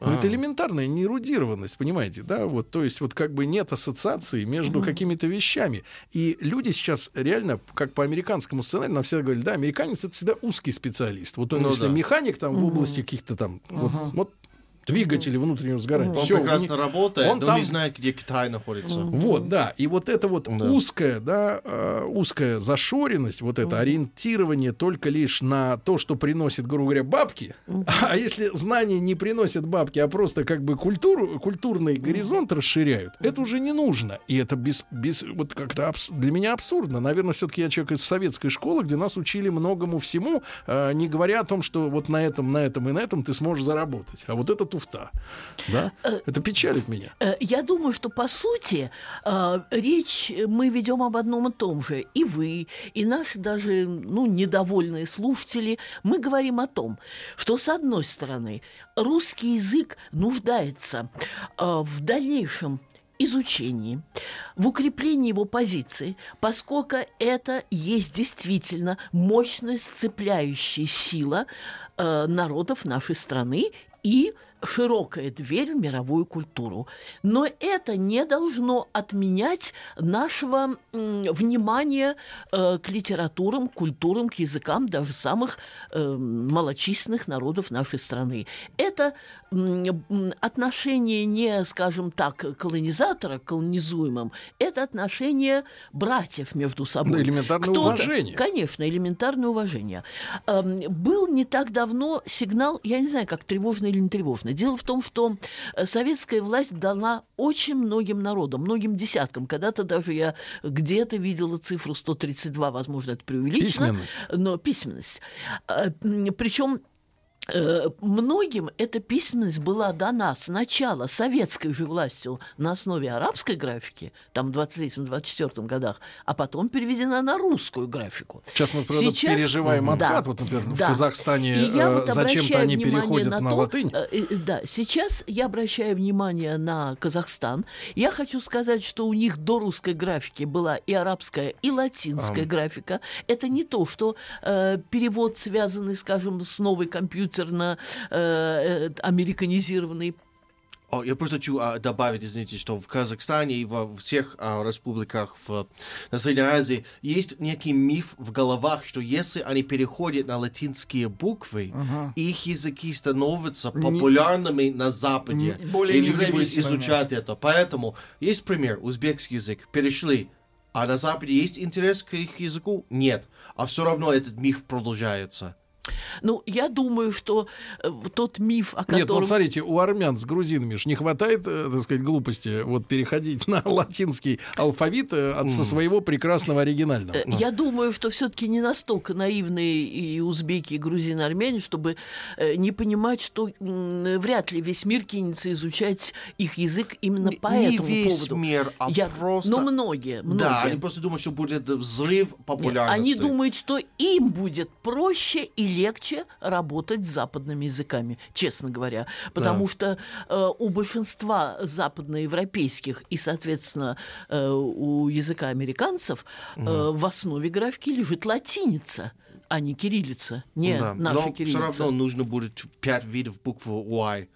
Но это элементарная неэрудированность, понимаете, да? Вот, то есть вот как бы нет ассоциации между какими-то вещами. И люди сейчас реально, как по американскому сценарию, нам все говорят, да, американец — это всегда узкий специалист. Вот он, если механик там в области каких-то там... Вот, двигатели внутреннего сгорания. Он всё, прекрасно работает, он там... не знает, где Китай находится. Вот, да. И вот эта вот узкая, да, узкая зашоренность, вот это ориентирование только лишь на то, что приносит, грубо говоря, бабки. А если знания не приносят бабки, а просто как бы культурный горизонт расширяют, это уже не нужно. И это вот как-то для меня абсурдно. Наверное, все-таки я человек из советской школы, где нас учили многому всему, не говоря о том, что вот на этом ты сможешь заработать. А вот это туфта. Да? Это печалит меня. Я думаю, что, по сути, речь мы ведем об одном и том же. И вы, и наши даже недовольные слушатели. Мы говорим о том, что, с одной стороны, русский язык нуждается в дальнейшем изучении, в укреплении его позиций, поскольку это есть действительно мощная сцепляющая сила народов нашей страны и широкая дверь в мировую культуру. Но это не должно отменять нашего внимания к литературам, культурам, к языкам даже самых малочисленных народов нашей страны. Это отношение не, скажем так, колонизатора к колонизуемым, это отношение братьев между собой. Да, элементарное уважение. Конечно, элементарное уважение. Был не так давно сигнал, я не знаю, как тревожный или не тревожный. Дело в том, что советская власть дала очень многим народам, многим десяткам. Когда-то даже я где-то видела цифру 132, возможно, это преувеличено. Письменность. Но письменность. Причем многим эта письменность была дана сначала советской же властью на основе арабской графики, там в 23-24 годах, а потом переведена на русскую графику. Сейчас мы, правда, переживаем откат. Да, вот, например, в Казахстане вот зачем-то они переходят на латынь. Да, сейчас я обращаю внимание на Казахстан. Я хочу сказать, что у них до русской графики была и арабская, и латинская графика. Это не то, что перевод, связанный, скажем, с новой компьютерной, американизированный. Я просто хочу добавить, извините, что в Казахстане и во всех республиках на Средней Азии есть некий миф в головах, что если они переходят на латинские буквы, их языки становятся популярными на Западе. И люди будут изучать это. Поэтому есть пример. Узбекский язык. Перешли. А на Западе есть интерес к их языку? Нет. А все равно этот миф продолжается. Я думаю, что тот миф, о котором... Нет, смотрите, у армян с грузинами же не хватает, так сказать, глупости переходить на латинский алфавит со своего прекрасного оригинального. Я думаю, что все-таки не настолько наивные и узбеки, и грузины, и армяне, чтобы не понимать, что вряд ли весь мир кинется изучать их язык именно по этому поводу. Не весь мир, а просто... Но многие. Да, они просто думают, что будет взрыв популярности. Они думают, что им будет проще и легче работать с западными языками, честно говоря. Потому что у большинства западноевропейских и, соответственно, у языка американцев в основе графики лежит латиница, а не кириллица. Наша кириллица. Но все равно нужно будет 5 видов буквы Y,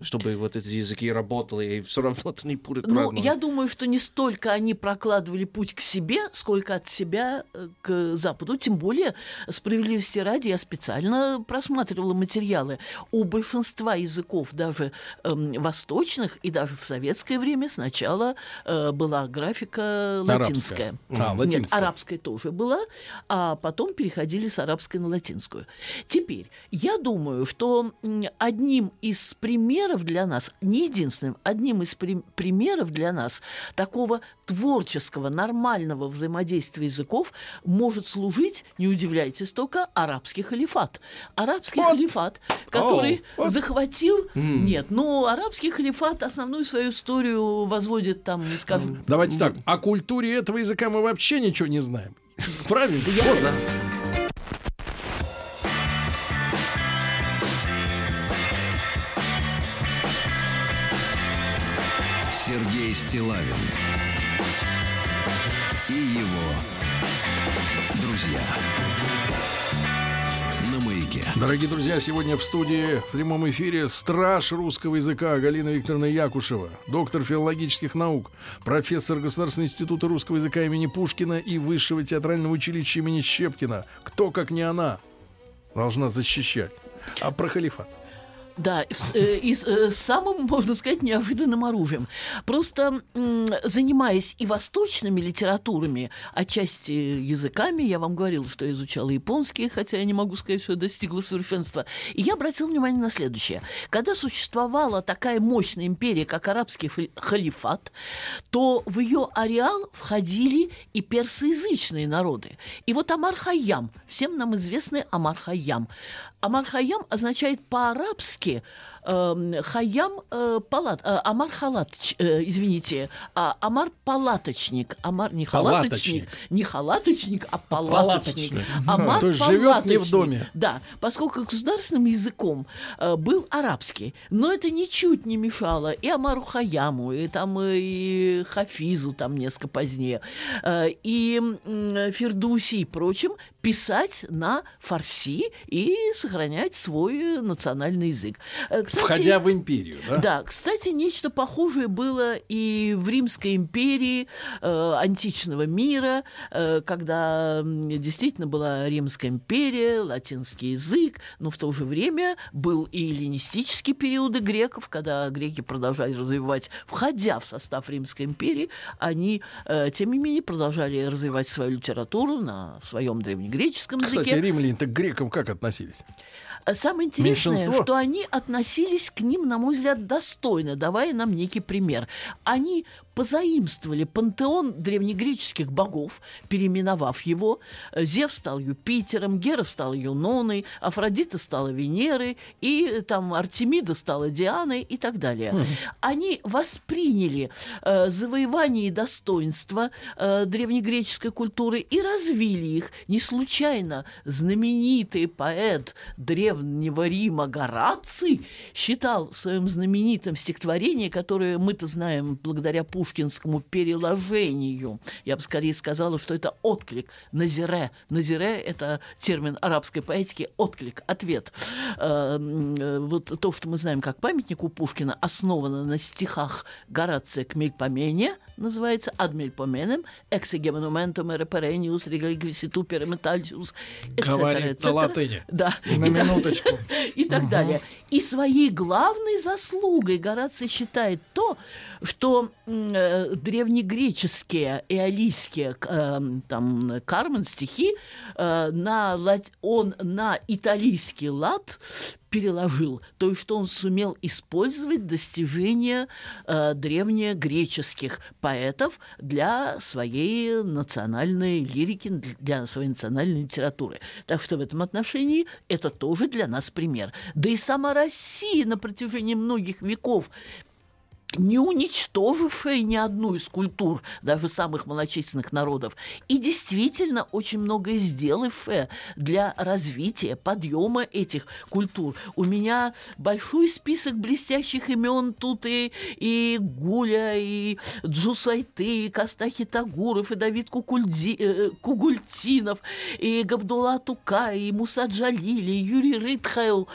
чтобы вот эти языки работали, и все равно это не будет родным. Я думаю, что не столько они прокладывали путь к себе, сколько от себя к Западу. Тем более, справедливости ради, я специально просматривала материалы. У большинства языков, даже восточных, и даже в советское время сначала была графика латинская. Нет, арабская тоже была, а потом переходили с арабской на латинскую. Теперь, я думаю, что одним из примеров для нас, не единственным, одним из примеров для нас такого творческого, нормального взаимодействия языков может служить, не удивляйтесь только, арабский халифат. Арабский халифат, который захватил... арабский халифат основную свою историю возводит там, скажем... Давайте так, о культуре этого языка мы вообще ничего не знаем. Правильно? Сергей Стиллавин и его друзья на Маяке. Петербурге. Дорогие друзья, сегодня в студии в прямом эфире страж русского языка Галина Викторовна Якушева, доктор филологических наук, профессор Государственного института русского языка имени Пушкина и Высшего театрального училища имени Щепкина. Кто, как не она, должна защищать? А про халифат? Да, и самым, можно сказать, неожиданным оружием. Просто занимаясь и восточными литературами, отчасти языками, я вам говорила, что я изучала японский, хотя я не могу сказать, что я достигла совершенства. И я обратила внимание на следующее. Когда существовала такая мощная империя, как арабский халифат, то в ее ареал входили и персоязычные народы. И вот Омар Хайям, всем нам известный Омар Хайям. Омар Хайям означает по-арабски Омар Палаточник. Омар не халаточник, а палаточник. Омар то есть живет не в доме. Да, поскольку государственным языком был арабский. Но это ничуть не мешало и Омару Хайяму, и там и Хафизу, там несколько позднее, и Фердуси и прочим писать на фарси и сохранять свой национальный язык. Кстати, входя в империю, да? Да, кстати, нечто похожее было и в Римской империи античного мира, когда действительно была Римская империя, латинский язык, но в то же время был и эллинистический период греков, когда греки продолжали развивать, входя в состав Римской империи, они, тем не менее, продолжали развивать свою литературу на своем древнегреческом языке. Кстати, римляне-то к грекам как относились? Самое интересное, что они относились к ним, на мой взгляд, достойно, давая нам некий пример. Они позаимствовали пантеон древнегреческих богов, переименовав его. Зевс стал Юпитером, Гера стал Юноной, Афродита стала Венерой, и там Артемида стала Дианой и так далее. Они восприняли завоевание и достоинство древнегреческой культуры и развили их. Не случайно знаменитый поэт Древнего Рима Гораций считал в своем знаменитом стихотворении, которое мы-то знаем благодаря пушкинскому переложению. Я бы скорее сказала, что это отклик. Назире. Назире – это термин арабской поэтики. Отклик, ответ. Вот то, что мы знаем как памятник у Пушкина, основано на стихах Горация к Мельпомене, называется «Ad Мельпоменем», «Эксегемонументум эреперениус регвиситу переметальсиус», говорит на латыни. Да. На минуточку. И так далее. И своей главной заслугой Гораций считает то, что древнегреческие, эолийские там, кармен, стихи он на италийский лад переложил, то есть что он сумел использовать достижения древнегреческих поэтов для своей национальной лирики, для своей национальной литературы. Так что в этом отношении это тоже для нас пример. Да и сама Россия на протяжении многих веков, не уничтожившая ни одну из культур, даже самых малочисленных народов, и действительно очень многое сделавшая для развития, подъема этих культур. У меня большой список блестящих имен тут и Гуля, и Джусайты, и Кастахи Тагуров, и Давид Кугультинов, и Габдулла Тукай, и Муса Джалили, и Юрий Рытхайл.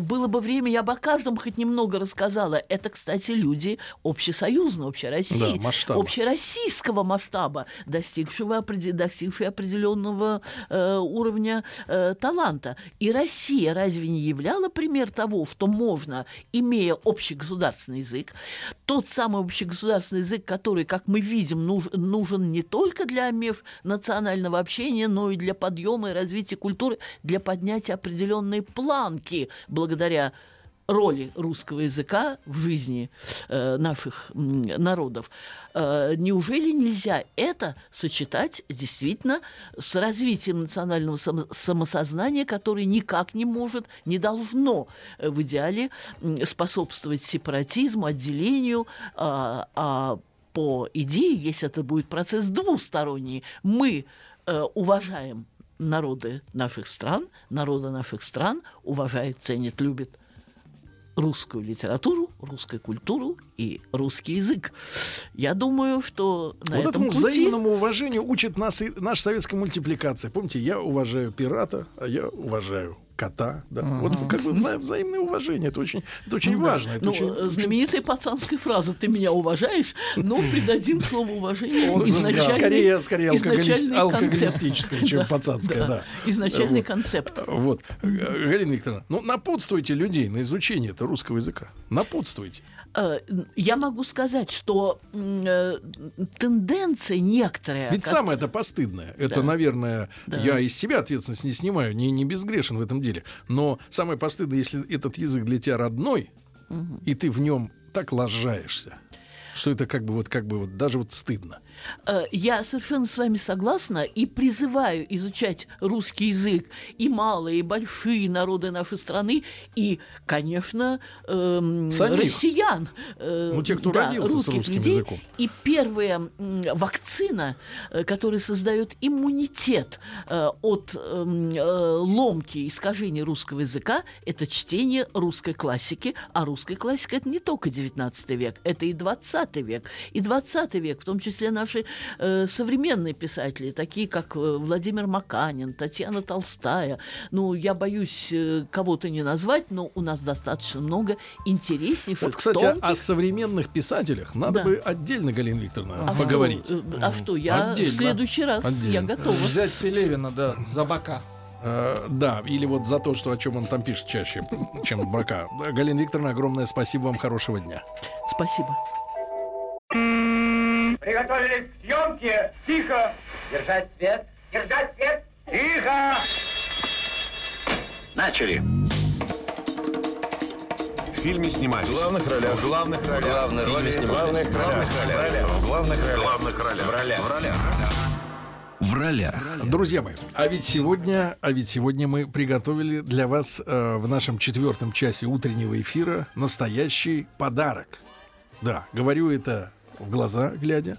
Было бы время, я бы о каждом хоть немного рассказала. Это, кстати, люди общесоюзного, общероссийского масштаба, достигшего определенного уровня таланта. И Россия разве не являла пример того, что можно, имея общегосударственный язык, тот самый общегосударственный язык, который, как мы видим, нужен не только для межнационального общения, но и для подъема и развития культуры, для поднятия определенной планки благодаря роли русского языка в жизни наших народов. Неужели нельзя это сочетать действительно с развитием национального самосознания, которое никак не может, не должно в идеале способствовать сепаратизму, отделению, по идее, если это будет процесс двусторонний, мы уважаем народы наших стран уважают, ценят, любят русскую литературу, русскую культуру и русский язык. Я думаю, что на вот этом пути... взаимному уважению учит нас и наша советская мультипликация. Помните, я уважаю пирата, а я уважаю кота. Да? Вот как бы взаимное уважение. Это очень важно. Это знаменитая пацанская фраза «ты меня уважаешь», но придадим слово уважению скорее алкоголистическое, чем пацанское. Изначальный концепт. Галина Викторовна, напутствуйте людей на изучение этого русского языка. Напутствуйте. Я могу сказать, что тенденция некоторая... Ведь самое это постыдное. Это, наверное, я из себя ответственность не снимаю, не безгрешен в этом деле. Но самое постыдное, если этот язык для тебя родной, и ты в нем так лажаешься, что это даже стыдно. Я совершенно с вами согласна и призываю изучать русский язык и малые, и большие народы нашей страны, и, конечно, россиян, те, кто родился русских с русским людей, языком. И первая вакцина, которая создает иммунитет от ломки, искажения русского языка, это чтение русской классики. А русская классика — это не только 19 век, это и 20 век. И 20 век, в том числе наши современные писатели, такие как Владимир Маканин, Татьяна Толстая. Я боюсь кого-то не назвать, но у нас достаточно много интереснейших, тонких... о современных писателях надо бы отдельно, Галина Викторовна, поговорить. Я отдельно, в следующий раз я готова. Взять Пелевина, за бока. Или за то, о чем он там пишет чаще, чем бока. Галина Викторовна, огромное спасибо вам, хорошего дня. Спасибо. Приготовились к съемке. Тихо. Держать свет. Держать свет. Тихо. Начали. В фильме снимались. В главных ролях. В главных ролях. Главные роли снимались. В главных ролях. В главных ролях. В ролях. В ролях. В ролях. Друзья мои, а ведь сегодня мы приготовили для вас в нашем 4-м часе утреннего эфира настоящий подарок. Да, говорю это в глаза глядя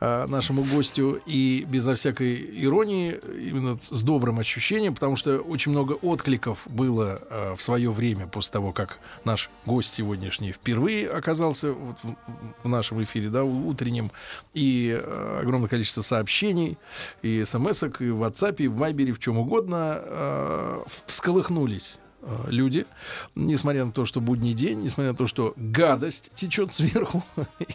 нашему гостю и безо всякой иронии, именно с добрым ощущением, потому что очень много откликов было в свое время после того, как наш гость сегодняшний впервые оказался в нашем эфире, утреннем, и огромное количество сообщений, и смс-ок, и в WhatsApp, и в Viber, в чем угодно всколыхнулись люди, несмотря на то, что будний день, несмотря на то, что гадость течет сверху,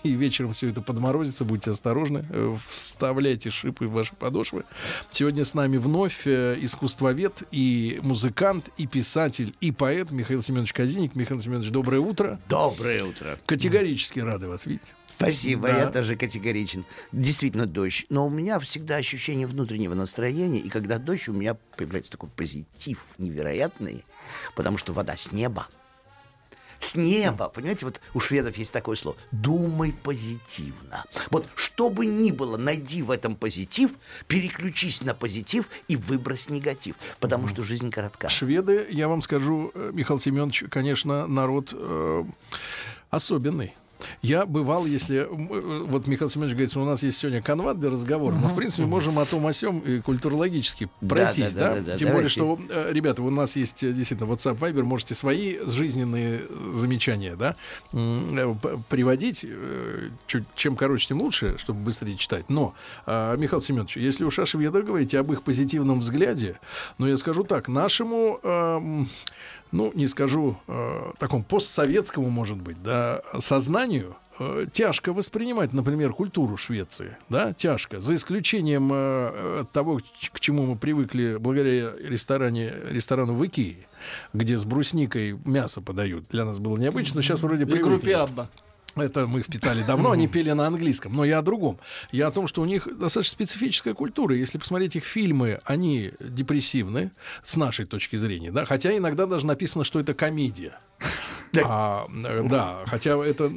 и вечером все это подморозится, будьте осторожны, вставляйте шипы в ваши подошвы. Сегодня с нами вновь искусствовед и музыкант, и писатель, и поэт Михаил Семенович Казиник. Михаил Семенович, доброе утро. Доброе утро. Категорически рады вас видеть. Спасибо, да. Я тоже категоричен. Действительно дождь, но у меня всегда ощущение внутреннего настроения, и когда дождь, у меня появляется такой позитив невероятный, потому что вода с неба. С неба, понимаете, у шведов есть такое слово. Думай позитивно. Что бы ни было, найди в этом позитив, переключись на позитив и выбрось негатив, потому что жизнь коротка. Шведы, я вам скажу, Михаил Семенович, конечно, народ особенный. Я бывал, если... Михаил Семенович говорит, что у нас есть сегодня канват для разговора, но, в принципе, можем о том, о сём и культурологически пройтись, да? Тем более, что, ребята, у нас есть действительно WhatsApp, Viber, можете свои жизненные замечания, приводить. Чем короче, тем лучше, чтобы быстрее читать. Но, Михаил Семенович, если уж о шведах говорите, об их позитивном взгляде, я скажу так, нашему... не скажу такому постсоветскому, может быть, сознанию тяжко воспринимать, например, культуру Швеции, тяжко, за исключением того, к чему мы привыкли благодаря ресторану в Икее, где с брусникой мясо подают. Для нас было необычно, но сейчас вроде привыкли. Крупиабба. Это мы впитали давно, они пели на английском. Но я о другом. Я о том, что у них достаточно специфическая культура. Если посмотреть их фильмы, они депрессивны, с нашей точки зрения. Хотя иногда даже написано, что это комедия. Хотя это,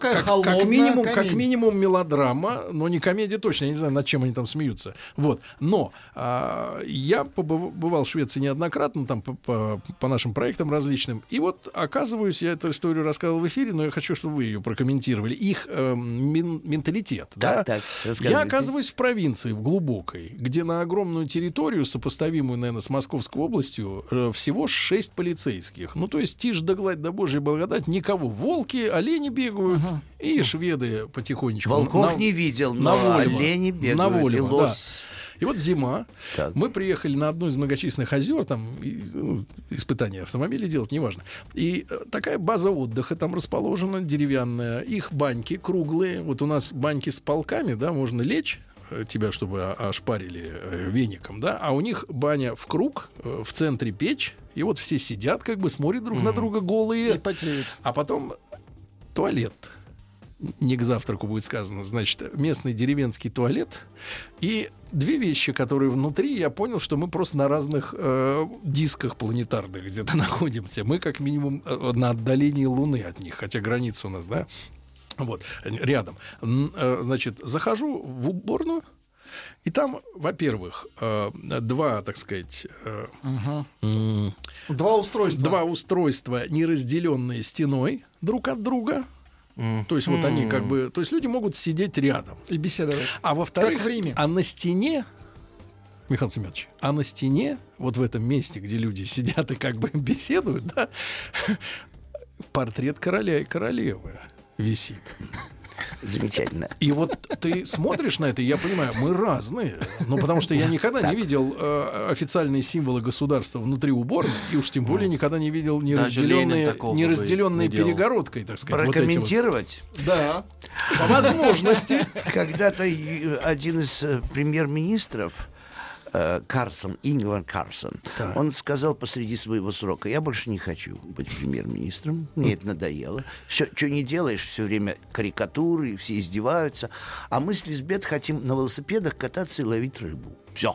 как минимум мелодрама, но не комедия точно. Я не знаю, над чем они там смеются. Но я побывал в Швеции неоднократно, там по нашим проектам различным. И оказываюсь, я эту историю рассказывал в эфире, но я хочу, чтобы вы ее прокомментировали. Их менталитет. Я оказываюсь в провинции, в глубокой, где на огромную территорию, сопоставимую, наверное, с Московской областью, всего 6 полицейских. То есть тишь да гладь да божья благодать, никого. Волки, олени бегают, и шведы потихонечку. Волков не видел, но олени бегают, и лось. И вот зима. Так. Мы приехали на одну из многочисленных озер, там испытания автомобилей делать, неважно. И такая база отдыха там расположена, деревянная. Их баньки круглые. Вот у нас баньки с полками, да, можно лечь, тебя, чтобы ошпарили веником, да, а у них баня в круг, в центре печь, и вот все сидят, как бы смотрят друг на друга голые. И потеют. А потом туалет. Не к завтраку будет сказано. Значит, местный деревенский туалет. И две вещи, которые внутри, я понял, что мы просто на разных дисках планетарных где-то находимся. Мы как минимум на отдалении Луны от них, хотя граница у нас, да, вот, рядом. Значит, захожу в уборную, и там, во-первых, два, так сказать... Два устройства. Два устройства, неразделенные стеной друг от друга. То есть вот они как бы... То есть люди могут сидеть рядом. И беседовать. А во-вторых, как в Риме. А на стене... Михаил Семенович, а на стене, вот в этом месте, где люди сидят и как бы беседуют, да, портрет короля и королевы висит. Замечательно. И вот ты смотришь на это, и я понимаю, мы разные. Ну, потому что я никогда не видел официальные символы государства внутри уборной, и уж тем более никогда не видел неразделенные перегородкой, так сказать. Прокомментировать? Вот вот. Да. По возможности. Когда-то один из премьер-министров, Ингвар Карсон, так, он сказал посреди своего срока: я больше не хочу быть премьер-министром, мне это надоело. Все, что не делаешь, все время карикатуры, все издеваются. А мы с Лизбет хотим на велосипедах кататься и ловить рыбу. Все.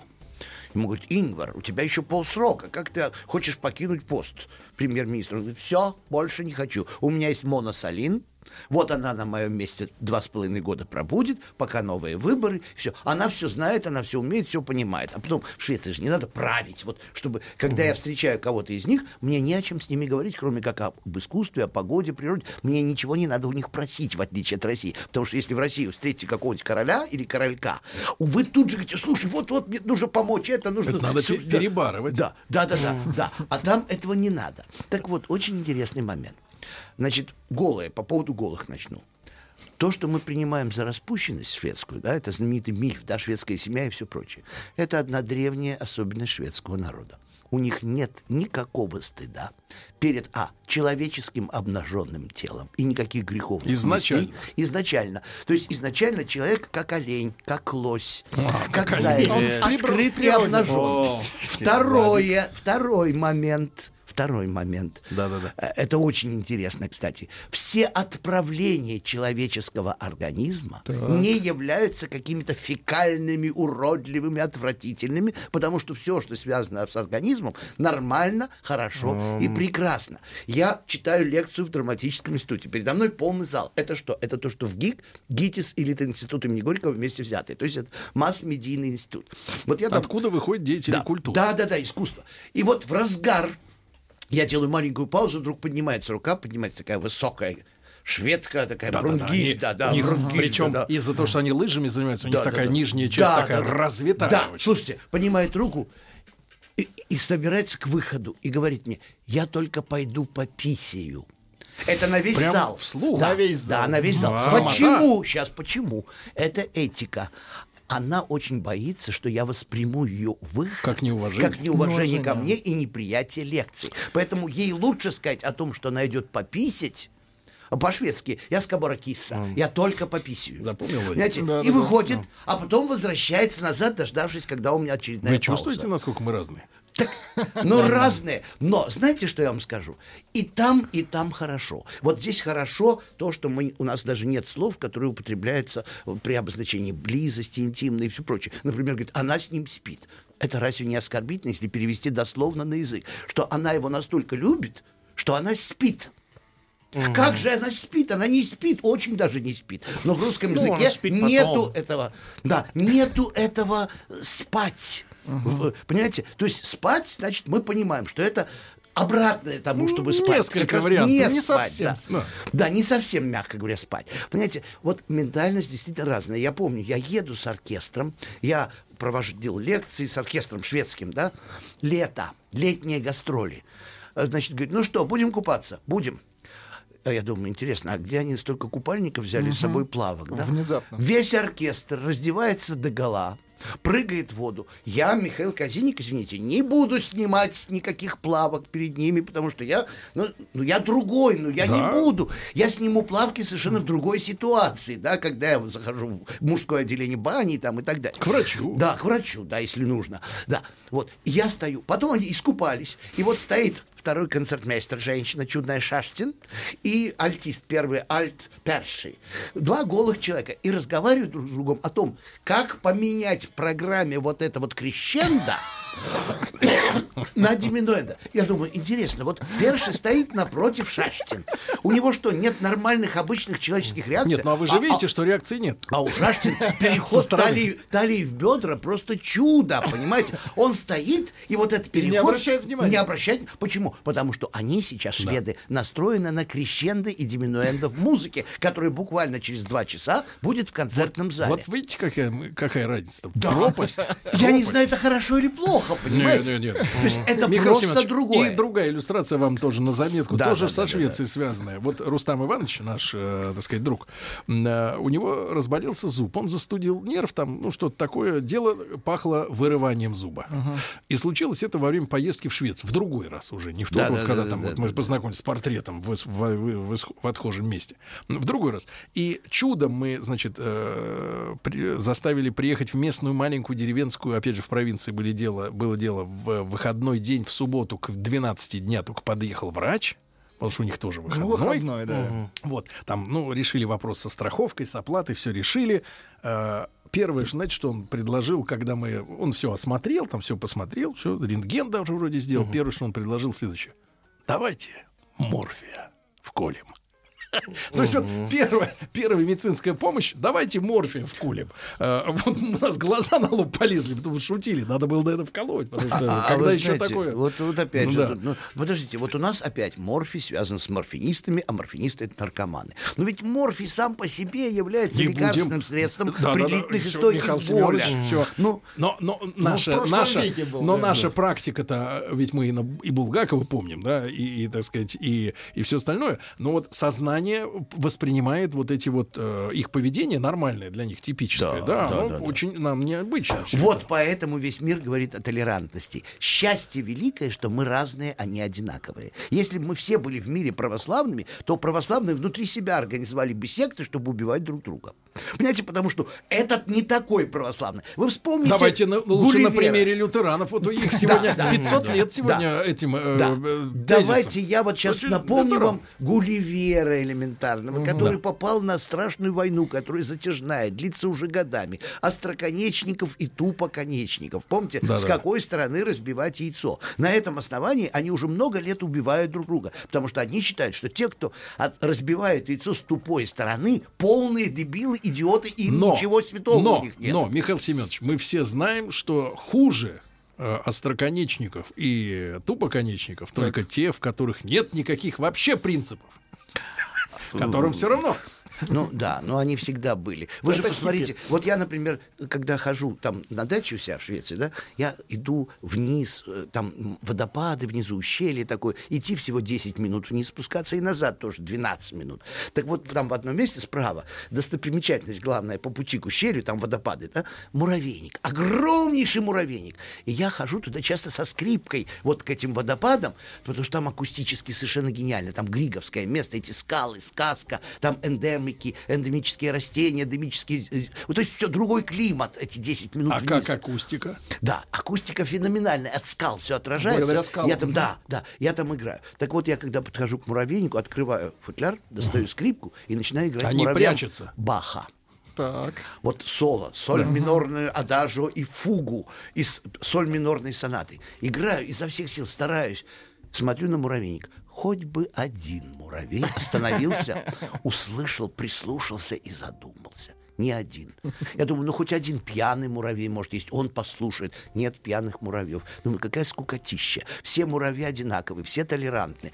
Ему говорят: Ингвар, у тебя еще полсрока, как ты хочешь покинуть пост премьер-министра? Он говорит: все, больше не хочу. У меня есть Мона Салин. Вот она на моем месте 2,5 года пробудет, пока новые выборы, все. Она все знает, она все умеет, все понимает. А потом в Швеции же не надо править. Вот, чтобы, когда я встречаю кого-то из них, мне не о чем с ними говорить, кроме как об искусстве, о погоде, природе. Мне ничего не надо у них просить, в отличие от России. Потому что если в России встретите какого-нибудь короля или королька, вы тут же говорите: слушай, вот-вот, мне нужно помочь, это нужно... Это надо перебарывать. Да. А там этого не надо. Так вот, очень интересный момент. Значит, голые, по поводу голых начну. То, что мы принимаем за распущенность шведскую, да, это знаменитый мильф, да, шведская семья и все прочее, это одна древняя особенность шведского народа. У них нет никакого стыда перед, человеческим обнаженным телом. И никаких грехов. Изначально. То есть изначально человек как олень, как лось, как заяц. Он открыт и обнажен. Второй момент. Да. Это очень интересно, кстати. Все отправления человеческого организма не являются какими-то фекальными, уродливыми, отвратительными, потому что все, что связано с организмом, нормально, хорошо и прекрасно. Я читаю лекцию в драматическом институте. Передо мной полный зал. Это что? Это то, что в ГИТИС или это институт имени Горького вместе взятые. То есть это масс-медийный институт. Вот я там... Откуда выходят деятели культуры? Да, искусство. И вот в разгар я делаю маленькую паузу, вдруг поднимается рука, поднимается такая высокая шведка, такая брунгиль. Причем из-за того, что они лыжами занимаются, у них такая нижняя часть такая развитая. Да, слушайте, поднимает руку и собирается к выходу и говорит мне: я только пойду пописею. Это на весь зал. Вслух? Да, на весь зал. Почему? Сейчас почему? Это этика. Она очень боится, что я восприму ее выход как неуважение ко мне и неприятие лекций. Поэтому ей лучше сказать о том, что она идет пописать. По-шведски: я с Кабаракиса, я только пописаю. Запомнил, знаете, и выходит, а потом возвращается назад, дождавшись, когда у меня очередная пауза. Вы чувствуете, насколько мы разные? Разные. Но знаете, что я вам скажу? И там хорошо. Вот здесь хорошо то, что у нас даже нет слов, которые употребляются при обозначении близости, интимной и все прочее. Например, говорит: она с ним спит. Это разве не оскорбительно, если перевести дословно на язык? Что она его настолько любит, что она спит. Как же она спит? Она не спит, очень даже не спит. Но в русском языке нету этого спать. Понимаете? То есть спать, значит, мы понимаем, что это обратное тому, чтобы спать. Несколько вариантов. Не совсем, мягко говоря, спать. Понимаете? Вот ментальность действительно разная. Я помню, я еду с оркестром, я проводил лекции с оркестром шведским, да? Летние гастроли. Значит, говорит: ну что, будем купаться? Будем. А я думаю, интересно, а где они столько купальников взяли с собой плавок? Да? Внезапно. Весь оркестр раздевается догола, прыгает в воду. Я, Михаил Казиник, извините, не буду снимать никаких плавок перед ними, потому что я, я другой, не буду. Я сниму плавки совершенно в другой ситуации, да, когда я захожу в мужское отделение бани там и так далее. К врачу. Да, к врачу, да, если нужно. Да, вот, я стою. Потом они искупались, и вот стоит второй концертмейстер, женщина, чудная Шаштин, и альтист, первый альт-перший. Два голых человека. И разговаривают друг с другом о том, как поменять в программе вот это вот крещендо на диминуэндо. Я думаю, интересно, вот перший стоит напротив Шаштин. У него что, нет нормальных, обычных человеческих реакций? Нет, ну а вы же видите, что реакции нет. А у Шаштин переход талии в бедра просто чудо, понимаете? Он стоит, и вот этот переход... Не обращает внимания. Почему? Потому что они сейчас, шведы, настроены на крещендо и диминуэндо в музыке, которая буквально через 2 часа будет в концертном зале. Вот видите, какая разница? Да. Пропасть. Я не знаю, это хорошо или плохо, понимаете? Нет. То есть это Михаил просто другое. И другая иллюстрация вам тоже на заметку, тоже со Швецией связанная. Вот Рустам Иванович, наш, так сказать, друг, у него разболелся зуб. Он застудил нерв, там, что-то такое. Дело пахло вырыванием зуба. И случилось это во время поездки в Швецию. В другой раз уже, не в тот год, когда мы познакомились с портретом в отхожем месте. В другой раз. И чудом мы, значит, заставили приехать в местную маленькую деревенскую, опять же, в провинции было дело в выходной день, в субботу, к 12 дня только подъехал врач, потому что у них тоже выходной. Вот, там, решили вопрос со страховкой, с оплатой, все решили. Первое, знаете, что он предложил, когда мы... Он все осмотрел, там все посмотрел, все, рентген даже вроде сделал. Первое, что он предложил, следующее. Давайте морфия вколем. То есть, вот первая медицинская помощь, давайте морфия вколем. Вот у нас глаза на лоб полезли, потому что шутили, надо было до этого вколоть. Когда еще такое? Вот опять же, подождите, вот у нас опять морфий связан с морфинистами, а морфинисты — это наркоманы. Но ведь морфий сам по себе является лекарственным средством при длительных источниках боли. Но наша практика-то, ведь мы и Булгакова помним, да, и, так сказать, и все остальное, но вот сознание воспринимает вот эти вот их поведение нормальное для них, типическое. Очень нам необычно. Вот поэтому весь мир говорит о толерантности. Счастье великое, что мы разные, а не одинаковые. Если бы мы все были в мире православными, то православные внутри себя организовали бы секты, чтобы убивать друг друга. Понимаете, потому что этот не такой православный. Вы вспомните Давайте лучше на примере лютеранов. Вот у них сегодня 500 лет сегодня этим тезисом. Давайте я вот сейчас напомню вам Гулливера элементарного, который попал на страшную войну, которая затяжная, длится уже годами. Остроконечников и тупоконечников. Помните, с какой стороны разбивать яйцо? На этом основании они уже много лет убивают друг друга, потому что одни считают, что те, кто разбивает яйцо с тупой стороны, полные дебилы, идиоты, и ничего святого у них нет. Но, Михаил Семенович, мы все знаем, что хуже остроконечников и тупоконечников только те, в которых нет никаких вообще принципов. Которым все равно. Но они всегда были. Вы же посмотрите, вот я, например, когда хожу там на даче у себя в Швеции, да, я иду вниз, там водопады внизу, ущелье такое, идти всего 10 минут вниз спускаться и назад тоже 12 минут. Так вот там в одном месте справа достопримечательность главная по пути к ущелью, там водопады, да, муравейник, огромнейший муравейник. И я хожу туда часто со скрипкой вот к этим водопадам, потому что там акустически совершенно гениально, там григовское место, эти скалы, сказка, там эндемы, эндемические растения, эндемические... Вот, то есть все другой климат, эти 10 минут вниз. Как акустика? Да, акустика феноменальная. От скал все отражается. Благодаря скалам. Я там играю. Так вот, я когда подхожу к муравейнику, открываю футляр, достаю скрипку и начинаю играть муравьям Баха. Так. Вот соло, соль минорную адажио и фугу из соль минорной сонаты. Играю изо всех сил, стараюсь. Смотрю на муравейник. Хоть бы один муравей остановился, услышал, прислушался и задумался. Не один. Я думаю, хоть один пьяный муравей может есть. Он послушает. Нет пьяных муравьев. Думаю, какая скукотища. Все муравьи одинаковые, все толерантны.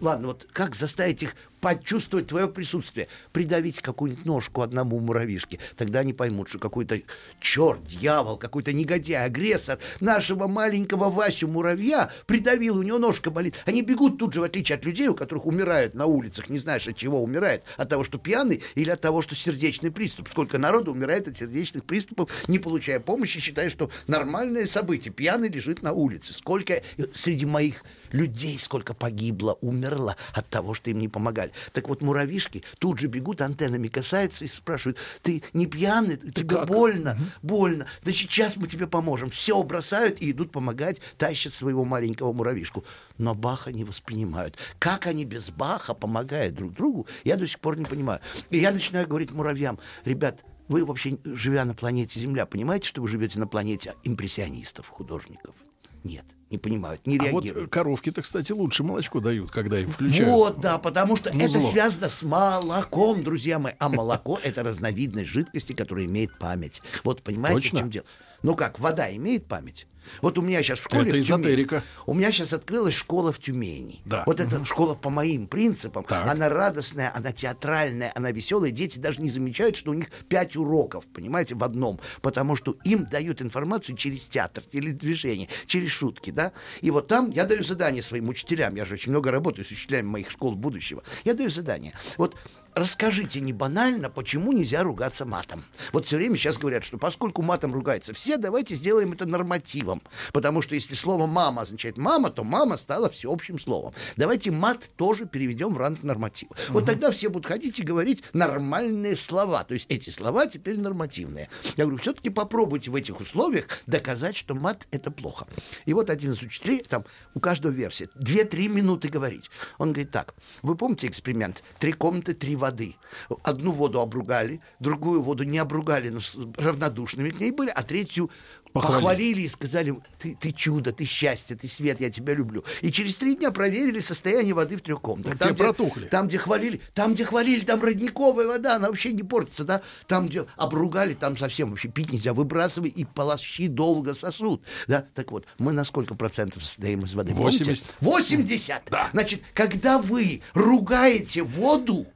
Ладно, вот как заставить их почувствовать твое присутствие. Придавить какую-нибудь ножку одному муравьишке. Тогда они поймут, что какой-то черт, дьявол, какой-то негодяй, агрессор нашего маленького Васю муравья придавил, у него ножка болит. Они бегут тут же, в отличие от людей, у которых умирают на улицах, не знаешь, от чего умирает. От того, что пьяный, или от того, что сердечный приступ. Сколько народу умирает от сердечных приступов, не получая помощи, считая, что нормальное событие. Пьяный лежит на улице. Сколько среди моих людей, сколько погибло, умерло от того, что им не помогали. Так вот, муравьишки тут же бегут, антеннами касаются и спрашивают: ты не пьяный? Тебе больно? Больно. Значит, сейчас мы тебе поможем. Все бросают и идут помогать, тащат своего маленького муравьишку. Но Баха не воспринимают. Как они без Баха помогают друг другу, я до сих пор не понимаю. И я начинаю говорить муравьям: ребят, вы вообще, живя на планете Земля, понимаете, что вы живете на планете импрессионистов, художников? Нет, не понимают, не реагируют. А вот коровки-то, кстати, лучше молочко дают, когда им включают. Вот, да, потому что музло. Это связано с молоком, друзья мои. А молоко — это разновидность жидкости, которая имеет память. Вот, понимаете, точно? В чем дело? Ну как, вода имеет память? Вот у меня сейчас в школе в Тюмени, у меня сейчас открылась школа в Тюмени. Да. Вот эта школа по моим принципам. Так. Она радостная, она театральная, она веселая. Дети даже не замечают, что у них 5 уроков, понимаете, в одном. Потому что им дают информацию через театр, теледвижение, через шутки, да. И вот там я даю задание своим учителям. Я же очень много работаю с учителями моих школ будущего. Я даю задание. Вот расскажите не банально, почему нельзя ругаться матом. Вот все время сейчас говорят, что поскольку матом ругаются все, давайте сделаем это нормативом. Потому что если слово «мама» означает «мама», то «мама» стала всеобщим словом. Давайте мат тоже переведем в ранг норматива. Вот тогда все будут ходить и говорить нормальные слова. То есть эти слова теперь нормативные. Я говорю, все-таки попробуйте в этих условиях доказать, что мат — это плохо. И вот один из учителей, там у каждого версия, 2-3 минуты говорить. Он говорит так: вы помните эксперимент? 3 комнаты, 3 воды. Одну воду обругали, другую воду не обругали, но равнодушными к ней были, а третью похвалили и сказали: ты чудо, ты счастье, ты свет, я тебя люблю. И через 3 дня проверили состояние воды в 3 комнатах. Там, протухли. Там, где хвалили, там родниковая вода, она вообще не портится, да? Там, где обругали, там совсем вообще пить нельзя, выбрасывай, и полощи долго сосут. Да? Так вот, мы на сколько процентов состоим из воды? 80. 80! Да. Значит, когда вы ругаете воду,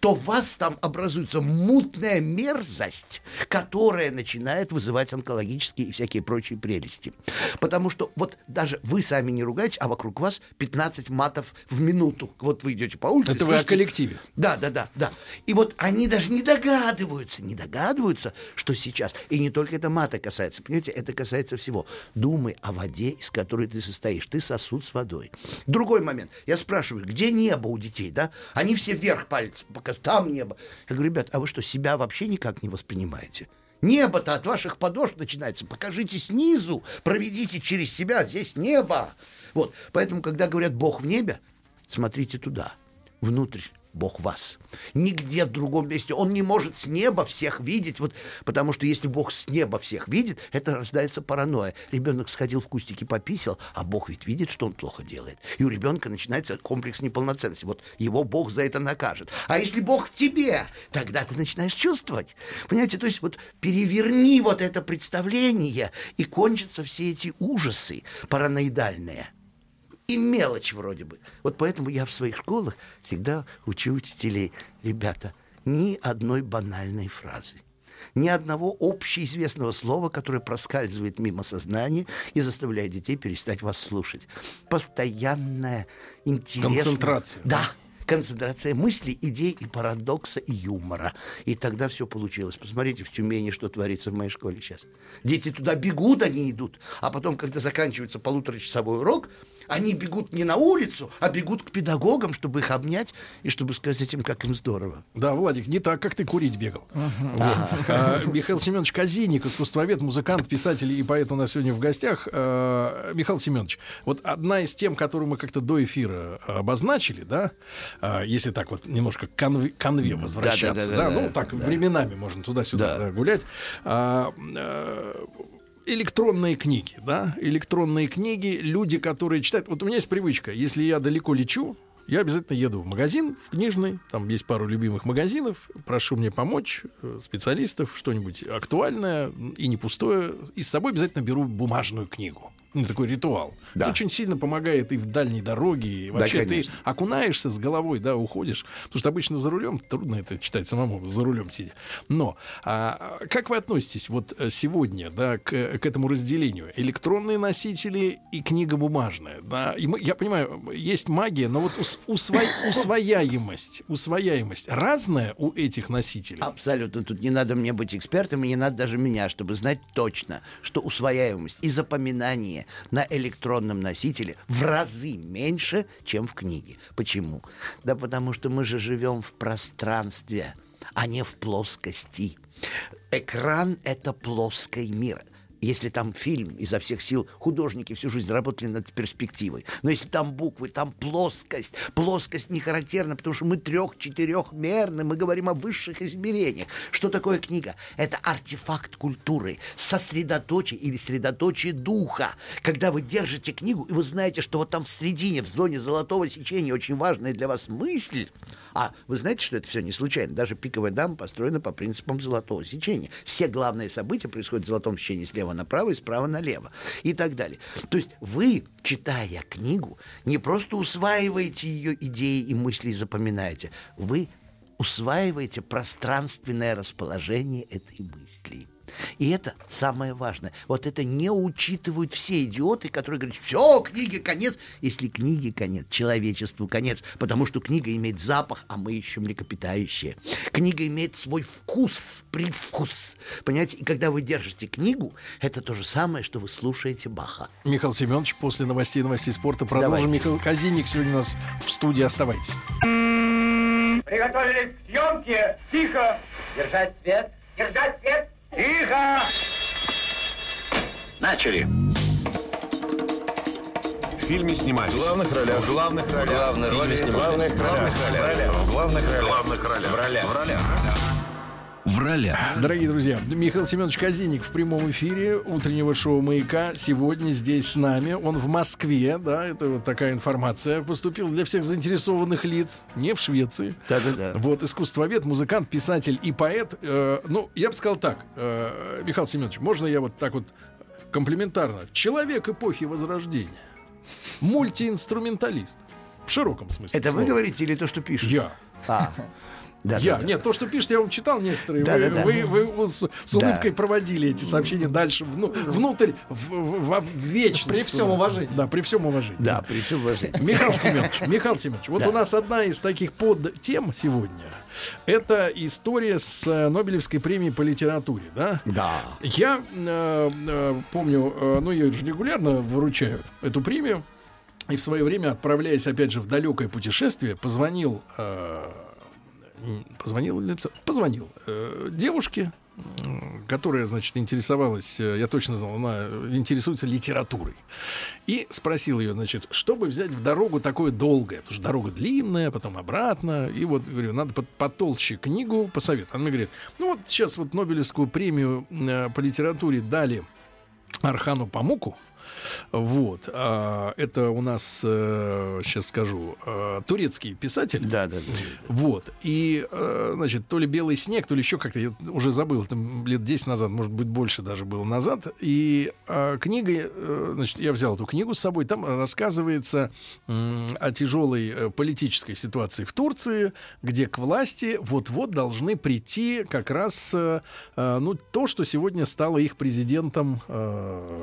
то в вас там образуется мутная мерзость, которая начинает вызывать онкологические и всякие прочие прелести. Потому что вот даже вы сами не ругаете, а вокруг вас 15 матов в минуту. Вот вы идете по улице. Это слушайте, вы о коллективе. Да. И вот они даже не догадываются, что сейчас. И не только это мата касается, понимаете, это касается всего. Думай о воде, из которой ты состоишь. Ты сосуд с водой. Другой момент. Я спрашиваю, где небо у детей, да? Они все вверх пальцем. Там небо. Я говорю, ребят, а вы что, себя вообще никак не воспринимаете? Небо-то от ваших подошв начинается. Покажите снизу, проведите через себя, здесь небо. Вот. Поэтому, когда говорят «Бог в небе», смотрите туда, внутрь. Бог вас. Нигде в другом месте. Он не может с неба всех видеть. Вот, потому что если Бог с неба всех видит, это рождается паранойя. Ребенок сходил в кустики, пописал, а Бог ведь видит, что он плохо делает. И у ребенка начинается комплекс неполноценности. Вот его Бог за это накажет. А если Бог в тебе, тогда ты начинаешь чувствовать. Понимаете, то есть вот переверни вот это представление, и кончатся все эти ужасы параноидальные. И мелочь вроде бы. Вот поэтому я в своих школах всегда учу учителей. Ребята, ни одной банальной фразы, ни одного общеизвестного слова, которое проскальзывает мимо сознания и заставляет детей перестать вас слушать. Постоянная интересная... Концентрация. Да. Концентрация мыслей, идей и парадокса, и юмора. И тогда все получилось. Посмотрите в Тюмени, что творится в моей школе сейчас. Дети туда бегут, они идут. А потом, когда заканчивается полуторачасовой урок, они бегут не на улицу, а бегут к педагогам, чтобы их обнять и чтобы сказать им, как им здорово. Да, Владик, не так, как ты курить бегал. Михаил Семенович Казиник, искусствовед, музыкант, писатель и поэт у нас сегодня в гостях. Михаил Семенович, вот одна из тем, которую мы как-то до эфира обозначили, да, если так вот немножко к конве возвращаться, да, ну так временами можно туда-сюда гулять. Электронные книги, да, электронные книги, люди, которые читают. Вот у меня есть привычка, если я далеко лечу, я обязательно еду в магазин, в книжный, там есть пару любимых магазинов, прошу мне помочь, специалистов, что-нибудь актуальное и не пустое, и с собой обязательно беру бумажную книгу. такой ритуал. Да. Это очень сильно помогает и в дальней дороге, и вообще, да, ты окунаешься с головой, да, уходишь. Потому что обычно за рулем трудно это читать самому, за рулем сидя. Но как вы относитесь вот сегодня, да, к этому разделению? Электронные носители и книга бумажная. Да? И мы, я понимаю, есть магия, но вот усвояемость разная у этих носителей? Абсолютно. Тут не надо мне быть экспертом, и не надо даже меня, чтобы знать точно, что усвояемость и запоминание на электронном носителе в разы меньше, чем в книге. Почему? Да потому что мы же живем в пространстве, а не в плоскости. Экран — это плоский мир. Если там фильм, изо всех сил художники всю жизнь работали над перспективой. Но если там буквы, там плоскость. Плоскость не характерна, потому что мы трех-четырехмерны. Мы говорим о высших измерениях. Что такое книга? Это артефакт культуры, сосредоточие или средоточие духа. Когда вы держите книгу, и вы знаете, что вот там в середине, в зоне золотого сечения, очень важная для вас мысль. А вы знаете, что это все не случайно. Даже «Пиковая дама» построена по принципам золотого сечения. Все главные события происходят в золотом сечении слева направо и справа налево, и так далее. То есть вы, читая книгу, не просто усваиваете ее идеи и мысли и запоминаете, вы усваиваете пространственное расположение этой мысли. И это самое важное. Вот это не учитывают все идиоты, которые говорят: все, книге конец. Если книге конец, человечеству конец. Потому что книга имеет запах, а мы еще млекопитающие. Книга имеет свой вкус, привкус. Понимаете? И когда вы держите книгу, это то же самое, что вы слушаете Баха. Михаил Семенович, после новостей спорта продолжим. Давайте. Михаил Казиник сегодня у нас в студии. Оставайтесь. Приготовились к съемке. Тихо. Держать свет. Держать свет. Тихо! Начали! В фильме снимались. В главных ролях. В главных ролях. Главные роли снимались. В главных ролях. В главных ролях. В ролях. В ролях. В ролях. Дорогие друзья, Михаил Семенович Казиник в прямом эфире утреннего шоу «Маяка» сегодня здесь с нами. Он в Москве, да, это вот такая информация поступила для всех заинтересованных лиц, не в Швеции. Да-да-да. Вот искусствовед, музыкант, писатель и поэт. Ну, я бы сказал так, Михаил Семенович, можно я вот так вот комплиментарно? Человек эпохи Возрождения, мультиинструменталист, в широком смысле. Это слова. Вы говорите или то, что пишете? Я. Да, я. Да, нет, да. То, что пишет, я вам читал некоторые. Да, вы с улыбкой проводили эти сообщения дальше, внутрь, в вечность. При всем уважении. Да, при всем уважении. Да, при всем уважении. Михаил Семенович, вот у нас одна из таких подтем сегодня. Это история с Нобелевской премией по литературе, да? Да. Я помню, ну, ее же регулярно выручают, эту премию. И в свое время, отправляясь, опять же, в далекое путешествие, позвонил девушке, которая, значит, интересовалась, я точно знал, она интересуется литературой. И спросил ее, значит, чтобы взять в дорогу такое долгое, потому что дорога длинная, потом обратно. И вот, говорю, надо потолще книгу посоветовать. Она мне говорит: ну вот сейчас вот Нобелевскую премию по литературе дали Орхану Памуку. Вот, это у нас, сейчас скажу, турецкий писатель. Да. Вот, и, значит, то ли «Белый снег», то ли еще как-то, я уже забыл, там лет 10 назад, может быть, больше даже было назад. И книга, значит, я взял эту книгу с собой, там рассказывается о тяжелой политической ситуации в Турции, где к власти вот-вот должны прийти как раз, ну, то, что сегодня стало их президентом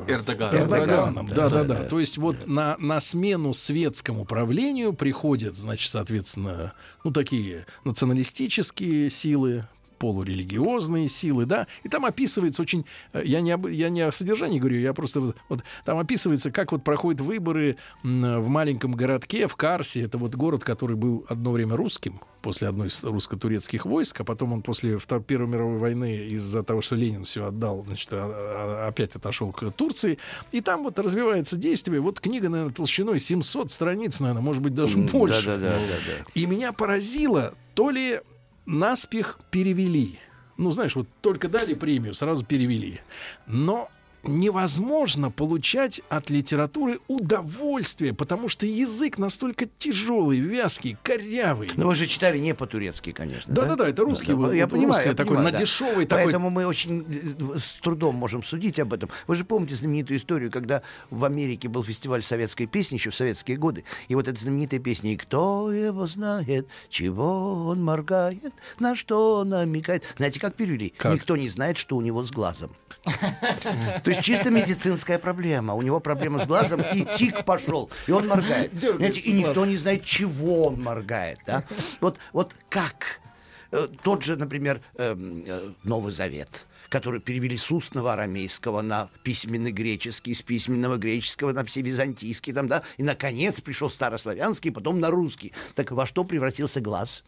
Эрдоган. Да. То есть вот на смену светскому правлению приходят, значит, соответственно, ну, такие националистические силы, полурелигиозные силы, да, и там описывается очень, я не о содержании говорю, я просто, вот там описывается, как вот проходят выборы в маленьком городке, в Карсе, это вот город, который был одно время русским, после одной из русско-турецких войск, а потом он после Первой мировой войны из-за того, что Ленин все отдал, значит, опять отошел к Турции, и там вот развивается действие, вот книга, наверное, толщиной 700 страниц, наверное, может быть, даже больше. Да. И меня поразило, то ли наспех перевели. Ну, знаешь, вот только дали премию, сразу перевели. Но невозможно получать от литературы удовольствие, потому что язык настолько тяжелый, вязкий, корявый. Но вы же читали не по-турецки, конечно. Да-да-да, это русский, да, я понимаю, такой, на дешевый такой. Поэтому мы очень с трудом можем судить об этом. Вы же помните знаменитую историю, когда в Америке был фестиваль советской песни еще в советские годы, и вот эта знаменитая песня «И кто его знает, чего он моргает, на что он намекает». Знаете, как перевели? Как? «Никто не знает, что у него с глазом». То есть чисто медицинская проблема. У него проблема с глазом, и тик пошел, и он моргает. И никто не знает, чего он моргает. Вот как тот же, например, Новый Завет, который перевели с устного арамейского на письменный греческий, с письменного греческого на всевизантийский, там, да, и, наконец, пришел старославянский, потом на русский. Так во что превратился глаз?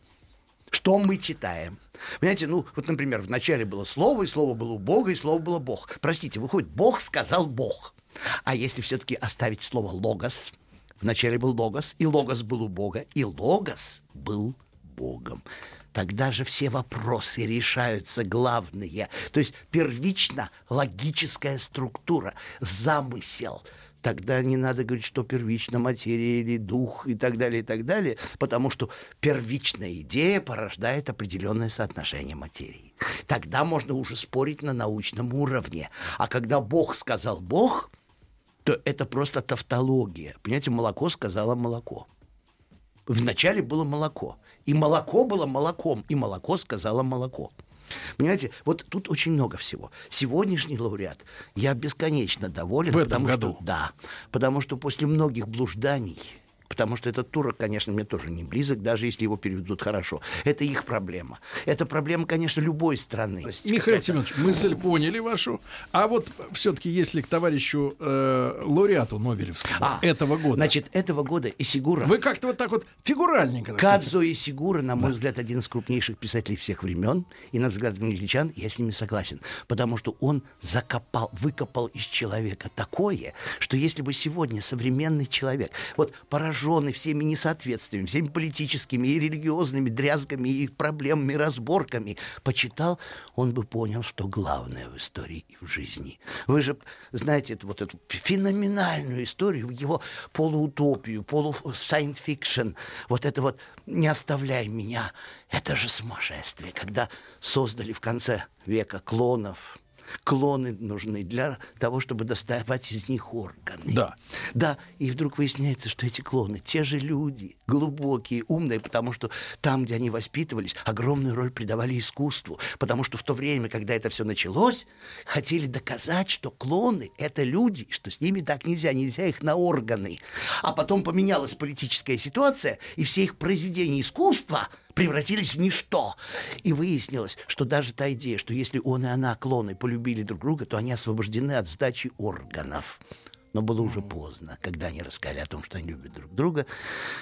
Что мы читаем? Понимаете, ну, вот, например, вначале было слово, и слово было у Бога, и слово было Бог. Простите, выходит, Бог сказал Бог. А если все-таки оставить слово «логос», вначале был «логос», и «логос» был у Бога, и «логос» был Богом. Тогда же все вопросы решаются главные. То есть первично логическая структура, замысел. Тогда не надо говорить, что первична материя или дух и так далее, потому что первичная идея порождает определенное соотношение материи. Тогда можно уже спорить на научном уровне. А когда Бог сказал Бог, то это просто тавтология. Понимаете, молоко сказала молоко. Вначале было молоко. И молоко было молоком, и молоко сказала молоко. Понимаете, вот тут очень много всего. Сегодняшний лауреат, я бесконечно доволен. В этом году? Что, да, потому что после многих блужданий, потому что этот тур, конечно, мне тоже не близок, даже если его переведут хорошо. Это их проблема. Это проблема, конечно, любой страны. Михаил Семенович, мысль поняли вашу. А вот все-таки если к товарищу лауреату Нобелевскому этого года. Значит, этого года Исигура... Вы как-то вот так вот фигуральненько... Кадзо Исигура, на мой взгляд, один из крупнейших писателей всех времен. И, на взгляд англичан, я с ними согласен. Потому что он выкопал из человека такое, что если бы сегодня современный человек... Вот поражен всеми несоответствиями, всеми политическими и религиозными дрязгами и проблемами, разборками, почитал, он бы понял, что главное в истории и в жизни. Вы же знаете вот эту феноменальную историю, его полуутопию, полу-сайнс-фикшн, вот это вот «не оставляй меня», это же сумасшествие, когда создали в конце века клонов. Клоны нужны для того, чтобы доставать из них органы. Да. Да, и вдруг выясняется, что эти клоны, те же люди, глубокие, умные, потому что там, где они воспитывались, огромную роль придавали искусству. Потому что в то время, когда это все началось, хотели доказать, что клоны — это люди, что с ними так нельзя, нельзя их на органы. А потом поменялась политическая ситуация, и все их произведения искусства превратились в ничто. И выяснилось, что даже та идея, что если он и она, клоны, полюбили друг друга, то они освобождены от сдачи органов. Но было уже поздно, когда они рассказали о том, что они любят друг друга.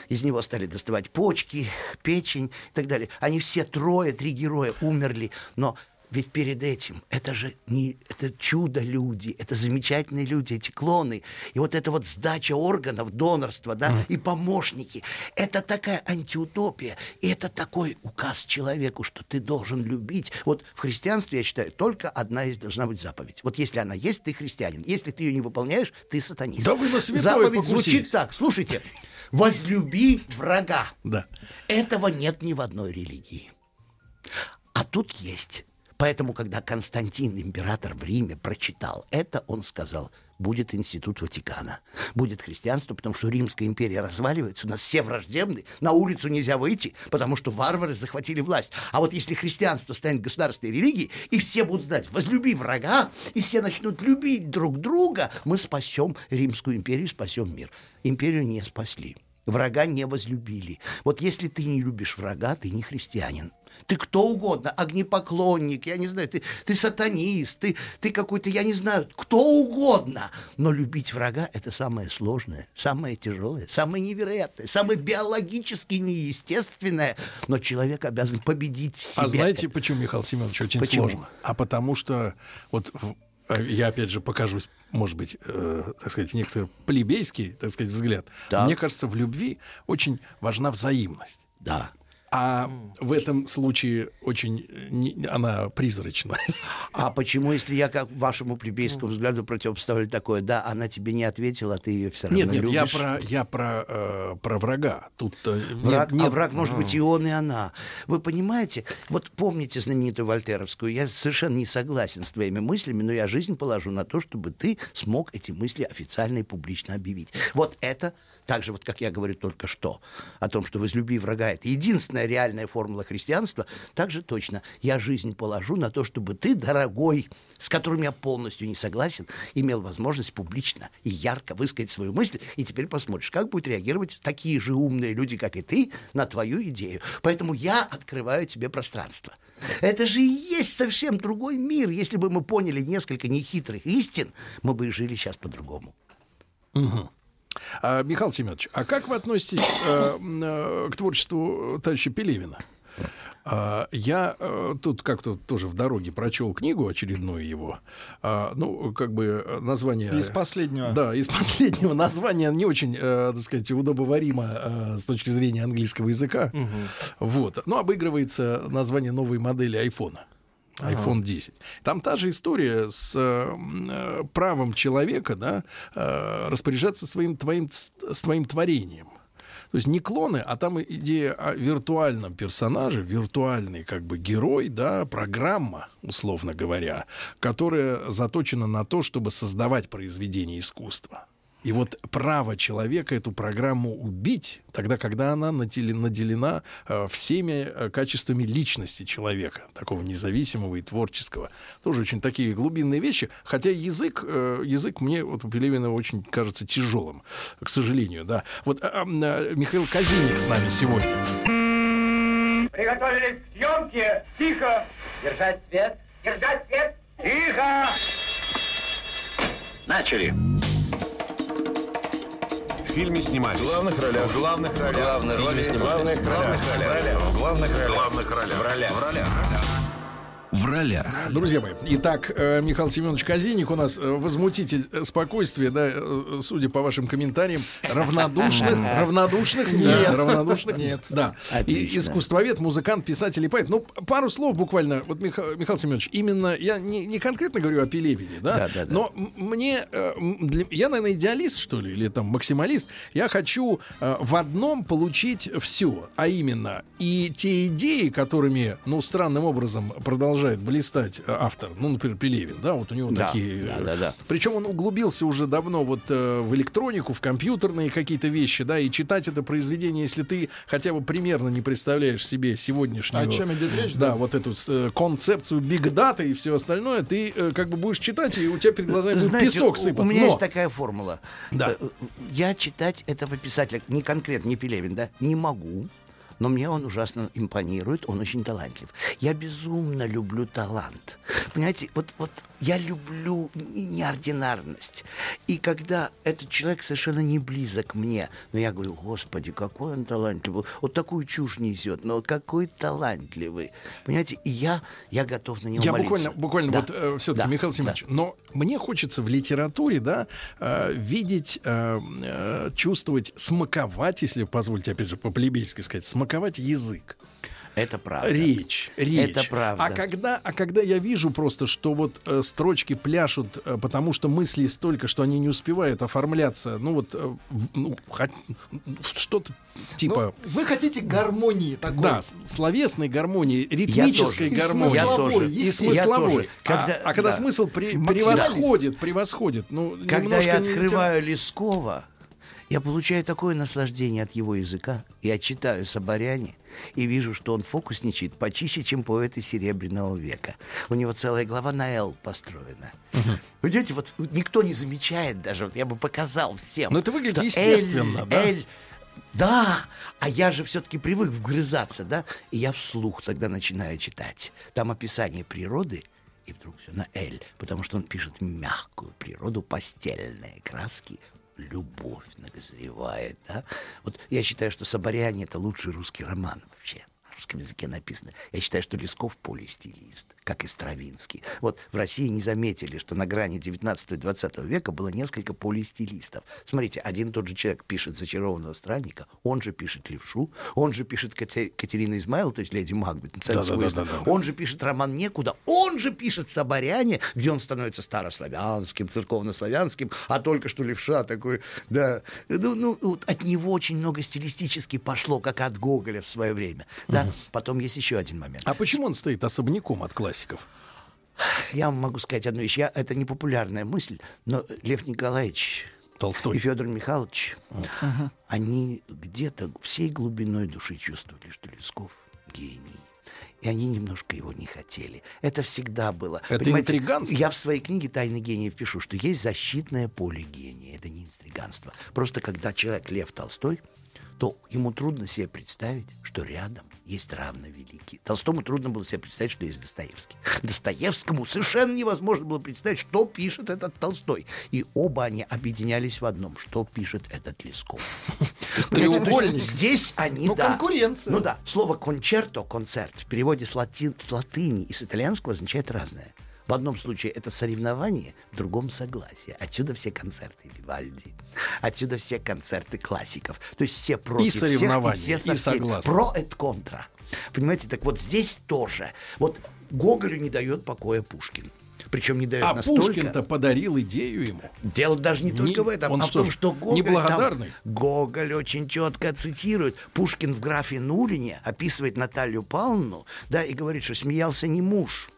Из него стали доставать почки, печень и так далее. Они все трое, три героя умерли, но... Ведь перед этим, это же не, это чудо-люди, это замечательные люди, эти клоны. И вот эта вот сдача органов, донорство, да, и помощники. Это такая антиутопия. И это такой указ человеку, что ты должен любить. Вот в христианстве, я считаю, только одна из должна быть заповедь. Вот если она есть, ты христианин. Если ты ее не выполняешь, ты сатанист. Да вы на святое покусились. Заповедь звучит так, слушайте. Возлюби врага. Да. Этого нет ни в одной религии. А тут есть... Поэтому, когда Константин, император в Риме, прочитал это, он сказал, будет институт Ватикана, будет христианство, потому что Римская империя разваливается, у нас все враждебны, на улицу нельзя выйти, потому что варвары захватили власть. А вот если христианство станет государственной религией, и все будут знать, возлюби врага, и все начнут любить друг друга, мы спасем Римскую империю, спасем мир. Империю не спасли. Врага не возлюбили. Вот если ты не любишь врага, ты не христианин. Ты кто угодно, огнепоклонник, я не знаю, ты сатанист, ты какой-то, я не знаю, кто угодно. Но любить врага — это самое сложное, самое тяжелое, самое невероятное, самое биологически неестественное. Но человек обязан победить в себе. А знаете, почему, Михаил Семенович, очень сложно? А потому что вот... Я, опять же, покажусь, может быть, так сказать, некоторый плебейский, так сказать, взгляд. Да. Мне кажется, в любви очень важна взаимность. Да. А в этом случае очень она призрачна. А почему, если я, как вашему плебейскому взгляду, противопоставлю такое, да, она тебе не ответила, а ты ее все равно любишь? Нет, я про врага. Тут-то враг может быть и он, и она. Вы понимаете, вот помните знаменитую вольтеровскую, я совершенно не согласен с твоими мыслями, но я жизнь положу на то, чтобы ты смог эти мысли официально и публично объявить. Вот это... Так же, вот как я говорю только что, о том, что возлюби врага — это единственная реальная формула христианства, так же точно я жизнь положу на то, чтобы ты, дорогой, с которым я полностью не согласен, имел возможность публично и ярко высказать свою мысль, и теперь посмотришь, как будут реагировать такие же умные люди, как и ты, на твою идею. Поэтому я открываю тебе пространство. Это же и есть совсем другой мир. Если бы мы поняли несколько нехитрых истин, мы бы и жили сейчас по-другому. Угу. Михаил Семенович, а как вы относитесь к творчеству товарища Пелевина? Я тут как-то тоже в дороге прочел книгу очередную его. Ну, как бы название... Из последнего. Да, из последнего. Название не очень, так сказать, удобоваримо с точки зрения английского языка. Угу. Вот. Но обыгрывается название новой модели айфона. iPhone 10. Там та же история с правом человека, да, распоряжаться своим творением. То есть не клоны, а там идея о виртуальном персонаже, виртуальный как бы герой, да, программа, условно говоря, которая заточена на то, чтобы создавать произведение искусства. И вот право человека эту программу убить, тогда, когда она наделена всеми качествами личности человека, такого независимого и творческого. Тоже очень такие глубинные вещи. Хотя язык мне вот у Пелевина очень кажется тяжелым, к сожалению. Да. Вот Михаил Казиник с нами сегодня. Приготовились к съемке. Тихо. Держать свет. Держать свет. Тихо. Начали. В фильме снимались. В главных ролях. В главных ролях. Главные роли снимались. В главных ролях. В ролях. В ролях. В ролях. Друзья мои, итак, Михаил Семенович Казиник у нас возмутитель спокойствия, да, судя по вашим комментариям, равнодушных нет. Равнодушных нет. Да. И искусствовед, музыкант, писатель и поэт. Ну, пару слов буквально. Вот, Михаил Семенович, именно я не конкретно говорю о Пелевине, да, но мне... Я, наверное, идеалист, что ли, или там максималист. Я хочу в одном получить все, а именно и те идеи, которыми, ну, странным образом продолжаются блистать автор, ну, например, Пелевин, да, вот у него такие... Да. Причем он углубился уже давно вот в электронику, в компьютерные какие-то вещи, да, и читать это произведение, если ты хотя бы примерно не представляешь себе сегодняшнюю... О чем идет речь? Да, да, вот эту концепцию биг-дата и все остальное, ты как бы будешь читать, и у тебя перед глазами песок сыпаться. У меня есть такая формула. Да. Я читать этого писателя, не конкретно, не Пелевин, да, не могу. Но мне он ужасно импонирует, он очень талантлив. Я безумно люблю талант. Понимаете, вот я люблю неординарность. И когда этот человек совершенно не близок мне, но я говорю, господи, какой он талантливый. Вот такую чушь несет, но какой талантливый. Понимаете, и я готов на него молиться. Я буквально да. Все-таки, да. Михаил Семенович, да. Но мне хочется в литературе, да, видеть, чувствовать, смаковать, если позволите, опять же, по-плебейски сказать, смаковать язык. Это правда. Речь. Это правда. А когда я вижу просто, что вот строчки пляшут, потому что мыслей столько, что они не успевают оформляться, ну вот что-то типа... Ну, вы хотите гармонии такой. Да, словесной гармонии, ритмической гармонии. И смысловой. Когда смысл превосходит. Ну, когда я открываю Лескова, я получаю такое наслаждение от его языка. Я читаю «Соборяне» и вижу, что он фокусничает почище, чем поэты Серебряного века. У него целая глава на «Л» построена. Вы видите, вот никто не замечает даже. Вот я бы показал всем. Но это выглядит естественно, да? Да, а я же все-таки привык вгрызаться, да? И я вслух тогда начинаю читать. Там описание природы. И вдруг все на «Л», потому что он пишет мягкую природу, пастельные краски. Любовь назревает, да? Вот я считаю, что «Соборяне» — это лучший русский роман вообще. в русском языке написано. Я считаю, что Лесков полистилист, как и Стравинский. Вот в России не заметили, что на грани 19-20 века было несколько полистилистов. Смотрите, один и тот же человек пишет «Зачарованного странника», он же пишет «Левшу», он же пишет «Катерина Измайлова», то есть «Леди Макбет», он же пишет роман «Некуда», он же пишет «Соборяне», где он становится старославянским, церковнославянским, а только что «Левша» такой, да. Ну, вот от него очень много стилистически пошло, как от Гоголя в свое время. Да? Угу. Потом есть еще один момент. А почему он стоит особняком от классиков? Я вам могу сказать одну вещь. Это непопулярная мысль, но Лев Николаевич Толстой и Федор Михайлович, ага, они где-то всей глубиной души чувствовали, что Лесков гений. И они немножко его не хотели. Это всегда было. Это интриганство. Я в своей книге «Тайны гениев» пишу, что есть защитное поле гения. Это не интриганство. Просто когда человек Лев Толстой, то ему трудно себе представить, что рядом есть равновеликий. Толстому трудно было себе представить, что есть Достоевский. Достоевскому совершенно невозможно было представить, что пишет этот Толстой. И оба они объединялись в одном, что пишет этот Лесков. Треугольник. Здесь они, да. Ну, конкуренция. Ну да. Слово «концерто», «концерт» в переводе с латыни и с итальянского означает разное. В одном случае это соревнование, в другом согласие. Отсюда все концерты Вивальди. Отсюда все концерты классиков. То есть все против всех, и все со всеми. Про эт контра. Понимаете, так вот здесь тоже. Вот Гоголю не дает покоя Пушкин. Причем не дает настолько. А Пушкин-то подарил идею ему. Дело даже не только в этом, а в том, что Гоголь очень четко цитирует. Пушкин в «Графе Нурине» описывает Наталью Павловну, да, и говорит, что смеялся не муж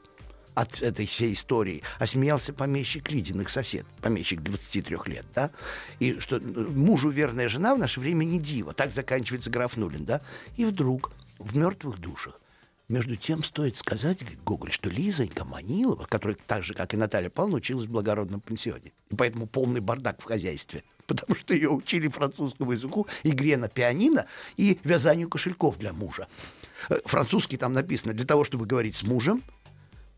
от этой всей истории, а смеялся помещик Лидин, их сосед, помещик 23 лет, да, и что мужу верная жена в наше время не дива, так заканчивается «Граф Нулин», да, и вдруг в «Мертвых душах». Между тем, стоит сказать, говорит Гоголь, что Лизонька Манилова, которая так же, как и Наталья Павловна, училась в благородном пансионе, и поэтому полный бардак в хозяйстве, потому что ее учили французскому языку, игре на пианино и вязанию кошельков для мужа. Французский там написано для того, чтобы говорить с мужем,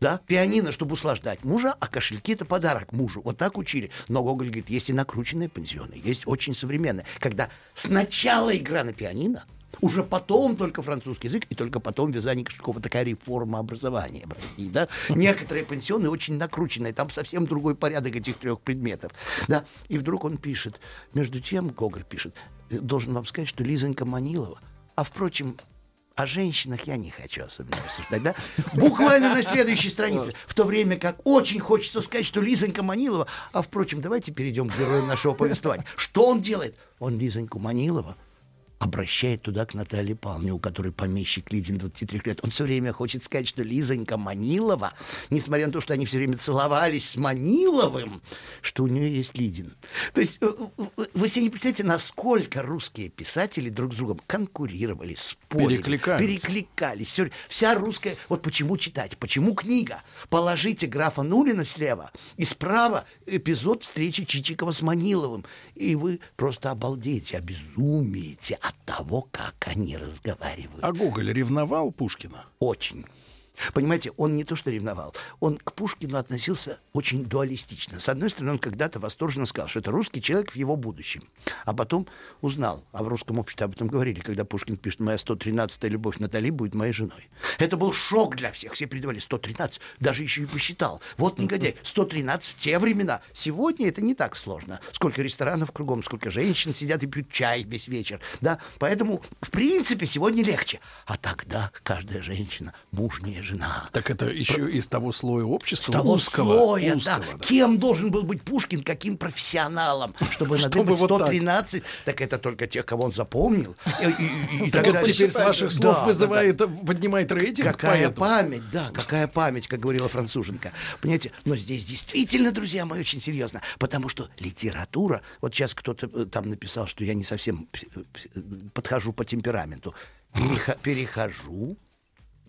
да, пианино, чтобы услаждать мужа, а кошельки — это подарок мужу. Вот так учили. Но Гоголь говорит, есть и накрученные пансионы, есть очень современные, когда сначала игра на пианино, уже потом только французский язык, и только потом вязание кошельков. Вот такая реформа образования, да? Некоторые пансионы очень накрученные, там совсем другой порядок этих трех предметов, да? И вдруг он пишет, между тем, Гоголь пишет, должен вам сказать, что Лизонька Манилова, а впрочем, о женщинах я не хочу особенно рассуждать, да? Буквально на следующей странице. В то время как очень хочется сказать, что Лизонька Манилова... А, впрочем, давайте перейдем к героям нашего повествования. Что он делает? Он Лизоньку Манилова обращает туда, к Наталье Павловне, у которой помещик Лидин 23 лет. Он все время хочет сказать, что Лизонька Манилова, несмотря на то, что они все время целовались с Маниловым, что у нее есть Лидин. То есть вы себе не представляете, насколько русские писатели друг с другом конкурировали, спорили, перекликались. Вся русская... Вот почему читать, почему книга? Положите «Графа Нулина» слева и справа эпизод встречи Чичикова с Маниловым. И вы просто обалдеете, обезумеете от того, как они разговаривают. А Гоголь ревновал Пушкина? Очень. Понимаете, он не то что ревновал, он к Пушкину относился очень дуалистично. С одной стороны, он когда-то восторженно сказал, что это русский человек в его будущем. А потом узнал, а в русском обществе об этом говорили, когда Пушкин пишет: «Моя 113-я любовь Натали будет моей женой». Это был шок для всех. Все передавали 113, даже еще и посчитал. Вот негодяй, 113 в те времена. Сегодня это не так сложно. Сколько ресторанов кругом, сколько женщин сидят и пьют чай весь вечер. Да? Поэтому, в принципе, сегодня легче. А тогда каждая женщина мужняя женщина. Так это еще из того слоя общества, узкого, да. Кем должен был быть Пушкин, каким профессионалом, чтобы надо 113? Так это только тех, кого он запомнил. Так это теперь с ваших слов вызывает, поднимает рейтинг. Какая память, да, какая память, как говорила француженка. Понимаете, но здесь действительно, друзья мои, очень серьезно, потому что литература, вот сейчас кто-то там написал, что я не совсем подхожу по темпераменту. Перехожу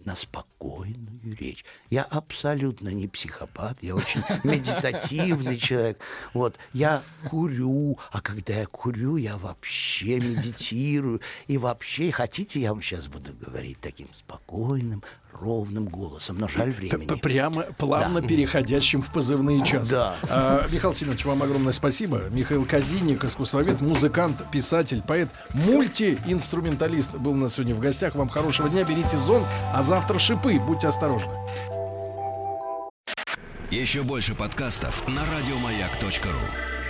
на спокойную речь. Я абсолютно не психопат, я очень медитативный человек. Вот, я курю, а когда я курю, я вообще медитирую. И вообще, хотите, я вам сейчас буду говорить таким спокойным, ровным голосом, но жаль времени. Прямо, плавно переходящим в позывные часы. Да. Михаил Семенович, вам огромное спасибо. Михаил Казиник, искусствовед, музыкант, писатель, поэт, мультиинструменталист был у нас сегодня в гостях. Вам хорошего дня, берите зонт, а завтра шипы, будьте осторожны. Еще больше подкастов на радиомаяк.ру.